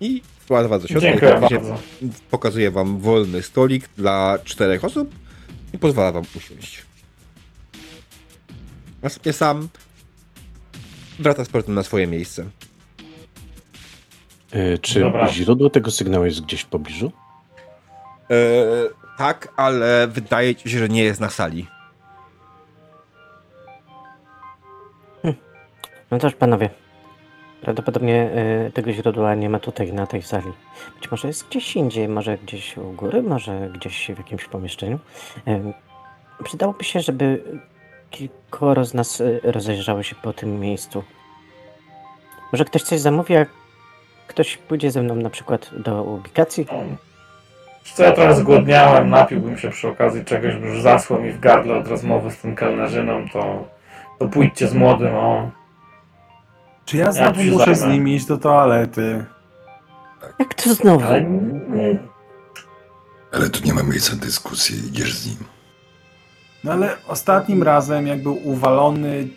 I wprowadza was do środka. Dziękuję bardzo. Pokazuje wam wolny stolik dla 4 osób i pozwala wam usiąść. Następnie sam wraca z portem na swoje miejsce. Czy Dobra. Źródło tego sygnału jest gdzieś w pobliżu? Tak, ale wydaje ci się, że nie jest na sali. No cóż, panowie. Prawdopodobnie tego źródła nie ma tutaj, na tej sali. Być może jest gdzieś indziej, może gdzieś u góry, może gdzieś w jakimś pomieszczeniu. Przydałoby się, żeby kilkoro z nas rozejrzało się po tym miejscu. Może ktoś coś zamówi, a ktoś pójdzie ze mną na przykład do ubikacji? Co ja trochę zgłodniałem, napiłbym się przy okazji czegoś, bo już zasło mi w gardle od rozmowy z tym kelnerzyną, to pójdźcie z młodym, o. Czy ja znowu muszę z nim iść do toalety? Jak to znowu? Ale tu nie ma miejsca dyskusji, idziesz z nim. No ale ostatnim razem jak był uwalony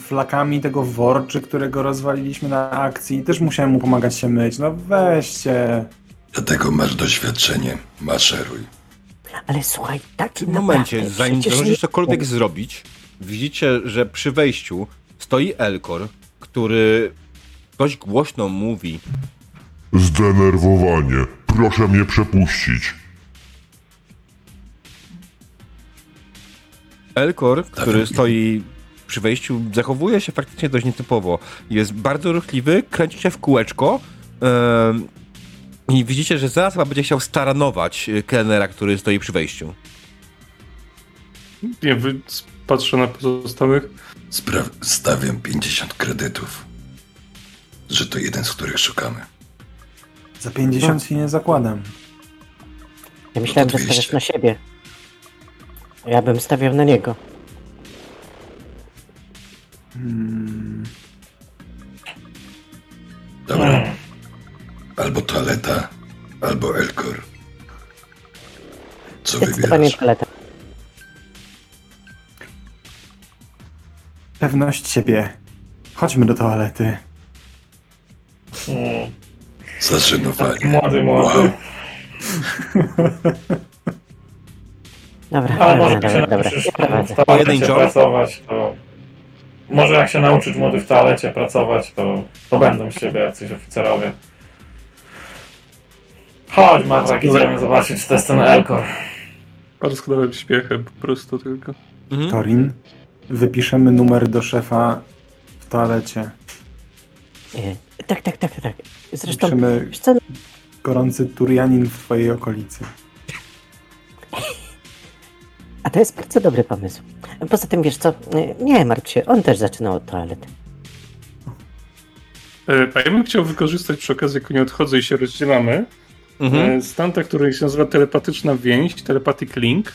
flakami tego worczy, którego rozwaliliśmy na akcji, też musiałem mu pomagać się myć, no weźcie. Dlatego masz doświadczenie, maszeruj. Ale słuchaj, tak w momencie, zanim możesz cokolwiek zrobić, widzicie, że przy wejściu stoi Elkor, który dość głośno mówi: Zdenerwowanie, proszę mnie przepuścić. Elkor, który stoi przy wejściu, zachowuje się faktycznie dość nietypowo. Jest bardzo ruchliwy, kręci się w kółeczko. I widzicie, że zaraz chyba będzie chciał staranować kelnera, który stoi przy wejściu. Ja patrzę na pozostałych. Stawiam 50 kredytów, że to jeden, z których szukamy. Za 50 się nie zakładam. Ja myślałem, że stawiasz na siebie. Ja bym stawiał na niego. Dobra. Albo toaleta, albo Elkor. Co wybierasz? Pewność siebie. Chodźmy do toalety. Zażenowanie. Młody. Wow. Dobra, ale może dobra. Może jak się nauczyć młody w toalecie pracować, to będą z siebie jacyś oficerowie. Chodź, Mawrak, idziemy zobaczyć, czy to jest ten Elkor. Parsknąłem śmiechem po prostu tylko. Thorin, wypiszemy numer do szefa w toalecie. Tak. Zresztą... Wypiszemy gorący Turianin w twojej okolicy. A to jest bardzo dobry pomysł. Poza tym, wiesz co, nie martw się, on też zaczynał od toalety. A ja bym chciał wykorzystać przy okazji, jak nie odchodzę i się rozdzielamy, stanta, który się nazywa telepatyczna więź, telepathic link,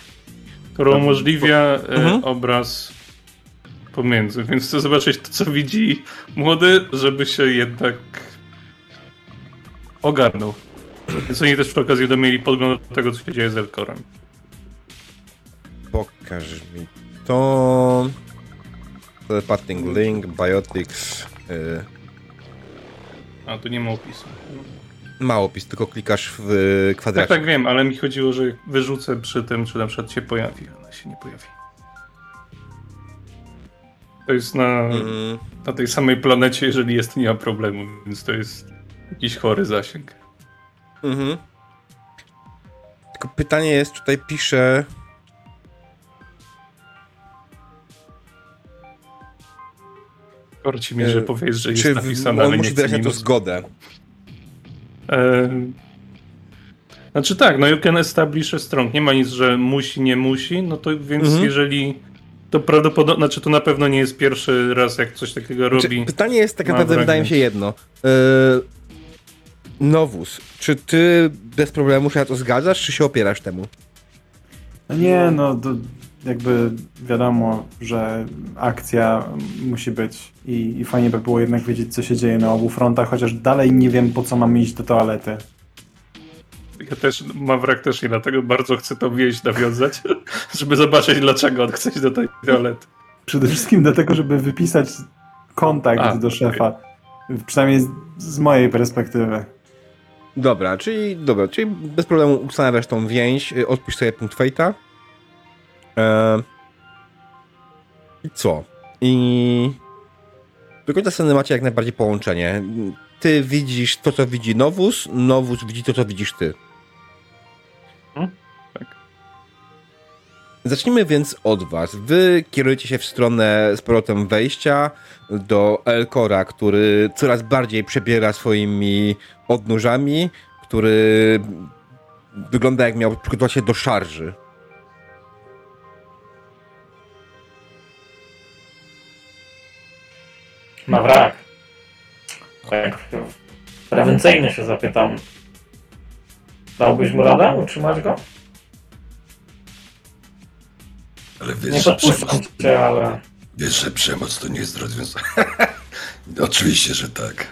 która umożliwia obraz pomiędzy, więc chcę zobaczyć to, co widzi młody, żeby się jednak ogarnął. Więc oni też przy okazji będą mieli podgląd do tego, co się dzieje z Elkorem. Pokaż mi to. Telepathic link, biotics. A tu nie ma opisu. Ma opis, tylko klikasz w kwadracie. Tak, wiem, ale mi chodziło, że wyrzucę przy tym, czy na przykład się pojawi, ale się nie pojawi. To jest na tej samej planecie, jeżeli jest, nie ma problemu, więc to jest jakiś chory zasięg. Mhm. Tylko pytanie jest, tutaj pisze... Korci mnie, że powiesz, że jest napisane, ale musi dać na to zgodę. Znaczy tak, no you can establish a strong, nie ma nic, że musi, nie musi, no to więc jeżeli To prawdopodobnie, znaczy to na pewno nie jest pierwszy raz, jak coś takiego robi. Znaczy, pytanie jest tak naprawdę, wydaje mi się, jedno. Novus, czy ty bez problemu się na to zgadzasz, czy się opierasz temu? Nie, no to jakby wiadomo, że akcja musi być i fajnie by było jednak wiedzieć, co się dzieje na obu frontach, chociaż dalej nie wiem, po co mam iść do toalety. Ja też, Mawrak też nie, dlatego bardzo chcę tą więź nawiązać, żeby zobaczyć, dlaczego on chce iść do tej toalety. Przede wszystkim dlatego, żeby wypisać kontakt do szefa. Przynajmniej z mojej perspektywy. Dobra, czyli bez problemu ustanawiasz tą więź, odpisz sobie punkt fejta. I co? I do końca sceny macie jak najbardziej połączenie. Ty widzisz to, co widzi Novus, Novus widzi to, co widzisz ty. Tak. Zacznijmy więc od was. Wy kierujecie się w stronę z powrotem wejścia do Elkora, który coraz bardziej przebiera swoimi odnóżami, który wygląda, jak miał przygotować się do szarży. Mawrak. Tak, prewencyjnie się zapytam. Dałbyś mu radę utrzymać go? Ale wiesz, nie podpuszczam cię, ale... Wiesz, że przemoc to nie jest rozwiązanie. Oczywiście, że tak.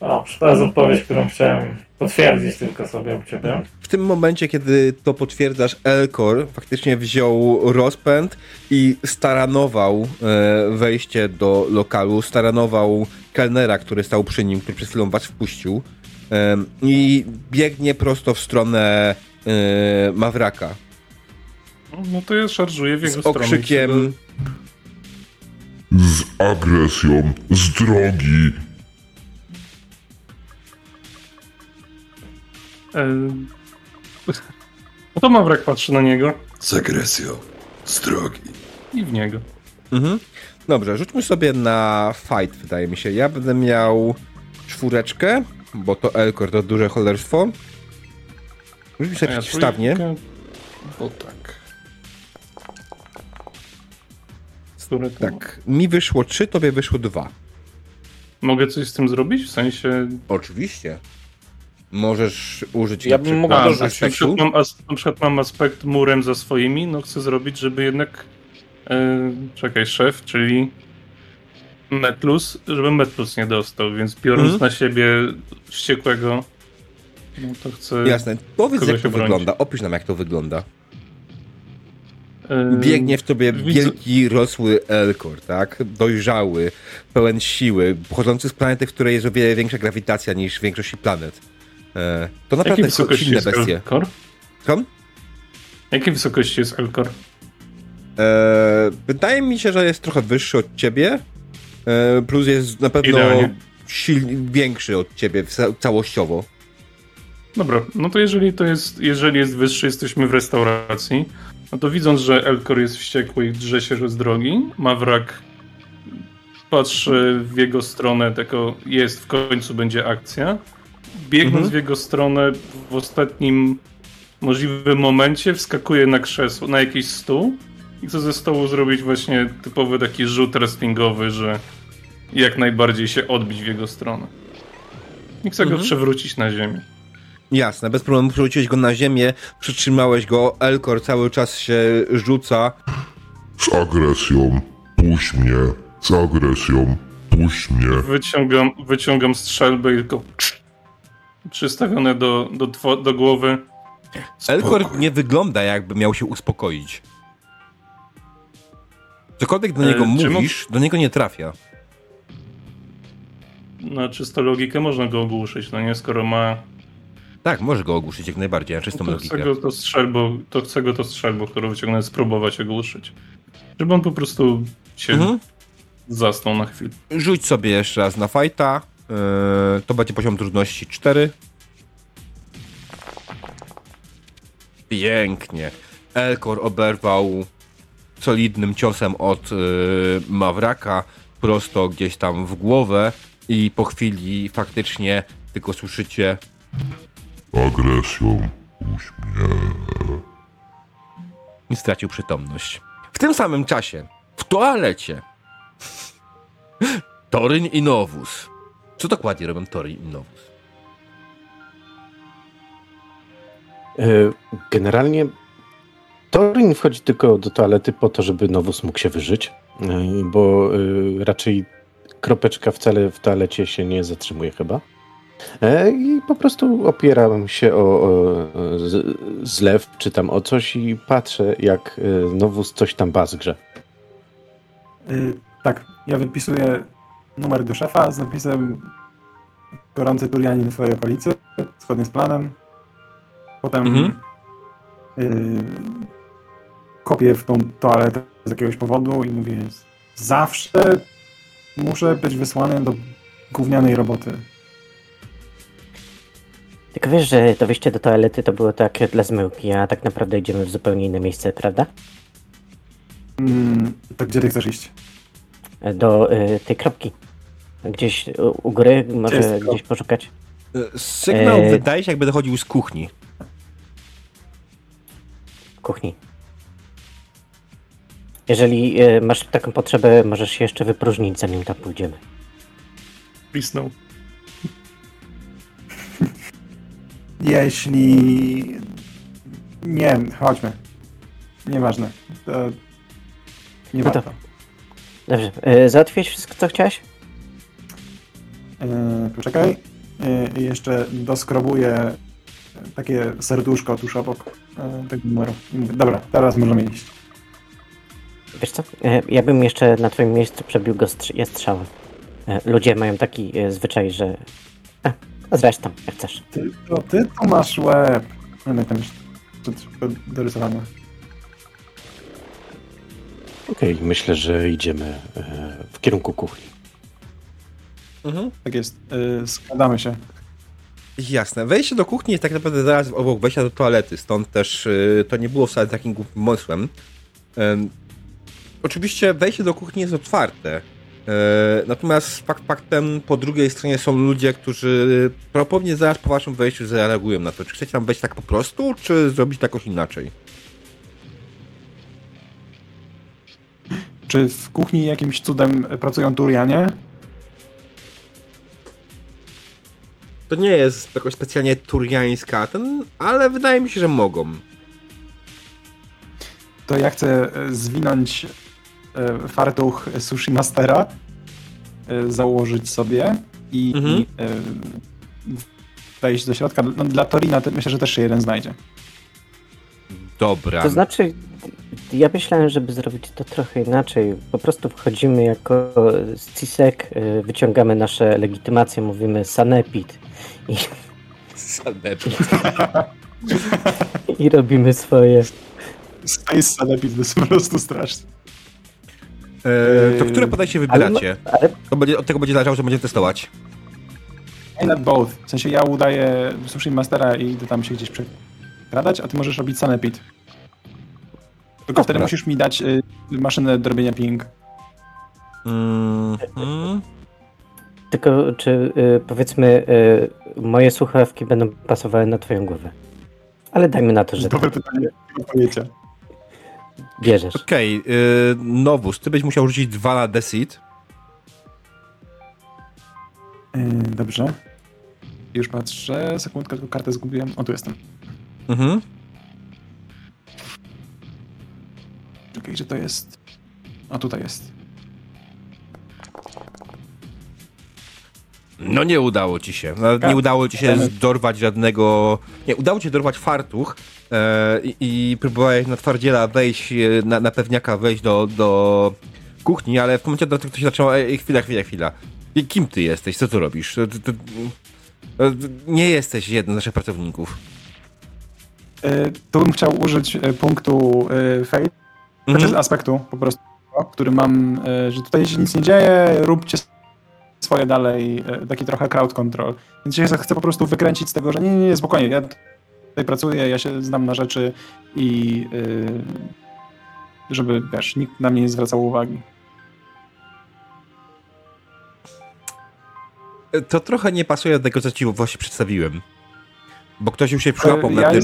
Dobrze, to jest odpowiedź, którą chciałem potwierdzić tylko sobie u ciebie. W tym momencie, kiedy to potwierdzasz, Elkor faktycznie wziął rozpęd i staranował wejście do lokalu, staranował kelnera, który stał przy nim, który przed chwilą was wpuścił, i biegnie prosto w stronę Mawraka. No to ja szarżuję w jego stronę. Z okrzykiem... Z agresją, z drogi. No to Mawrak patrzy na niego. Z agresją, z drogi. I w niego. Mhm. Dobrze, rzućmy sobie na fight, wydaje mi się. Ja będę miał 4, bo to Elkor to duże cholerstwo. Rzućmy sobie przeciwstawnie. Bo tak. Tak, mi wyszło 3, tobie wyszło 2. Mogę coś z tym zrobić? W sensie... Oczywiście. Możesz użyć... Ja bym mógł dorzucić. Na przykład mam aspekt murem za swoimi, no chcę zrobić, żeby jednak... czekaj, szef, czyli... Metellus, żeby Metellus nie dostał, więc biorąc na siebie wściekłego... No to chcę... Jasne, powiedz jak to wygląda, opisz nam jak to wygląda. Biegnie w tobie wielki, rosły Elkor, tak? Dojrzały, pełen siły, pochodzący z planety, w której jest o wiele większa grawitacja niż w większości planet. To naprawdę są silne bestie. Jakiej wysokości jest Elkor? Wydaje mi się, że jest trochę wyższy od ciebie, plus jest na pewno większy od ciebie całościowo. Dobra, no to jeżeli jest wyższy, jesteśmy w restauracji, no to widząc, że Elkor jest wściekły i drze się z drogi, Mawrak patrzy w jego stronę, tylko jest, w końcu będzie akcja. Biegnąc w jego stronę w ostatnim możliwym momencie wskakuje na krzesło, na jakiś stół i chce ze stołu zrobić właśnie typowy taki rzut wrestlingowy, że jak najbardziej się odbić w jego stronę. I chce go przewrócić na ziemię. Jasne, bez problemu przewróciłeś go na ziemię, przytrzymałeś go, Elkor cały czas się rzuca. Z agresją, puść mnie, z agresją, puść mnie. Wyciągam strzelbę i tylko przystawione do głowy. Spokój. Elkor nie wygląda, jakby miał się uspokoić. Cokolwiek do niego mówisz, do niego nie trafia. Na czystą logikę można go ogłuszyć, no nie, skoro ma... Tak, możesz go ogłuszyć jak najbardziej, na czystą logikę. Chcę go to strzelbą, którą wyciągnę, spróbować ogłuszyć. Żeby on po prostu się zasnął na chwilę. Rzuć sobie jeszcze raz na fajta. To będzie poziom trudności 4. Pięknie. Elkor oberwał solidnym ciosem od Mawraka prosto gdzieś tam w głowę i po chwili faktycznie tylko słyszycie agresją, puść mnie. i stracił przytomność. W tym samym czasie, w toalecie, Thorin i Novus. Co dokładnie robią Thorin i Novus? Generalnie Thorin wchodzi tylko do toalety po to, żeby Novus mógł się wyżyć, bo raczej kropeczka wcale w toalecie się nie zatrzymuje chyba. I po prostu opieram się o zlew, czy tam o coś i patrzę, jak Novus coś tam bazgrze. Tak, ja wypisuję numer do szefa z napisem gorący Turianin w swojej okolicy, zgodnie z planem. Potem kopię w tą toaletę z jakiegoś powodu i mówię, zawsze muszę być wysłany do gównianej roboty. Tylko wiesz, że to wyjście do toalety to było tak dla zmyłki, a tak naprawdę idziemy w zupełnie inne miejsce, prawda? To gdzie ty chcesz iść? Do tej kropki. Gdzieś u góry, może gdzieś poszukać. Sygnał wydaje się, jakby dochodził z kuchni. Kuchni. Jeżeli masz taką potrzebę, możesz się jeszcze wypróżnić, zanim tam pójdziemy. Pisnął. Jeśli... Nie, chodźmy. Nieważne. To... Nie no warto. To. Dobrze. Załatwiłeś wszystko, co chciałeś? Poczekaj. Jeszcze doskrobuję takie serduszko tuż obok tego numeru. Dobra, teraz możemy iść. Wiesz co? Ja bym jeszcze na twoim miejscu przebił go strzałem. Ludzie mają taki zwyczaj, że... Zresztą, jak chcesz. Ty to masz łeb. No tam jest dorysowane. Okej, myślę, że idziemy w kierunku kuchni. Mhm. Tak jest, składamy się. Jasne, wejście do kuchni jest tak naprawdę zaraz obok wejścia do toalety, stąd też to nie było wcale takim pomysłem. Oczywiście wejście do kuchni jest otwarte. Natomiast faktem po drugiej stronie są ludzie, którzy prawdopodobnie zaraz po waszym wejściu zareagują na to. Czy chcecie tam wejść tak po prostu, czy zrobić to jakoś inaczej? Czy w kuchni jakimś cudem pracują Turianie? To nie jest jakoś specjalnie turiańska, ale wydaje mi się, że mogą. To ja chcę zwinąć fartuch Sushi Mastera, założyć sobie i wejść do środka. No, dla Torina myślę, że też się jeden znajdzie. Dobra. To znaczy, ja myślałem, żeby zrobić to trochę inaczej. Po prostu wchodzimy jako C-Sec, wyciągamy nasze legitymacje, mówimy sanepid. Sanepid. I robimy swoje. Space sanepid to jest po prostu straszne. To które podejście wybieracie? Od tego będzie zależało, że będziemy testować. Not both. W sensie ja udaję Sushi Mastera i idę tam się gdzieś przekradać, a ty możesz robić sanepid. Tylko wtedy musisz mi dać maszynę do robienia ping. Tylko czy powiedzmy moje słuchawki będą pasowały na twoją głowę? Ale dajmy na to, że... Dobre pytanie, pojęcia. Bierzesz. Okej, Novus, ty byś musiał rzucić 2 na Deceit. Dobrze. Już patrzę, sekundkę, tylko kartę zgubiłem. O, tu jestem. Czekaj, gdzie to jest? O, tutaj jest. No nie udało ci się. Nie udało ci się dorwać żadnego... Nie, udało ci się dorwać fartuch i próbowałeś na twardziela wejść, na pewniaka wejść do kuchni, ale w momencie, do którego się zaczęło, chwila. Kim ty jesteś? Co tu robisz? Ty nie jesteś jednym z naszych pracowników. To bym chciał użyć punktu Fate, znaczy aspektu po prostu, który mam, że tutaj się nic nie dzieje, róbcie swoje dalej, taki trochę crowd control. Więc ja chcę po prostu wykręcić z tego, że nie, spokojnie, ja tutaj pracuję, ja się znam na rzeczy i żeby, wiesz, nikt na mnie nie zwracał uwagi. To trochę nie pasuje do tego, co ci właśnie przedstawiłem. Bo ktoś już się przyłapał na tym.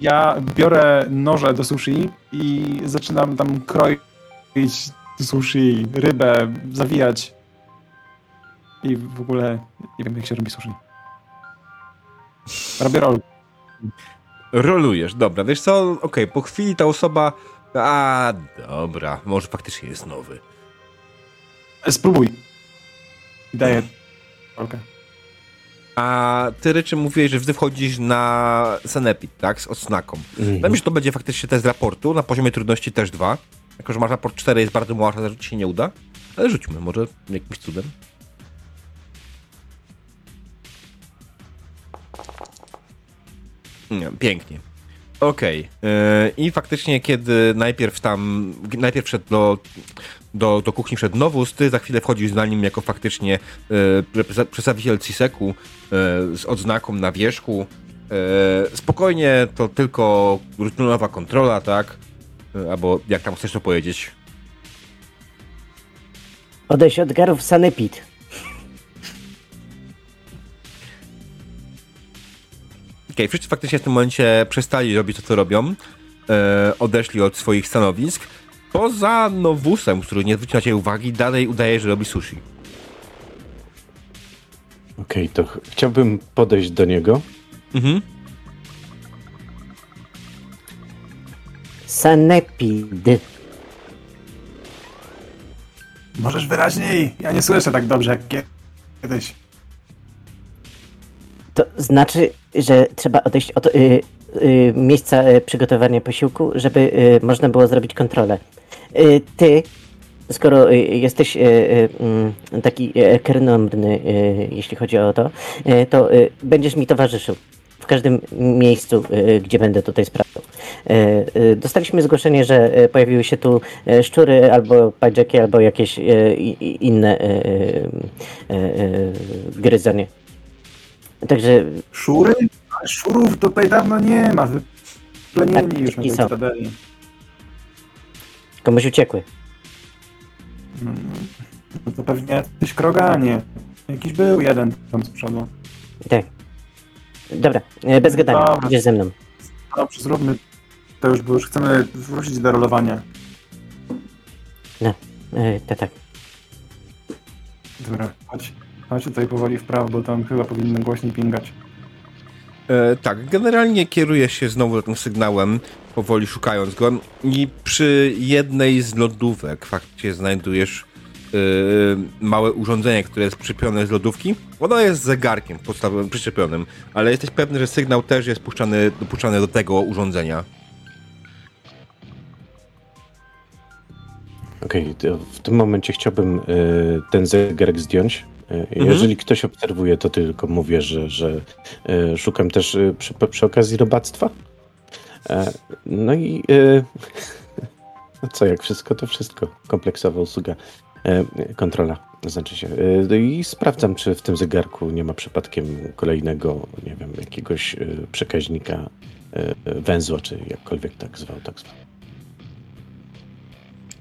Ja biorę noże do sushi i zaczynam tam kroić sushi, rybę, zawijać. I w ogóle nie wiem, jak się robi sushi. Robię roll. Rolujesz, dobra. Wiesz co, okej, po chwili ta osoba... A, dobra, może faktycznie jest nowy. Spróbuj. Daję. Okay. A ty, Ryczy, mówiłeś, że wtedy wchodzisz na Sanepid, tak? Z odznaką. Myślę, że to będzie faktycznie test raportu, na poziomie trudności też 2. Jako, że masz raport 4, jest bardzo mała szansa, że ci się nie uda. Ale rzućmy, może jakimś cudem. Nie, pięknie. Okej. I faktycznie, kiedy najpierw wszedł do kuchni wszedł Novus, ty za chwilę wchodzisz za nim jako faktycznie przedstawiciel C-Secu z odznaką na wierzchu. Spokojnie, to tylko rutynowa kontrola, tak? Albo jak tam chcesz to powiedzieć? Odejść od garów sanepid. Okej, wszyscy faktycznie w tym momencie przestali robić to, co robią. Odeszli od swoich stanowisk. Poza Novusem, który nie zwrócił na ciebie uwagi, dalej udaje, że robi sushi. Okej, to chciałbym podejść do niego. Mhm. Sanepid. Możesz wyraźniej? Ja nie słyszę tak dobrze jak kiedyś. To znaczy, że trzeba odejść od miejsca przygotowania posiłku, żeby można było zrobić kontrolę. Ty, skoro jesteś taki ekonomny, jeśli chodzi o to, to będziesz mi towarzyszył w każdym miejscu, gdzie będę tutaj sprawdzał. Dostaliśmy zgłoszenie, że pojawiły się tu szczury, albo pajczaki, albo jakieś inne gryzanie. Także... Szury? Szurów tutaj dawno nie ma. Wyplenieni już na tej Cytadeli. Komuś uciekły. No to pewnie jakiś Kroganie. Jakiś był jeden tam z przodu. Tak. Dobra, bez gadania. Dobra. Idziesz ze mną. Dobrze, zróbmy to już, bo już chcemy wrócić do rolowania. No, tak. Dobra, chodź. Chodź tutaj powoli w prawo, bo tam chyba powinno głośniej pingać. Tak, generalnie kieruję się znowu tym sygnałem, powoli szukając go i przy jednej z lodówek faktycznie znajdujesz małe urządzenie, które jest przyczepione z lodówki. Ono jest zegarkiem podstawowym przyczepionym, ale jesteś pewny, że sygnał też jest dopuszczany do tego urządzenia. Okej, w tym momencie chciałbym ten zegarek zdjąć. Jeżeli ktoś obserwuje, to tylko mówię, że szukam też przy okazji robactwa. No i co, jak wszystko, to wszystko. Kompleksowa usługa. Kontrola, znaczy się. I sprawdzam, czy w tym zegarku nie ma przypadkiem kolejnego, nie wiem, jakiegoś przekaźnika, węzła, czy jakkolwiek tak zwał,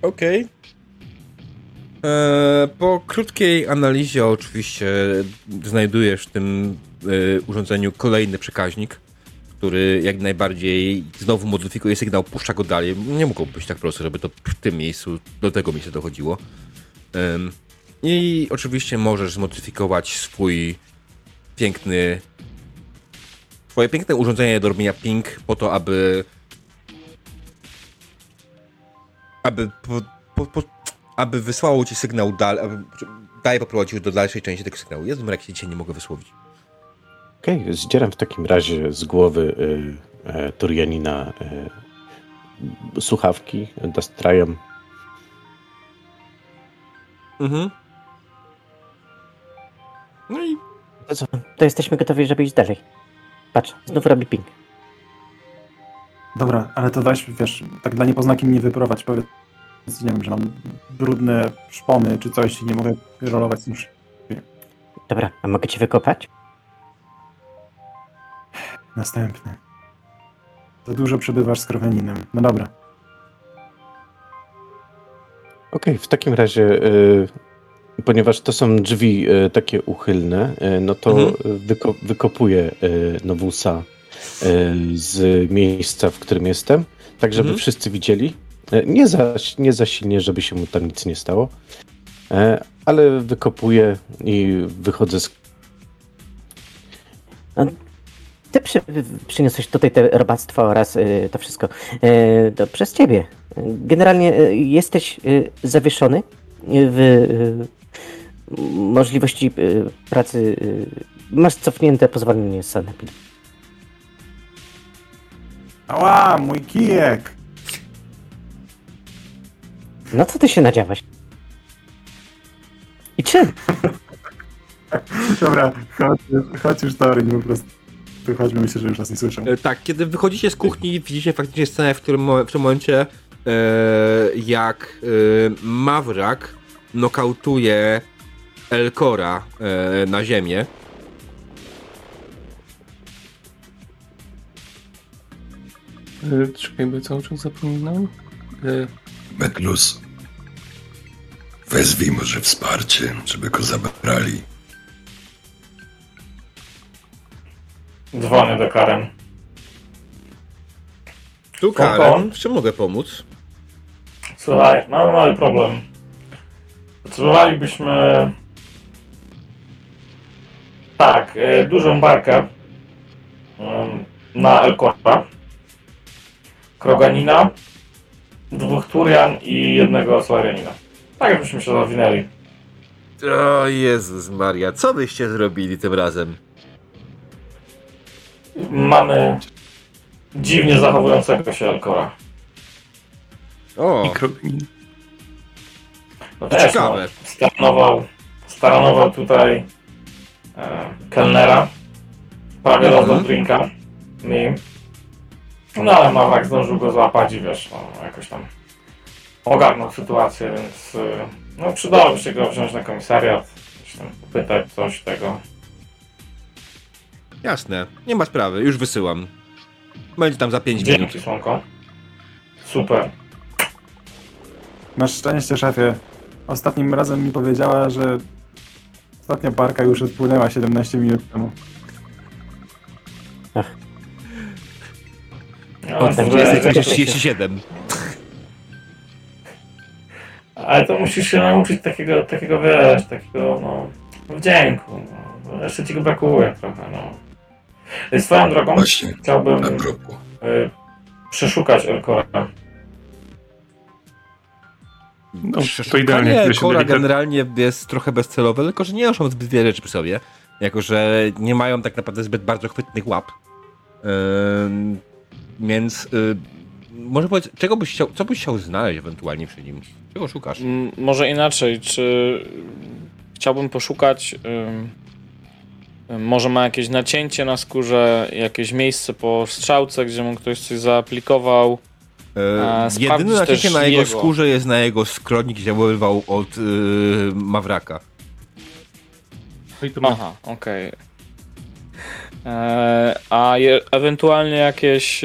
Okej. Po krótkiej analizie oczywiście znajdujesz w tym urządzeniu kolejny przekaźnik, który jak najbardziej znowu modyfikuje sygnał, puszcza go dalej. Nie mogło być tak prosto, żeby to w tym miejscu, do tego miejsca dochodziło. I oczywiście możesz zmodyfikować twoje piękne urządzenie do robienia ping po to, aby wysłało ci sygnał dalej, dalej poprowadził do dalszej części tego sygnału. Ja z Mawrak się dzisiaj nie mogę wysłowić. Okej, zdzieram w takim razie z głowy Turianina słuchawki, dastrajem. No i... To co? To jesteśmy gotowi, żeby iść dalej. Patrz, znów robi ping. Dobra, ale to wiesz, tak dla niepoznaki mnie wyprowadź, powiedz. Nie wiem, że mam brudne szpony czy coś i nie mogę rolować już. Dobra, a mogę cię wykopać? Następny. Za dużo przebywasz z Kroganinem. No dobra. Okej, w takim razie, ponieważ to są drzwi takie uchylne, no to wykopuję Novusa z miejsca, w którym jestem, tak żeby wszyscy widzieli. Nie za silnie, żeby się mu tam nic nie stało, ale wykopuję i wychodzę z... Ty przyniosłeś tutaj te robactwa oraz to wszystko. To przez ciebie. Generalnie jesteś zawieszony w możliwości pracy. Masz cofnięte pozwolenie z Sanepidu. Ała, mój kijek! No co ty się nadziałaś? I czym? Dobra, chodź już Torin po prostu. Wychodźmy, myślę, że już nas nie słyszą. Tak, kiedy wychodzicie z kuchni, widzicie faktycznie scenę, w którym momencie jak Mawrak nokautuje Elkora na ziemię. Czekaj, bo co o czym zapominam? Metellus, wezwij może wsparcie, żeby go zabrali. Dzwonię do Karen. Tu Karen, w czym mogę pomóc? Słuchaj, mamy mały problem. Potrzebowalibyśmy... Tak, dużą barkę na Elkora, Kroganina, 2 Turian i 1 Salarianina. Tak jakbyśmy się zawinęli. O Jezus Maria, co byście zrobili tym razem? Mamy dziwnie zachowującego się Elkora. O! No to ciekawe. Staranował tutaj kelnera, prawie rozdał drinka. No ale Mawrak zdążył go złapać i wiesz, no, jakoś tam ogarnął sytuację, więc no przydałoby się go wziąć na komisariat, pytać coś tego. Jasne, nie ma sprawy, już wysyłam. Będzie tam za 5 minut. Dzięki, słonko. Super. Na szczęście, szefie. Ostatnim razem mi powiedziała, że ostatnia parka już odpłynęła 17 minut temu. Ach. Od 20:37. Ale to musisz się nauczyć takiego wiesz, takiego no... wdzięku, no. Jeszcze ci go brakuje trochę, no. Swoją drogą właśnie, chciałbym przeszukać Elkora. No, to idealnie. Elkora generalnie jest trochę bezcelowe, tylko że nie noszą zbyt wiele rzeczy przy sobie. Jako że nie mają tak naprawdę zbyt bardzo chwytnych łap. Więc może powiedz, co byś chciał znaleźć ewentualnie przy nim? Czego szukasz? Może inaczej, czy chciałbym poszukać... Może ma jakieś nacięcie na skórze, jakieś miejsce po strzałce, gdzie mu ktoś coś zaaplikował. Jedyne nacięcie na jego skórze jest na jego skroni, gdzie wyrwał od Mawraka. Aha, okej. Okay. A ewentualnie jakieś...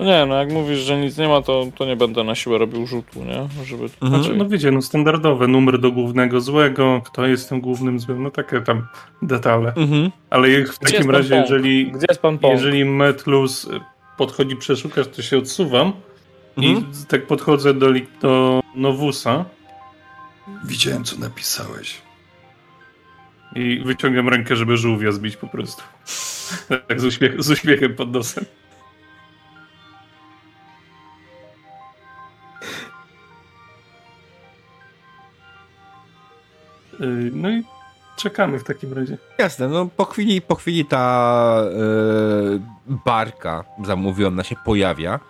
Nie, no jak mówisz, że nic nie ma, to nie będę na siłę robił rzutu, nie? Żeby to znaczy, no wiecie, no standardowe, numer do głównego złego, kto jest tym głównym złym, no takie tam detale. Ale jak w takim razie, jeżeli Metellus podchodzi przeszukać, to się odsuwam i tak podchodzę do Novusa. Widziałem, co napisałeś. I wyciągam rękę, żeby żółwia zbić po prostu. Tak z uśmiechem pod nosem. No i czekamy w takim razie. Jasne, no po chwili ta barka zamówiona się pojawia.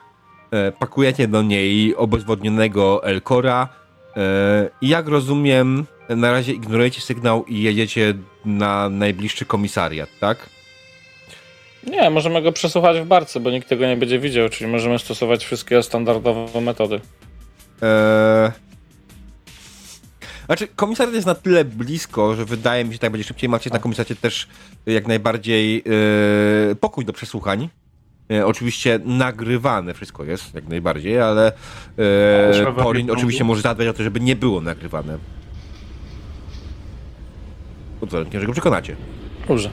Pakujecie do niej obezwodnionego Elkora. Jak rozumiem, na razie ignorujecie sygnał i jedziecie na najbliższy komisariat, tak? Nie, możemy go przesłuchać w barce, bo nikt tego nie będzie widział, czyli możemy stosować wszystkie standardowe metody. Znaczy, komisariat jest na tyle blisko, że wydaje mi się, że tak będzie szybciej. Macie na komisariacie też jak najbardziej pokój do przesłuchań. Oczywiście nagrywane wszystko jest, jak najbardziej, ale Torin oczywiście może zadbać o to, żeby nie było nagrywane. Pod warunkiem, że go przekonacie. Dobrze.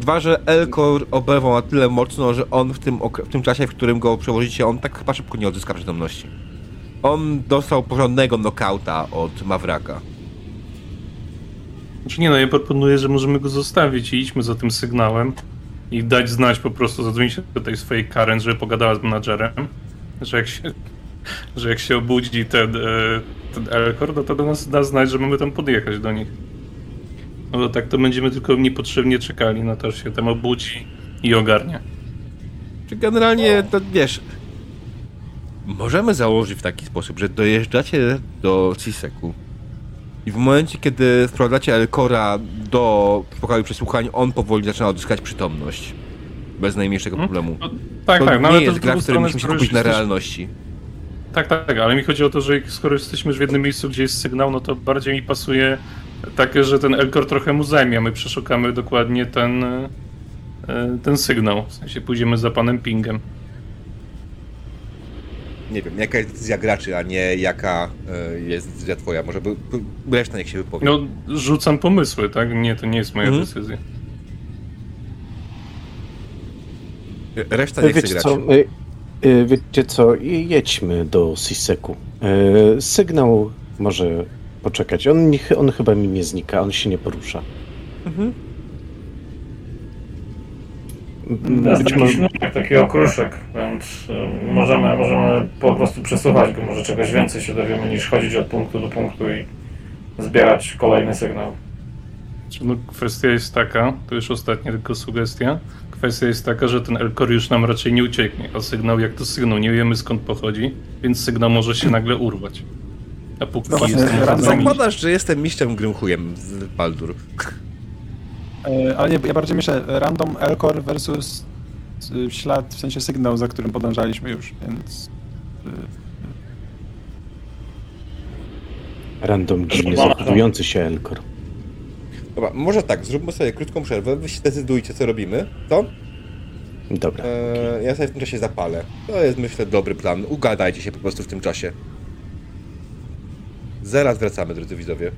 Dwa, że Elkor oberwał na tyle mocno, że on w tym czasie, w którym go przewozicie, on tak chyba szybko nie odzyska przytomności. On dostał porządnego knockouta od Mawraka. Znaczy nie, no ja proponuję, że możemy go zostawić i idźmy za tym sygnałem i dać znać po prostu, zadzwonić się do tej swojej Karen, żeby pogadała z menadżerem, że jak się obudzi ten Elkor, to do nas da znać, że mamy tam podjechać do nich. No bo tak to będziemy tylko niepotrzebnie czekali, no to się tam obudzi i ogarnie. Czy generalnie, to wiesz, możemy założyć w taki sposób, że dojeżdżacie do C-Secu i w momencie, kiedy wprowadzacie Elkora do pokoju przesłuchań, on powoli zaczyna odzyskać przytomność. Bez najmniejszego problemu. No, tak, to tak, no ale jest to gra, w której musimy się skupić na realności. Tak, tak, ale mi chodzi o to, że skoro jesteśmy już w jednym miejscu, gdzie jest sygnał, no to bardziej mi pasuje takie, że ten Elkor trochę mu zajmie, a my przeszukamy dokładnie ten sygnał. W sensie pójdziemy za panem Pingiem. Nie wiem, jaka jest decyzja graczy, a nie jaka jest decyzja twoja. Może reszta niech się wypowie. No, rzucam pomysły, tak? Nie, to nie jest moja decyzja. Reszta niech się graczy. Wiecie co, jedźmy do C-Secu. Sygnał może poczekać. On chyba mi nie znika, on się nie porusza. Mhm. Taki okruszek, więc możemy po prostu przesłuchać go, może czegoś więcej się dowiemy niż chodzić od punktu do punktu i zbierać kolejny sygnał. No, kwestia jest taka, to już ostatnia tylko sugestia, kwestia jest taka, że ten Elkor już nam raczej nie ucieknie, a sygnał jak to sygnał, nie wiemy skąd pochodzi, więc sygnał może się nagle urwać. A póki no jest... Zakładasz, że jestem mistrzem Grimhujem z Baldur. Ale nie, ja bardziej myślę random Elkor versus ślad, w sensie sygnał, za którym podążaliśmy już, więc... Random dziwnie zachodujący się Elkor. Dobra, może tak, zróbmy sobie krótką przerwę, wy się decydujcie co robimy, to? Dobra. Ja sobie w tym czasie zapalę. To jest myślę dobry plan, ugadajcie się po prostu w tym czasie. Zaraz wracamy, drodzy widzowie.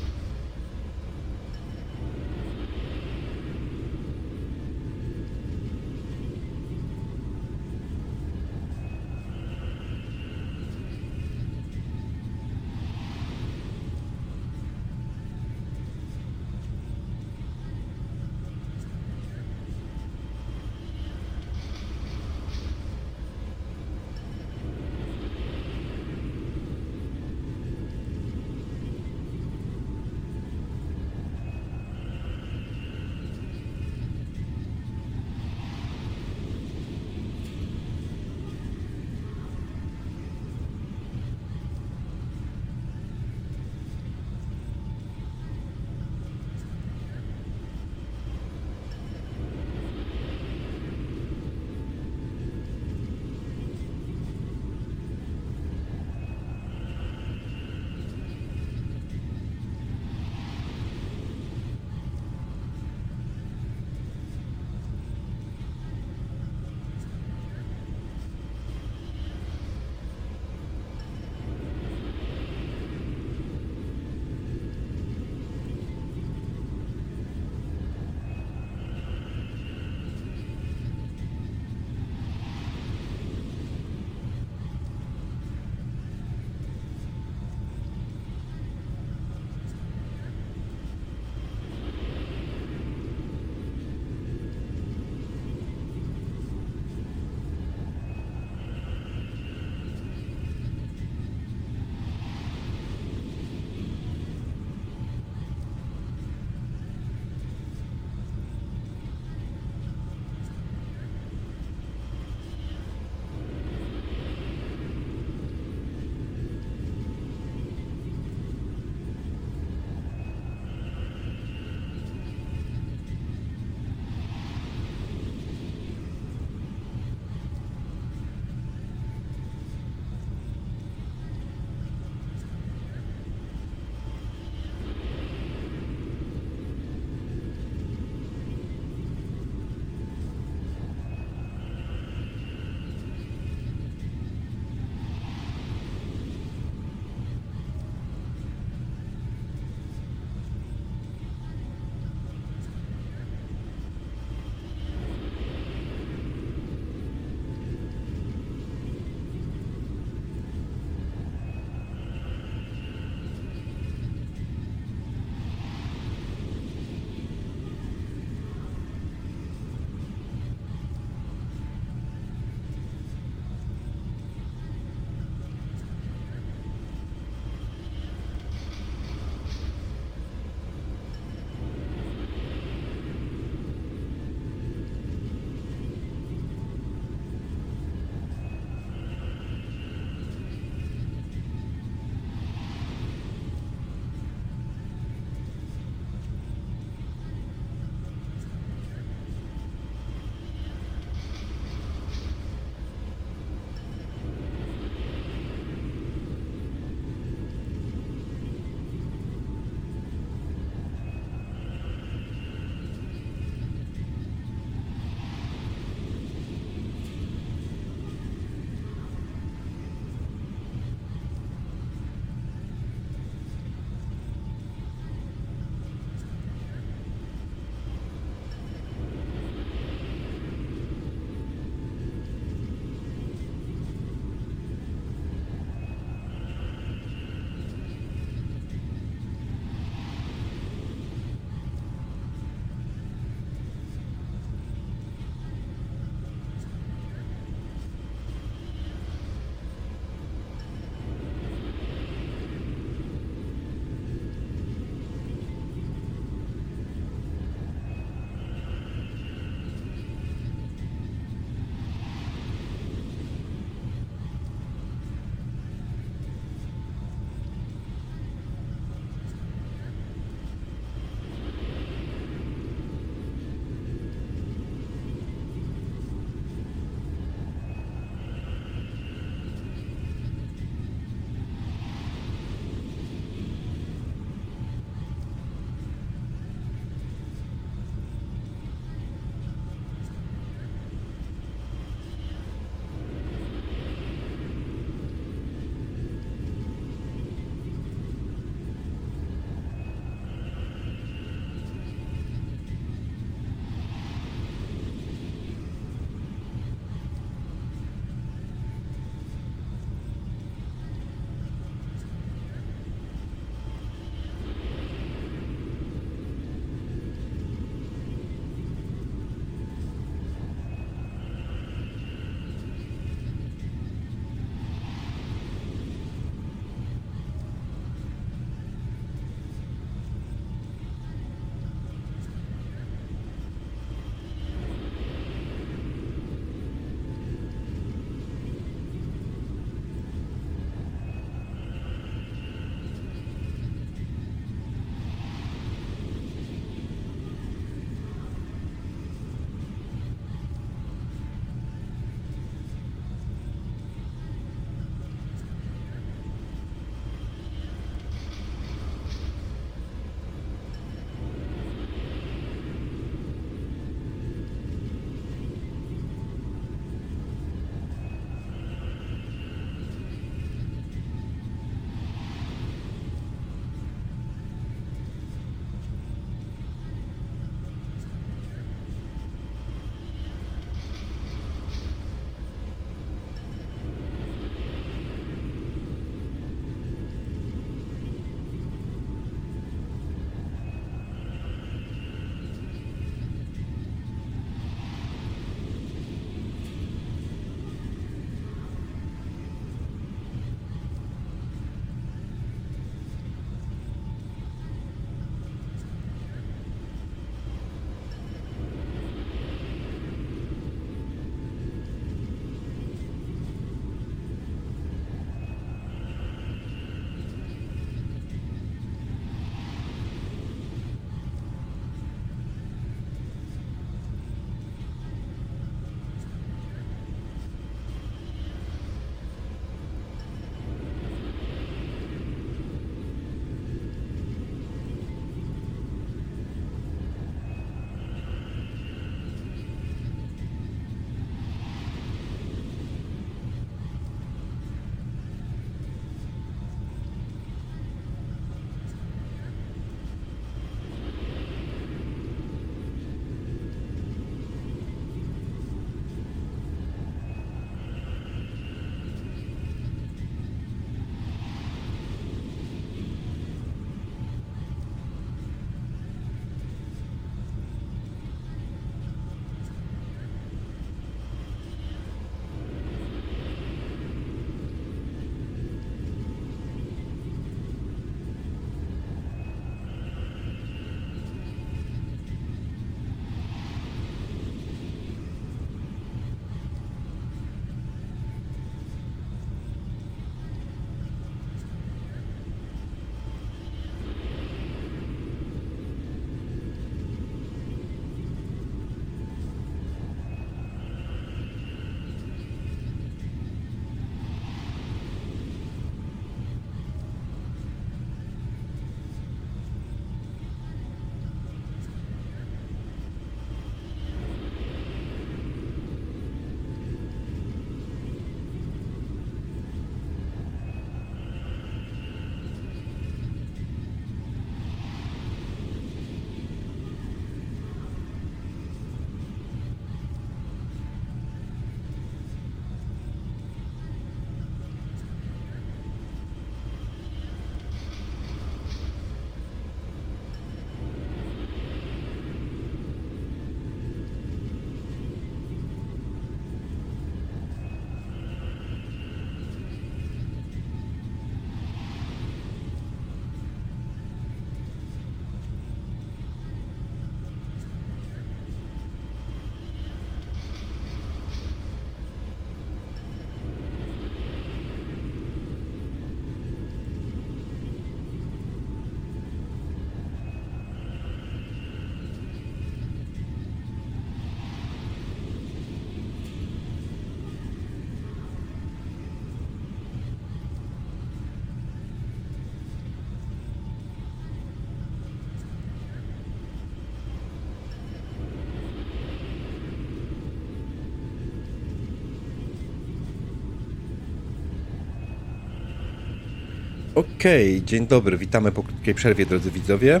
Okej, dzień dobry, witamy po krótkiej przerwie, drodzy widzowie.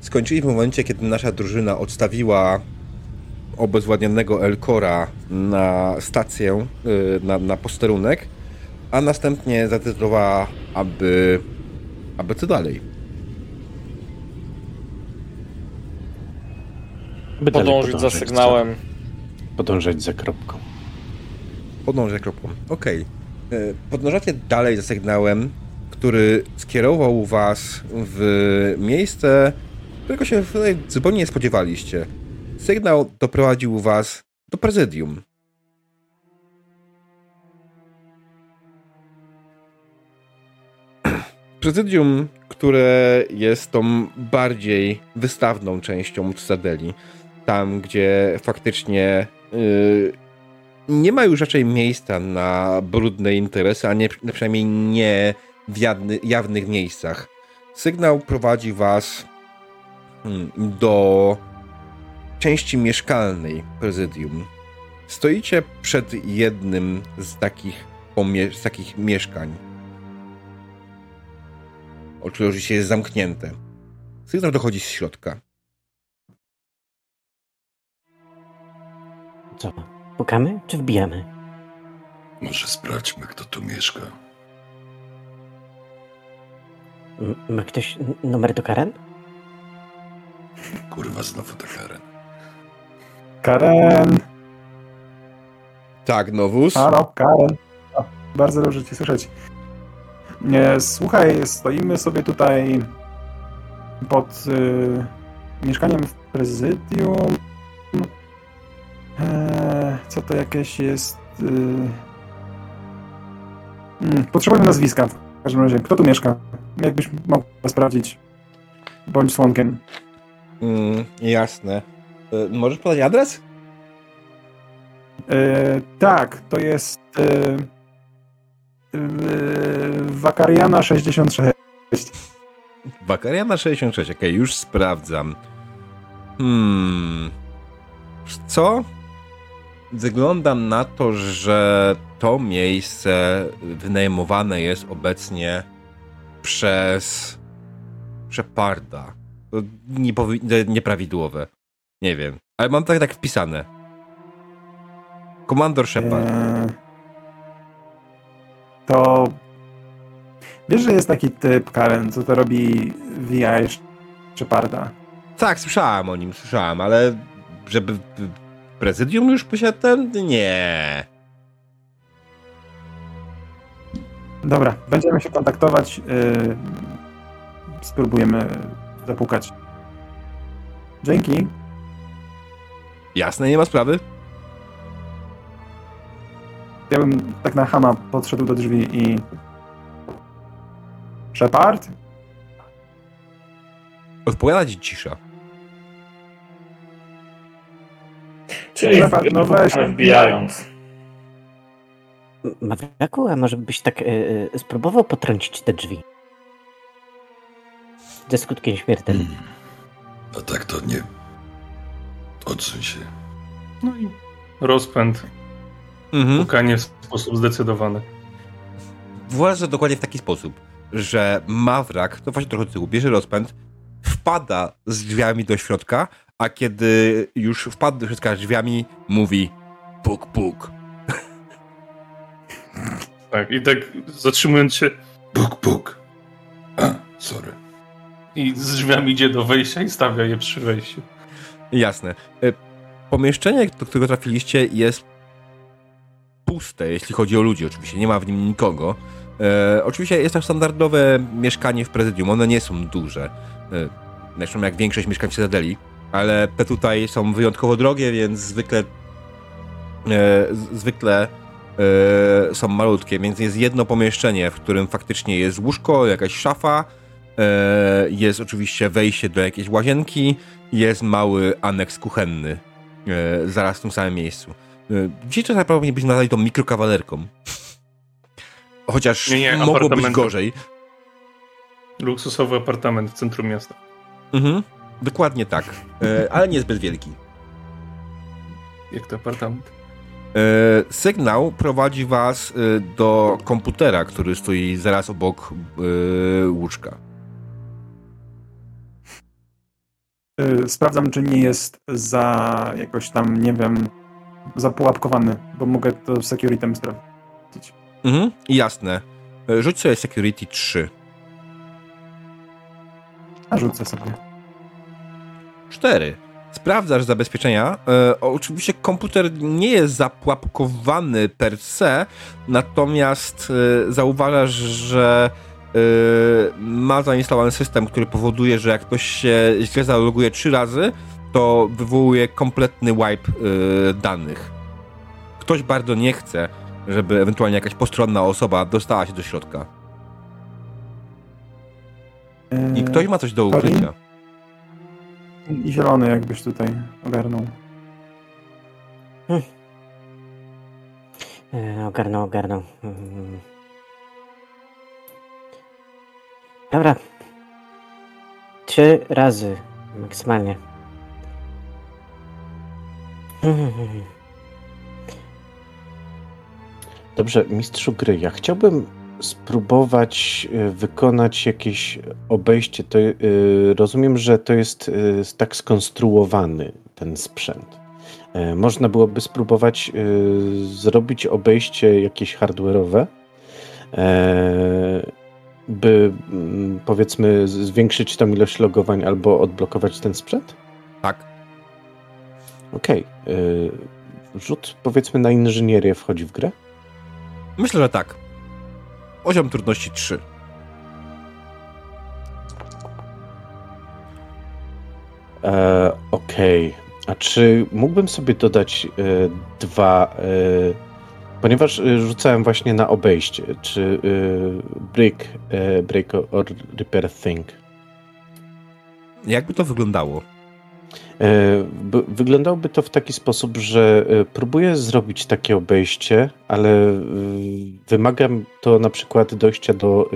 Skończyliśmy w momencie, kiedy nasza drużyna odstawiła obezwładnionego Elkora na stację, na posterunek, a następnie zadecydowała, aby co dalej? Podążyć za sygnałem. Podążać za kropką. Podążać za kropką, okej. Podążacie dalej za sygnałem, który skierował was w miejsce, którego się zupełnie nie spodziewaliście. Sygnał doprowadził was do prezydium. Prezydium, które jest tą bardziej wystawną częścią Cytadeli. Tam, gdzie faktycznie nie ma już raczej miejsca na brudne interesy, a nie, przynajmniej nie w jawnych miejscach. Sygnał prowadzi was do części mieszkalnej prezydium. Stoicie przed jednym z takich mieszkań. Oczywiście jest zamknięte. Sygnał dochodzi z środka. Co? Pukamy czy wbijamy? Może sprawdźmy, kto tu mieszka. Ma ktoś numer do Karen? Kurwa, znowu to Karen. Karen! Tak, Novus? Halo, Karen. O, bardzo dobrze cię słyszeć. Nie, słuchaj, stoimy sobie tutaj pod mieszkaniem w prezydium. Co to jakieś jest... Potrzebujemy nazwiska w każdym razie. Kto tu mieszka? Jakbyś mógł sprawdzić. Bądź członkiem. Jasne. Możesz podać adres? Tak, to jest... Zakariana 66. Zakariana 66, okej, już sprawdzam. Co? Wygląda na to, że to miejsce wynajmowane jest obecnie przez Sheparda. Nieprawidłowe. Nie wiem, ale mam tak wpisane. Komandor Shepard. To... Wiesz, że jest taki typ, Karen, co to robi VI Sheparda? Tak, słyszałem o nim, ale żeby prezydium już posiadł ten? Nie. Dobra, będziemy się kontaktować. Spróbujemy zapukać. Dzięki. Jasne, nie ma sprawy. Ja bym tak na chama podszedł do drzwi i... Shepard? Odpowiada ci cisza. Czyli Shepard, no weź. Wbijając. Mawraku, a może byś tak spróbował potrącić te drzwi? Ze skutkiem śmiertelnym. A tak to nie... Odsuń się. No i rozpęd. Pukanie w sposób zdecydowany. Właśnie dokładnie w taki sposób, że Mawrak, to właśnie trochę tyłu, bierze rozpęd, wpada z drzwiami do środka, a kiedy już wpadł do środka z drzwiami, mówi puk, puk. Tak, i tak zatrzymując się puk, puk. A, sorry. I z drzwiami idzie do wejścia i stawia je przy wejściu. Jasne. Pomieszczenie, do którego trafiliście, jest puste, jeśli chodzi o ludzi oczywiście, nie ma w nim nikogo. Oczywiście jest to standardowe mieszkanie w prezydium, one nie są duże. Zresztą jak większość mieszkań w Cytadeli, ale te tutaj są wyjątkowo drogie, więc zwykle są malutkie, więc jest jedno pomieszczenie, w którym faktycznie jest łóżko, jakaś szafa, jest oczywiście wejście do jakiejś łazienki, jest mały aneks kuchenny, zaraz w tym samym miejscu. Dzisiaj to prawdopodobnie byśmy nazwali tą mikrokawalerką. Chociaż nie, mogło być gorzej. Luksusowy apartament w centrum miasta. Dokładnie tak. Ale niezbyt wielki. Jak to apartament? Sygnał prowadzi was do komputera, który stoi zaraz obok łóżka. Sprawdzam, czy nie jest za jakoś tam, nie wiem, zapułapkowany, bo mogę to security'em sprawdzić. Mhm, jasne. Rzuć sobie security 3. A rzucę sobie. 4. Sprawdzasz zabezpieczenia. Oczywiście komputer nie jest zapłapkowany per se, natomiast zauważasz, że ma zainstalowany system, który powoduje, że jak ktoś się źle zaloguje 3 razy, to wywołuje kompletny wipe danych. Ktoś bardzo nie chce, żeby ewentualnie jakaś postronna osoba dostała się do środka. I ktoś ma coś do ukrycia. I zielony jakbyś tutaj ogarnął. Ogarnął. Dobra. 3 razy maksymalnie. Dobrze, mistrzu gry, ja chciałbym spróbować wykonać jakieś obejście. To, rozumiem, że to jest tak skonstruowany ten sprzęt. Można byłoby spróbować zrobić obejście jakieś hardware'owe, by powiedzmy zwiększyć tą ilość logowań albo odblokować ten sprzęt? Tak. Okej. Rzut powiedzmy na inżynierię wchodzi w grę? Myślę, że tak. Poziom trudności 3. Okej. A czy mógłbym sobie dodać 2... ponieważ rzucałem właśnie na obejście, czy break or repair thing. Jakby to wyglądało? Wyglądałoby to w taki sposób, że próbuję zrobić takie obejście, ale wymagam to na przykład dojścia do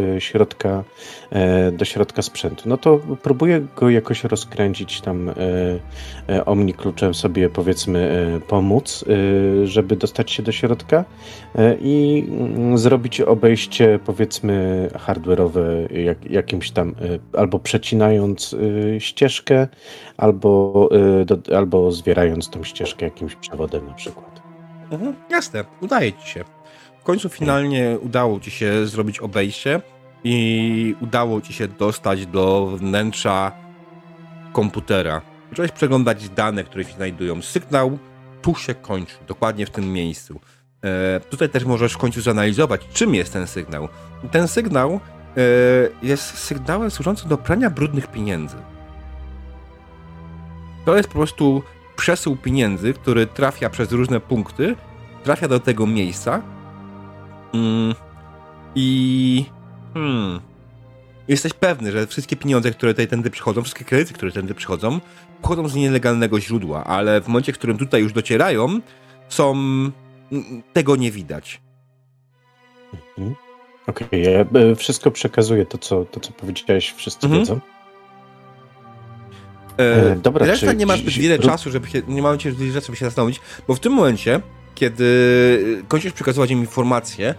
środka sprzętu. No to próbuję go jakoś rozkręcić tam omnikluczem sobie powiedzmy pomóc, żeby dostać się do środka i zrobić obejście powiedzmy hardware'owe jakimś tam albo przecinając ścieżkę, albo zwierając tą ścieżkę jakimś przewodem na przykład. Mhm, jasne, udaje ci się. W końcu finalnie udało ci się zrobić obejście i udało ci się dostać do wnętrza komputera. Zacząłeś przeglądać dane, które się znajdują. Sygnał tu się kończy, dokładnie w tym miejscu. Tutaj też możesz w końcu zanalizować, czym jest ten sygnał. Ten sygnał jest sygnałem służącym do prania brudnych pieniędzy. To jest po prostu przesył pieniędzy, który trafia przez różne punkty, trafia do tego miejsca i jesteś pewny, że wszystkie pieniądze, które tutaj tędy przychodzą, wszystkie kredyty, które tędy przychodzą, pochodzą z nielegalnego źródła, ale w momencie, w którym tutaj już docierają, są... tego nie widać. Mhm. Okej, ja wszystko przekazuję, to co powiedziałeś, wszyscy wiedzą. Dobra, reszta nie ma zbyt wiele czasu, żeby się zastanowić, bo w tym momencie, kiedy kończysz przekazywać im informacje,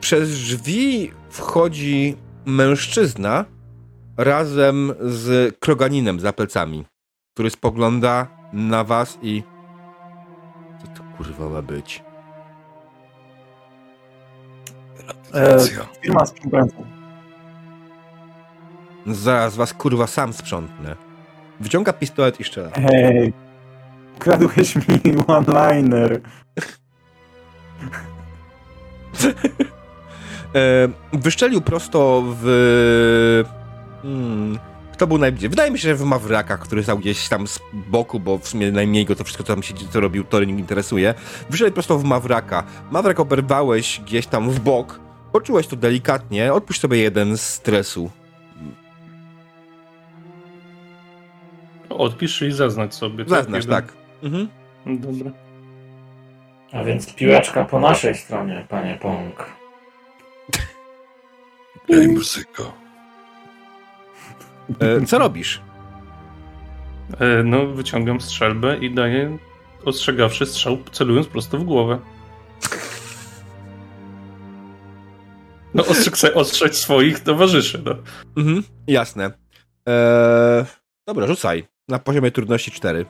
przez drzwi wchodzi mężczyzna razem z Kroganinem za plecami, który spogląda na was i... Co to kurwa ma być? Firma sprzątająca. Zaraz was, kurwa, sam sprzątnę. Wyciąga pistolet i strzela. Hej, kradłeś mi one-liner. Wyszczelił prosto w... Kto był najbliżej? Wydaje mi się, że w Mawrakach, który stał gdzieś tam z boku, bo w sumie najmniej go to wszystko, co robił Thorin, interesuje. Wyszczelił prosto w Mawraka. Mawrak oberwałeś gdzieś tam w bok. Poczułeś to delikatnie. Odpuść sobie 1 stresu. Odpisz i zaznacz sobie. Zaznacz, tak. Mhm. Dobra. A więc piłeczka po naszej stronie, panie Pong. Daj muzyko. Co robisz? No, wyciągam strzelbę i daję ostrzegawszy strzał, celując prosto w głowę. No, ostrzec swoich towarzyszy, no. Mhm, jasne. Dobra, rzucaj. Na poziomie trudności 4.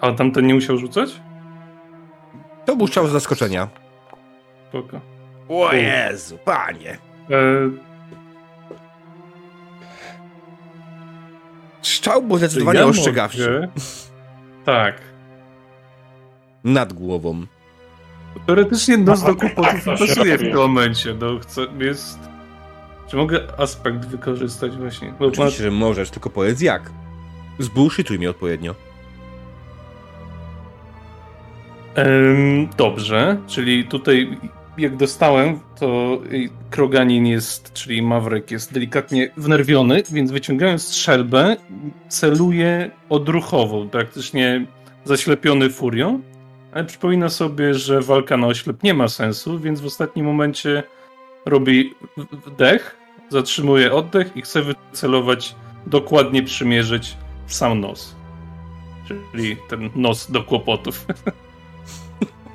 A tamten nie musiał rzucać? To był strzał z zaskoczenia. Spoko. O Jezu, panie! Strzał był zdecydowanie ostrzegawszy. Tak. Nad głową. Teoretycznie nos do kłopotów pasuje w tym momencie. No, jest... Czy mogę aspekt wykorzystać właśnie? Bo oczywiście, że możesz, tylko powiedz jak. Zbullshituj mnie odpowiednio. Dobrze, czyli tutaj jak dostałem, to Kroganin jest, czyli Mawrak jest delikatnie wnerwiony, więc wyciągając strzelbę, celuję odruchowo, praktycznie zaślepiony furią, ale przypomina sobie, że walka na oślep nie ma sensu, więc w ostatnim momencie robi wdech, zatrzymuje oddech i chce wycelować, dokładnie przymierzyć sam nos. Czyli ten nos do kłopotów.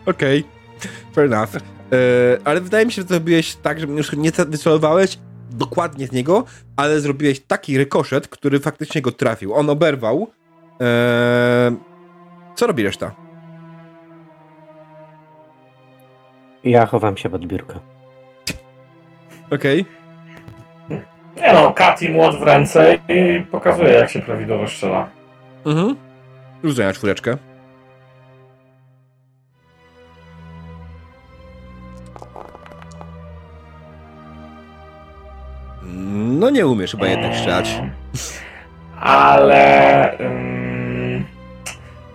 Okej, fair enough. Ale wydaje mi się, że to zrobiłeś tak, że już nie wycelowałeś dokładnie z niego, ale zrobiłeś taki rykoszet, który faktycznie go trafił. On oberwał. Co robi reszta? Ja chowam się pod biurko. Okej. Nie no, kat i młot w ręce i pokazuje, jak się prawidłowo strzela. Mhm. Rzucaj na czwóreczkę. No nie umiesz chyba jednak strzelać. Ale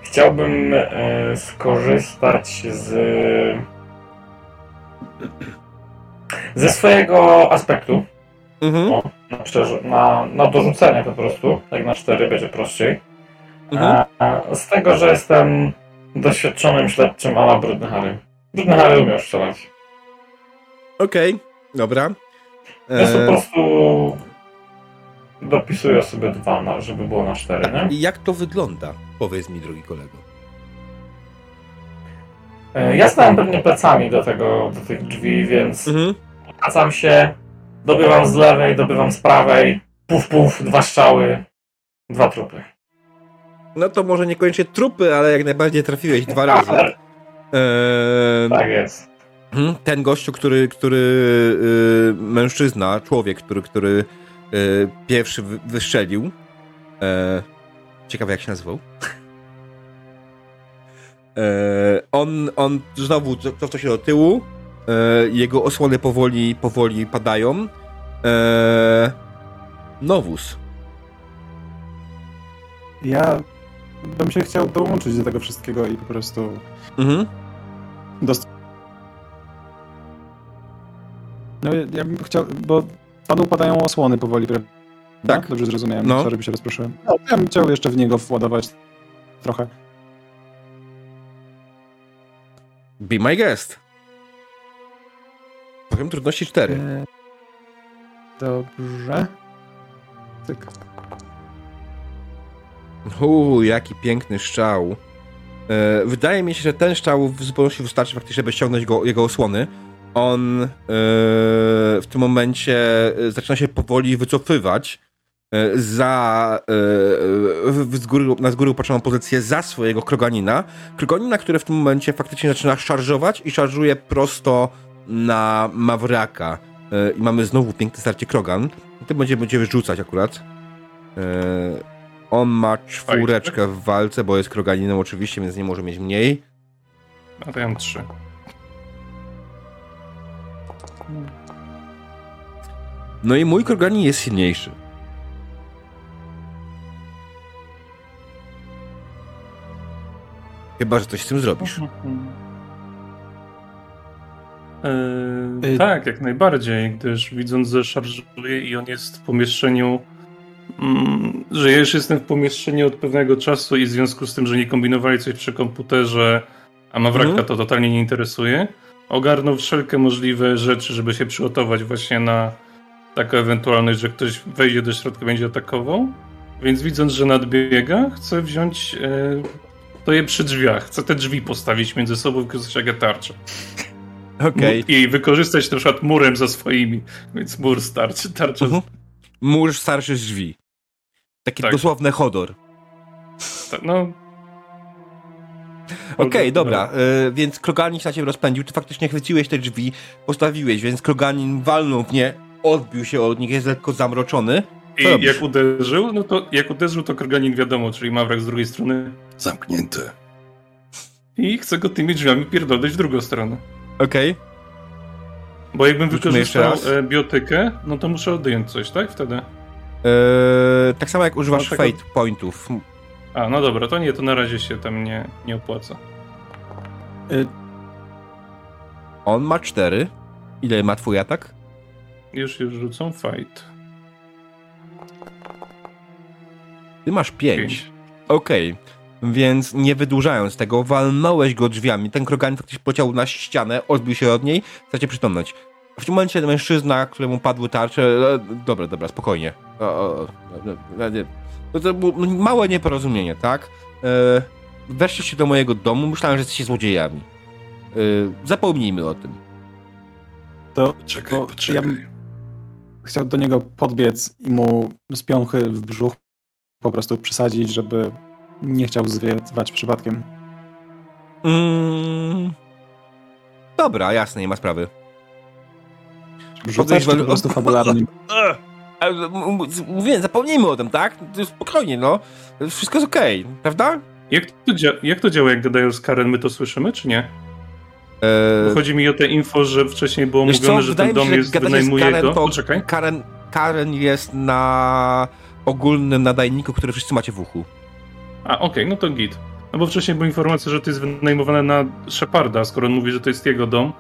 chciałbym skorzystać ze swojego aspektu. Mhm. O, na dorzucenie po prostu, tak na 4 będzie prościej. Mhm. Z tego, że jestem doświadczonym śledczym, ale brudny Harry. Brudny Harry umiał strzelać. Okej, dobra. Ja po prostu dopisuję sobie 2, żeby było na 4, nie? I jak to wygląda? Powiedz mi, drogi kolego. Ja stałem pewnie plecami do tych drzwi, więc wracam się, dobywam z lewej, dobywam z prawej, puf, puf, 2 strzały, 2 trupy. No to może niekoniecznie trupy, ale jak najbardziej trafiłeś 2 razy. Tak jest. Ten gościu, który mężczyzna, człowiek, który pierwszy wystrzelił. Ciekawe jak się nazywał. On znowu cofnął się do tyłu. Jego osłony powoli padają. Novus. Ja bym się chciał dołączyć do tego wszystkiego i po prostu No ja bym chciał, bo panu padają osłony powoli, prawda? Tak. Dobrze zrozumiałem, sorry, by się rozproszyłem. No, ja bym chciał jeszcze w niego władować trochę. Be my guest. Powiem trudności 4. Dobrze. Tyk. Jaki piękny strzał. Wydaje mi się, że ten strzał w zupełności wystarczy faktycznie, żeby ściągnąć jego osłony. On w tym momencie zaczyna się powoli wycofywać na z góry upatrzoną pozycję za swojego Kroganina. Kroganina, który w tym momencie faktycznie zaczyna szarżować i szarżuje prosto na Mawraka. I mamy znowu piękne starcie Krogan. Ty będzie wyrzucać akurat. On ma 4 w walce, bo jest Kroganinem oczywiście, więc nie może mieć mniej. A to ja mam 3. No i mój Kroganin jest silniejszy. Chyba, że coś z tym zrobisz. Tak, jak najbardziej, gdyż widząc, że szarżuje i on jest w pomieszczeniu, że ja już jestem w pomieszczeniu od pewnego czasu i w związku z tym, że nie kombinowali coś przy komputerze, a Mawraka to totalnie nie interesuje, ogarnął wszelkie możliwe rzeczy, żeby się przygotować właśnie na taką ewentualność, że ktoś wejdzie do środka, będzie atakował. Więc widząc, że nadbiega, chce wziąć to je przy drzwiach. Chcę te drzwi postawić między sobą i wykorzystać jak tarczę. Okej. Okay. I wykorzystać na przykład murem za swoimi. Więc mur starczy, tarcza... Mur starszy z drzwi. Taki tak. Dosłowny Hodor. Tak, no... Okej, dobra, więc Kroganin się rozpędził, ty faktycznie chwyciłeś te drzwi, postawiłeś, więc Kroganin walnął w nie, odbił się od nich, jest lekko zamroczony. I jak uderzył, no to jak uderzył, to Kroganin wiadomo, czyli Mawrak z drugiej strony zamknięte. I chcę go tymi drzwiami pierdolić w drugą stronę. Okej. Bo jakbym wykorzystał biotykę, no to muszę odjąć coś, tak? Wtedy. Tak samo jak używasz Fate Pointów. A, no dobra, to nie, to na razie się tam nie opłaca. On ma 4. Ile ma twój atak? Już rzucą fight. Ty masz 5. Okej, więc nie wydłużając tego, walnąłeś go drzwiami. Ten Krogan faktycznie pociął na ścianę, odbił się od niej. Chcę cię przytomnieć. W tym momencie mężczyzna, któremu padły tarcze... Dobra, spokojnie. To było małe nieporozumienie, tak? Weszliście do mojego domu, myślałem, że jesteście złodziejami. Zapomnijmy o tym. To czekaj, ja bym chciał do niego podbiec i mu z piąchy w brzuch po prostu przysadzić, żeby nie chciał zwiewać przypadkiem. Dobra, jasne, nie ma sprawy. Rzucasz po prostu fabularnie. Mówię, zapomnijmy o tym, tak? Spokojnie, no. Wszystko jest okej, prawda? Jak to działa, jak gadają z Karen, my to słyszymy, czy nie? Chodzi mi o te info, że wcześniej było mówione, że ten dom jest, wynajmuje go. Poczekaj. Karen jest na ogólnym nadajniku, który wszyscy macie w uchu. A, okej, no to git. No bo wcześniej była informacja, że to jest wynajmowane na Sheparda, skoro on mówi, że to jest jego dom.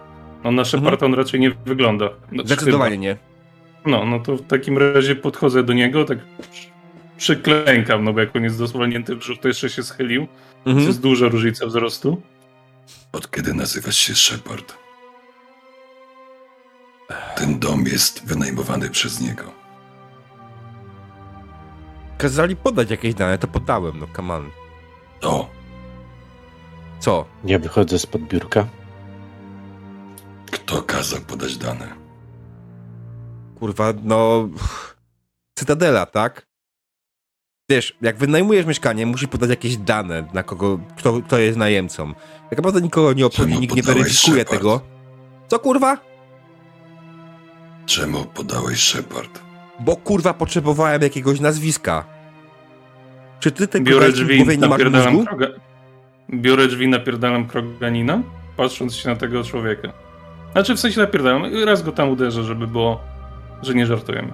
No na Sheparda on raczej nie wygląda. No, zdecydowanie nie. No to w takim razie podchodzę do niego, tak przyklękam, no bo jak on jest dosłownięty w brzuch, to jeszcze się schylił. To jest duża różnica wzrostu. Od kiedy nazywasz się Shepard? Ten dom jest wynajmowany przez niego. Kazali podać jakieś dane, to podałem, no come on. No. Co? Ja wychodzę spod biurka. Kto kazał podać dane? Kurwa, no... Cytadela, tak? Wiesz, jak wynajmujesz mieszkanie, musisz podać jakieś dane na kogo, kto jest najemcą. Tak naprawdę nikogo nie obchodzi, nikt nie weryfikuje tego. Co, kurwa? Czemu podałeś Shepard? Bo, kurwa, potrzebowałem jakiegoś nazwiska. Czy ty ten w głowie nie masz mózgu? Biorę drzwi, napierdalam Kroganina, patrząc się na tego człowieka. Znaczy, w sensie napierdalam, raz go tam uderzę, żeby było... że nie żartujemy.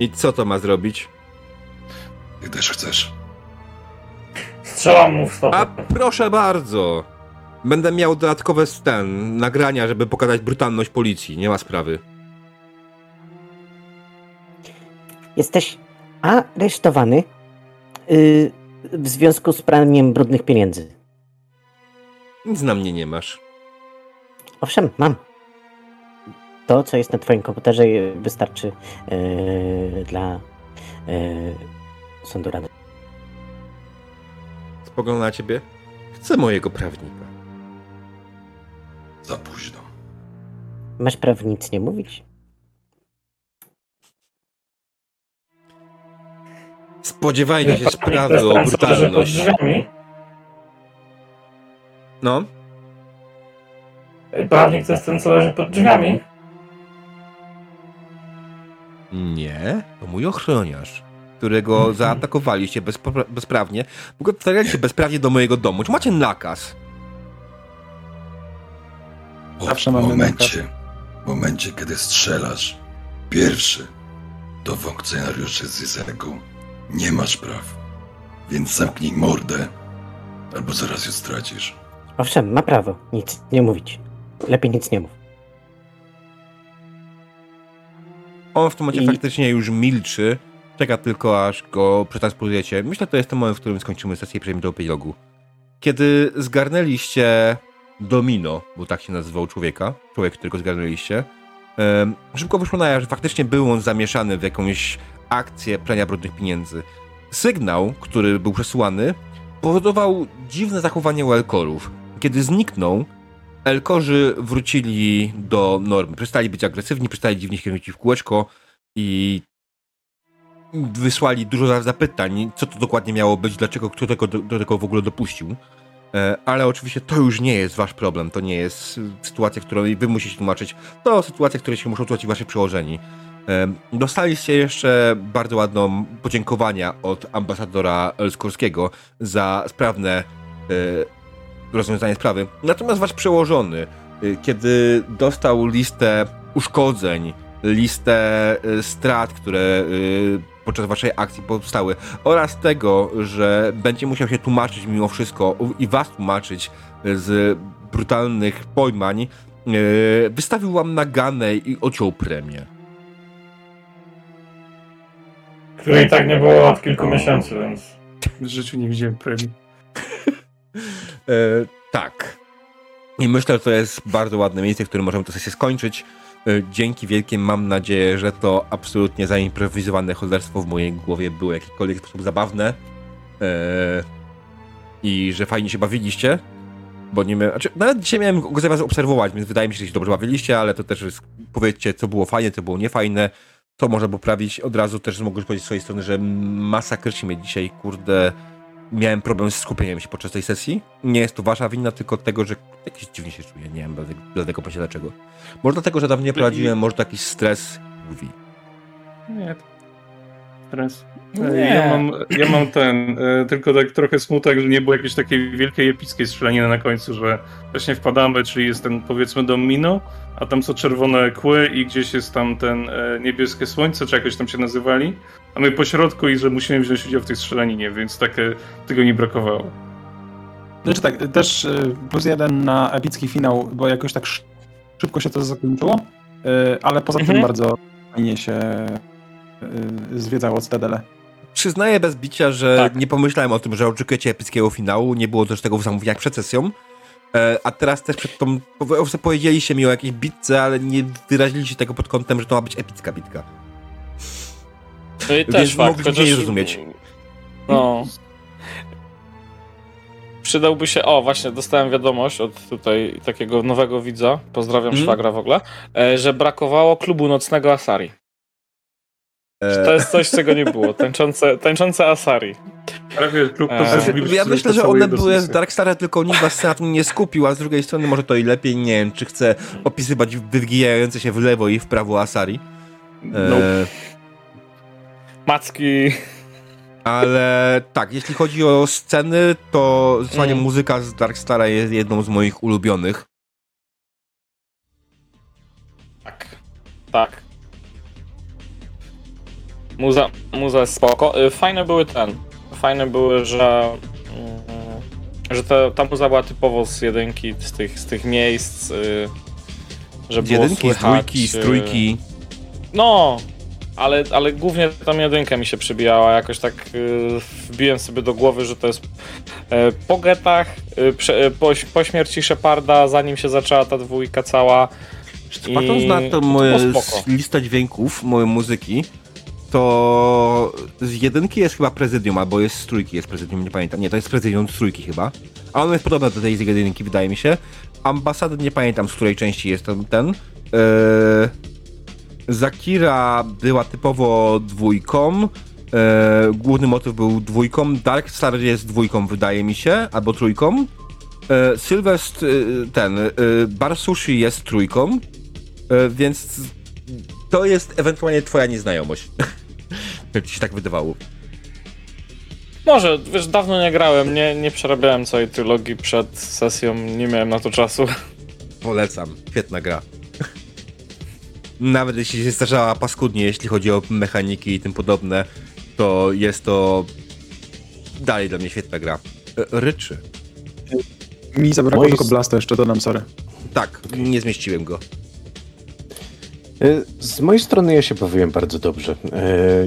I co to ma zrobić? Ty też chcesz. Strzelam mu w stopę. A proszę bardzo. Będę miał dodatkowe nagrania, żeby pokazać brutalność policji. Nie ma sprawy. Jesteś aresztowany w związku z praniem brudnych pieniędzy. Nic na mnie nie masz. Owszem, mam. To, co jest na twoim komputerze, wystarczy dla sądu rady. Spogląda na ciebie. Chcę mojego prawnika. Za późno. Masz prawo nic nie mówić? Spodziewajmy się sprawy o brutalność. No? Prawnik to jest ten, co leży pod drzwiami. Nie, to mój ochroniarz, którego zaatakowaliście bezprawnie. W ogóle wtargaliście bezprawnie do mojego domu. Czy macie nakaz? Zawsze mamy nakaz. W momencie, kiedy strzelasz pierwszy do funkcjonariuszy z Zizegu, nie masz praw. Więc zamknij mordę, albo zaraz ją stracisz. Owszem, ma prawo nic nie mówić. Lepiej nic nie mów. On w tym momencie faktycznie już milczy. Czeka tylko, aż go przetransportujecie. Myślę, że to jest ten moment, w którym skończymy sesję i przejdziemy do epilogu. Kiedy zgarnęliście Domino, bo tak się nazywał człowiek, którego zgarnęliście, szybko wyszło na jaw, że faktycznie był on zamieszany w jakąś akcję prania brudnych pieniędzy. Sygnał, który był przesłany, powodował dziwne zachowanie u Elkorów. Kiedy zniknął, Elkorzy wrócili do normy. Przestali być agresywni, przestali dziwnie się kręcić w kółeczko i wysłali dużo zapytań, co to dokładnie miało być, dlaczego, kto tego, do tego w ogóle dopuścił. Ale oczywiście to już nie jest wasz problem, to nie jest sytuacja, którą wy musicie tłumaczyć. To sytuacja, której się muszą tłumaczyć wasi przełożeni. Dostaliście jeszcze bardzo ładne podziękowania od ambasadora Elskorskiego za sprawne rozwiązanie sprawy. Natomiast wasz przełożony, kiedy dostał listę uszkodzeń, listę strat, które podczas waszej akcji powstały, oraz tego, że będzie musiał się tłumaczyć mimo wszystko i was tłumaczyć z brutalnych pojmań, wystawił wam naganę i odciął premię. Której tak nie było od kilku miesięcy, więc... W życiu nie widziałem premii. Tak. I myślę, że to jest bardzo ładne miejsce, w którym możemy tę sesję skończyć. Dzięki wielkie, mam nadzieję, że to absolutnie zaimprowizowane cholerstwo w mojej głowie było w jakikolwiek sposób zabawne. I że fajnie się bawiliście. Bo nie wiem, nawet dzisiaj miałem okazję was obserwować, więc wydaje mi się, że się dobrze bawiliście, ale to też jest, powiedzcie, co było fajne, co było niefajne. To można poprawić. Od razu też mogę powiedzieć z swojej strony, że masakrycznie mnie dzisiaj, kurde, miałem problem z skupieniem się podczas tej sesji. Nie jest to wasza wina, tylko tego, że jakiś dziwnie się czuję, nie wiem, dlatego pojęcia dlaczego. Może dlatego, że dawno nie prowadziłem, może jakiś stres mówi. Nie, stres. Nie. Ja mam ten, tylko tak trochę smutek, że nie było jakiejś takiej wielkiej epickiej strzelaniny na końcu, że właśnie wpadamy, czyli jest ten, powiedzmy, Domino, a tam są czerwone kły i gdzieś jest tam ten niebieskie słońce, czy jakoś tam się nazywali, a my po środku i że musimy wziąć udział w tej strzelaninie, więc tak, tego nie brakowało. Znaczy tak, też plus jeden na epicki finał, bo jakoś tak szybko się to zakończyło, ale poza tym bardzo fajnie się zwiedzało Cytadelę. Przyznaję bez bicia, że nie pomyślałem o tym, że oczekujecie epickiego finału, nie było też tego w zamówieniach przed sesją, a teraz też przed tą, powiedzieliście mi o jakiejś bitce, ale nie wyraziliście tego pod kątem, że to ma być epicka bitka. To i też mogliście nie rozumieć. No. Przydałby się, właśnie dostałem wiadomość od tutaj takiego nowego widza, pozdrawiam szwagra w ogóle, że brakowało klubu nocnego Asari. To jest coś, czego nie było. Tańczące Asari. Ja myślę, że one były z Dark Star, tylko nikt was na tym nie skupił, a z drugiej strony może to i lepiej. Nie wiem, czy chcę opisywać wygijające się w lewo i w prawo Asari. Macki. Ale tak, jeśli chodzi o sceny, to zdecydowanie muzyka z Dark Stara jest jedną z moich ulubionych. Tak. Muza jest spoko. Fajne były, że ta muza była typowo z jedynki, z tych miejsc, że z jedynki, było słychać, z dwójki, z trójki. No, ale głównie tam jedynka mi się przybijała, jakoś tak wbiłem sobie do głowy, że to jest po getach, po śmierci Sheparda, zanim się zaczęła ta dwójka cała. Patrząc na to moja lista dźwięków, mojej muzyki, to z jedynki jest chyba Prezydium, albo jest z trójki, jest Prezydium, nie pamiętam. Nie, to jest Prezydium z trójki chyba. A ono jest podobne do tej z jedynki, wydaje mi się. Ambasady, nie pamiętam, z której części jest ten. Zakera była typowo dwójką. Główny motyw był dwójką. Dark Star jest dwójką, wydaje mi się, albo trójką. Sylwest, Bar Sushi jest trójką, więc... To jest ewentualnie twoja nieznajomość. Jak ci się tak wydawało. Może, wiesz, dawno nie grałem, nie przerabiałem całej trylogii przed sesją, nie miałem na to czasu. Polecam, świetna gra. Nawet jeśli się starzała paskudnie, jeśli chodzi o mechaniki i tym podobne, to jest to dalej dla mnie świetna gra. Ryczy. Mi zabrakło tylko Blasta, jeszcze dodam, sorry. Tak, nie zmieściłem go. Z mojej strony ja się bawiłem bardzo dobrze.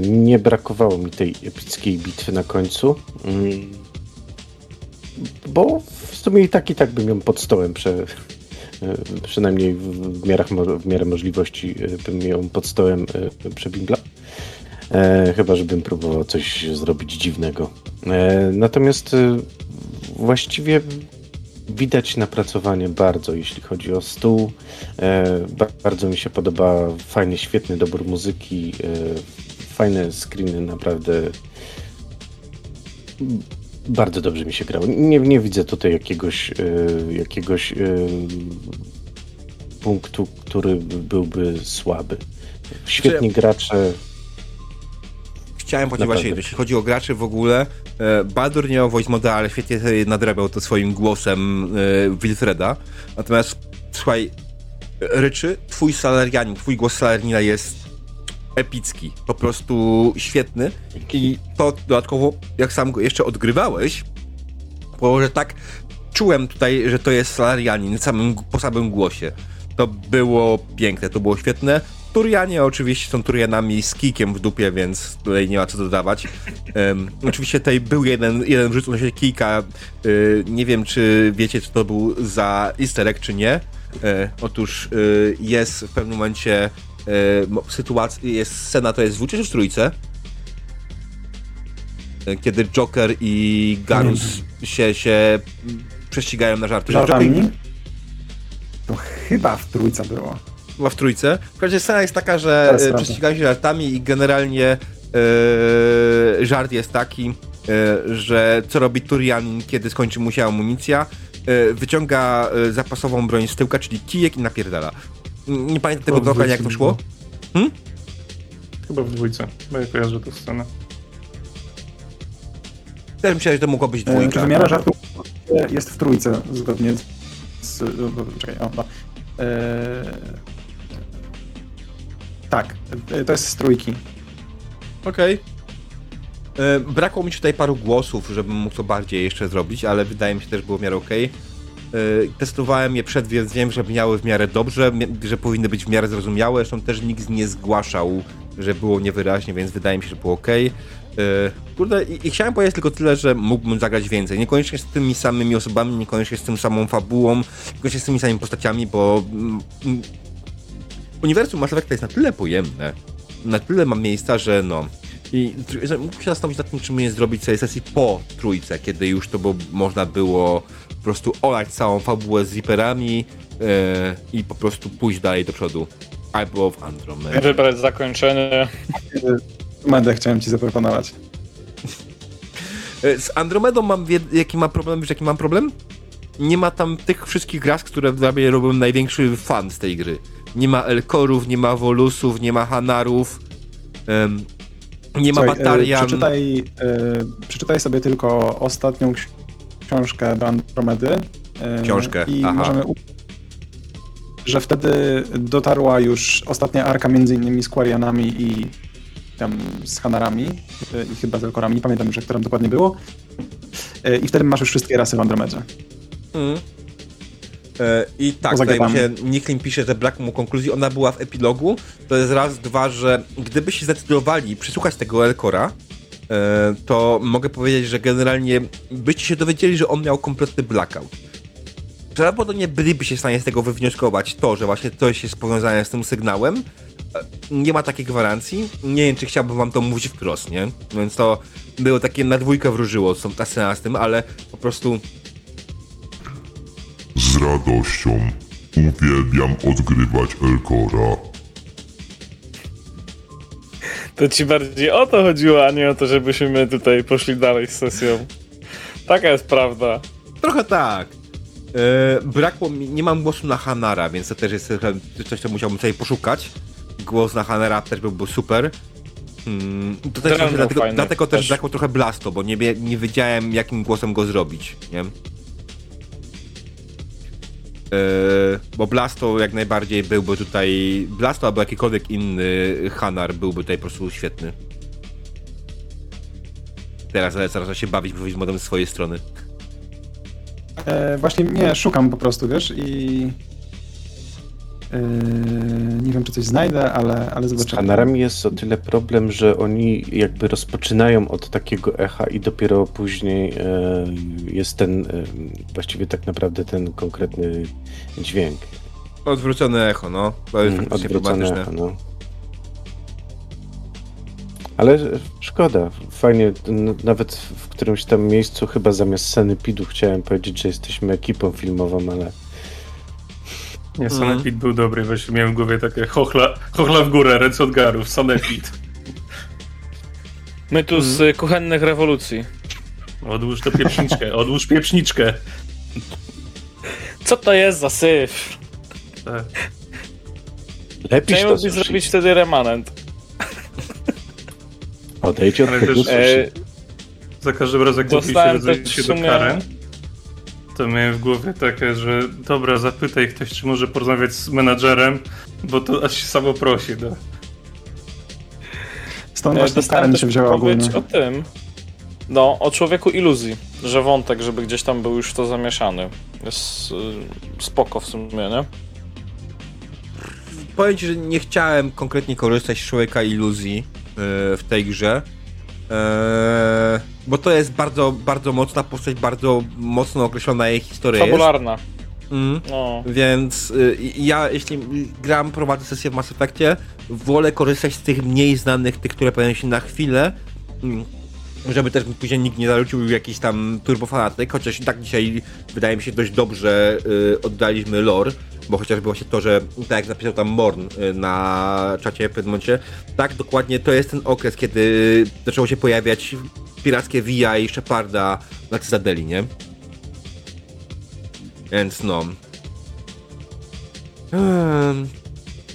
Nie brakowało mi tej epickiej bitwy na końcu, bo w sumie i tak bym ją pod stołem, przynajmniej w miarę możliwości bym ją pod stołem przebindlał. chyba żebym próbował coś zrobić dziwnego. Natomiast właściwie widać napracowanie bardzo, jeśli chodzi o stół. Bardzo mi się podoba, fajny, świetny dobór muzyki, fajne screeny, naprawdę bardzo dobrze mi się grało. Nie widzę tutaj jakiegoś punktu, który byłby słaby. Świetni gracze. Chciałem powiedzieć właśnie, jeśli chodzi o graczy w ogóle, Baldur nie miał voice moda, ale świetnie nadrabiał to swoim głosem Wilfreda. Natomiast słuchaj, Ryczy, twój głos Salarianina jest epicki, po prostu świetny. I to dodatkowo, jak sam go jeszcze odgrywałeś, bo że tak czułem tutaj, że to jest Salarianin po samym głosie. To było piękne, to było świetne. Turianie oczywiście są Turianami z kikiem w dupie, więc tutaj nie ma co dodawać. Oczywiście tutaj był jeden wrzucony na siebie kijka. Nie wiem, czy wiecie, co to był za easter egg, czy nie. Otóż jest w pewnym momencie sytuacja, jest scena, to jest w dwójce czy w trójce? Kiedy Joker i Garus się prześcigają na żarty. To chyba w trójce było. Chyba w trójce. W każdym razie scena jest taka, że prześcigają się żartami i generalnie żart jest taki, że co robi Turian, kiedy skończy mu się amunicja, wyciąga zapasową broń z tyłka, czyli kijek i napierdala. Nie pamiętam tego dokładnie, jak to szło. Chyba w dwójce, bo ja kojarzę tę scenę. Też myślałem, że to mogło być dwójka. Wymiana żartu jest w trójce, zgodnie z... Tak, to jest z trójki. Okej. Brakło mi tutaj paru głosów, żebym mógł to bardziej jeszcze zrobić, ale wydaje mi się też było w miarę okej. Testowałem je przed, więc wiem, że miały w miarę dobrze, że powinny być w miarę zrozumiałe, zresztą też nikt nie zgłaszał, że było niewyraźnie, więc wydaje mi się, że było okej. Kurde, i chciałem powiedzieć tylko tyle, że mógłbym zagrać więcej. Niekoniecznie z tymi samymi osobami, niekoniecznie z tą samą fabułą, niekoniecznie z tymi samymi postaciami, bo uniwersum Mass Effecta jest na tyle pojemne, na tyle ma miejsca, że no. I mógłbym się zastanowić nad tym, czy nie zrobić sobie sesji po trójce, kiedy już to można było po prostu olać całą fabułę z ziperami i po prostu pójść dalej do przodu. Albo w Andromedzie. Wybrać zakończenie. Andromedę chciałem ci zaproponować. Z Andromedą mam jaki mam problem? Nie ma tam tych wszystkich gras, które dla mnie robią największy fan z tej gry. Nie ma Elkorów, nie ma Volusów, nie ma Hanarów, nie ma Batarian. Przeczytaj sobie tylko ostatnią książkę do Andromedy. Książkę, i możemy że wtedy dotarła już ostatnia arka między innymi z Quarianami i tam z Hanarami i chyba z Elkorami, nie pamiętam już, jak to tam dokładnie było. I wtedy masz już wszystkie rasy w Andromedzie. I tak, tutaj Niklin pisze, że brak mu konkluzji, ona była w epilogu. To jest raz, dwa, że gdyby się zdecydowali przysłuchać tego Elkora, to mogę powiedzieć, że generalnie byście się dowiedzieli, że on miał kompletny blackout. Prawdopodobnie byliby się w stanie z tego wywnioskować to, że właśnie coś jest powiązane z tym sygnałem. Nie ma takiej gwarancji. Nie wiem, czy chciałbym wam to mówić wprost, nie? Więc to było takie na dwójkę wróżyło, są ta scena z tym, ale po prostu... Z radością uwielbiam odgrywać Elkora. To ci bardziej o to chodziło, a nie o to, żebyśmy tutaj poszli dalej z sesją. Taka jest prawda. Trochę tak. Brakło mi, nie mam głosu na Hanara, więc to też jest coś, co musiałbym tutaj poszukać. Głos na Hanara też byłby super. To też właśnie, dlatego też brakło trochę Blasto, bo nie wiedziałem, jakim głosem go zrobić, nie? Bo Blasto jak najbardziej byłby tutaj... Blasto albo jakikolwiek inny Hanar byłby tutaj po prostu świetny. Teraz zaraz się bawić, bo modem z swojej strony. Właśnie nie, szukam po prostu, wiesz, i nie wiem, czy coś znajdę, ale zobaczę. Z Hanarami jest o tyle problem, że oni jakby rozpoczynają od takiego echa i dopiero później jest ten, właściwie tak naprawdę ten konkretny dźwięk. Odwrócone echo, no. To jest odwrócone echo, no. Ale szkoda, fajnie, nawet w którymś tam miejscu, chyba zamiast sanepidu chciałem powiedzieć, że jesteśmy ekipą filmową, ale... Nie, sanepid był dobry, właśnie miałem w głowie takie chochla w górę, ręce od garów, sanepid. My tu z kuchennych rewolucji. Odłóż to pieprzniczkę, odłóż pieprzniczkę. Co to jest za syf? Lepiej to mógłbyś zrobić wtedy remanent. Odejdź od tego. Za każdym razem, jak mówiliście, się do Karen, to miałem w głowie takie, że dobra, zapytaj ktoś, czy może porozmawiać z menadżerem, bo to aż się samo prosi. No. Stąd właśnie Karen się wzięła ogólnie. O tym, no, o człowieku iluzji, że wątek, żeby gdzieś tam był już w to zamieszany. Jest spoko w sumie, nie? Powiem ci, że nie chciałem konkretnie korzystać z człowieka iluzji w tej grze, bo to jest bardzo, bardzo mocna postać, bardzo mocno określona jej historia. Fabularna. No. Więc ja, jeśli gram, prowadzę sesję w Mass Effectie, wolę korzystać z tych mniej znanych, tych, które pojawiają się na chwilę, żeby też później nikt nie zarzucił jakiś tam turbofanatyk, chociaż i tak dzisiaj wydaje mi się dość dobrze oddaliśmy lore, bo chociażby właśnie to, że tak jak napisał tam Morn na czacie w Edmoncie, tak dokładnie to jest ten okres, kiedy zaczęło się pojawiać pirackie VI Sheparda na Cytadeli, nie? Więc no...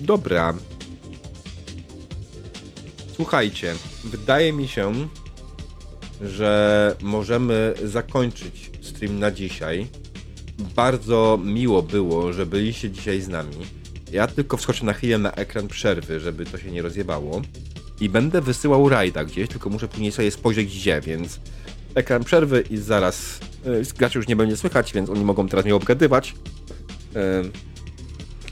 Dobra... Słuchajcie, wydaje mi się, że możemy zakończyć stream na dzisiaj. Bardzo miło było, że byliście dzisiaj z nami. Ja tylko wskoczę na chwilę na ekran przerwy, żeby to się nie rozjebało. I będę wysyłał rajda gdzieś, tylko muszę później sobie spojrzeć gdzie, więc... Ekran przerwy i zaraz... Graczy już nie będzie słychać, więc oni mogą teraz mnie obgadywać.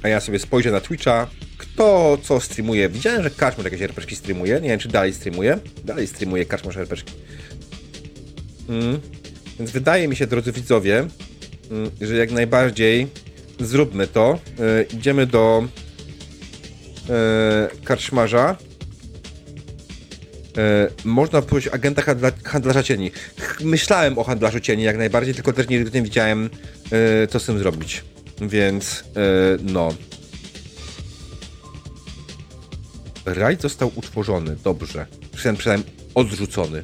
A ja sobie spojrzę na Twitcha. Kto co streamuje? Widziałem, że Kaczmarz jakieś RPGi streamuje. Nie wiem, czy dalej streamuje. Dalej streamuje Kaczmarz RPGi. Więc wydaje mi się, drodzy widzowie, że jak najbardziej zróbmy to. Idziemy do karczmarza. Można powiedzieć agenta handlarza cieni. Myślałem o handlarzu cieni jak najbardziej, tylko też nigdy nie widziałem, co z tym zrobić. Więc no. Rajd został utworzony. Dobrze. Przynajmniej odrzucony.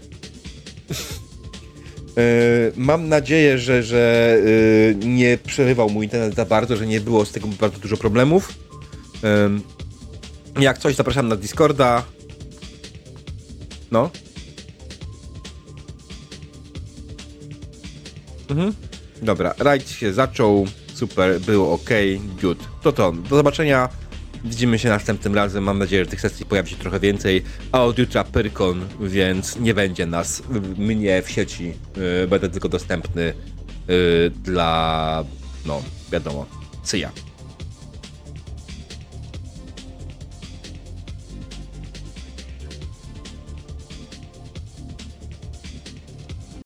Mam nadzieję, że nie przerywał mój internet za bardzo, że nie było z tego bardzo dużo problemów. Jak coś, zapraszam na Discorda. No. Dobra, rajd się zaczął. Super, było ok. Good. To. Do zobaczenia. Widzimy się następnym razem. Mam nadzieję, że tych sesji pojawi się trochę więcej. A od jutra Pyrkon, więc nie będzie nas, mnie w sieci. Będę tylko dostępny dla... no, wiadomo. Syja.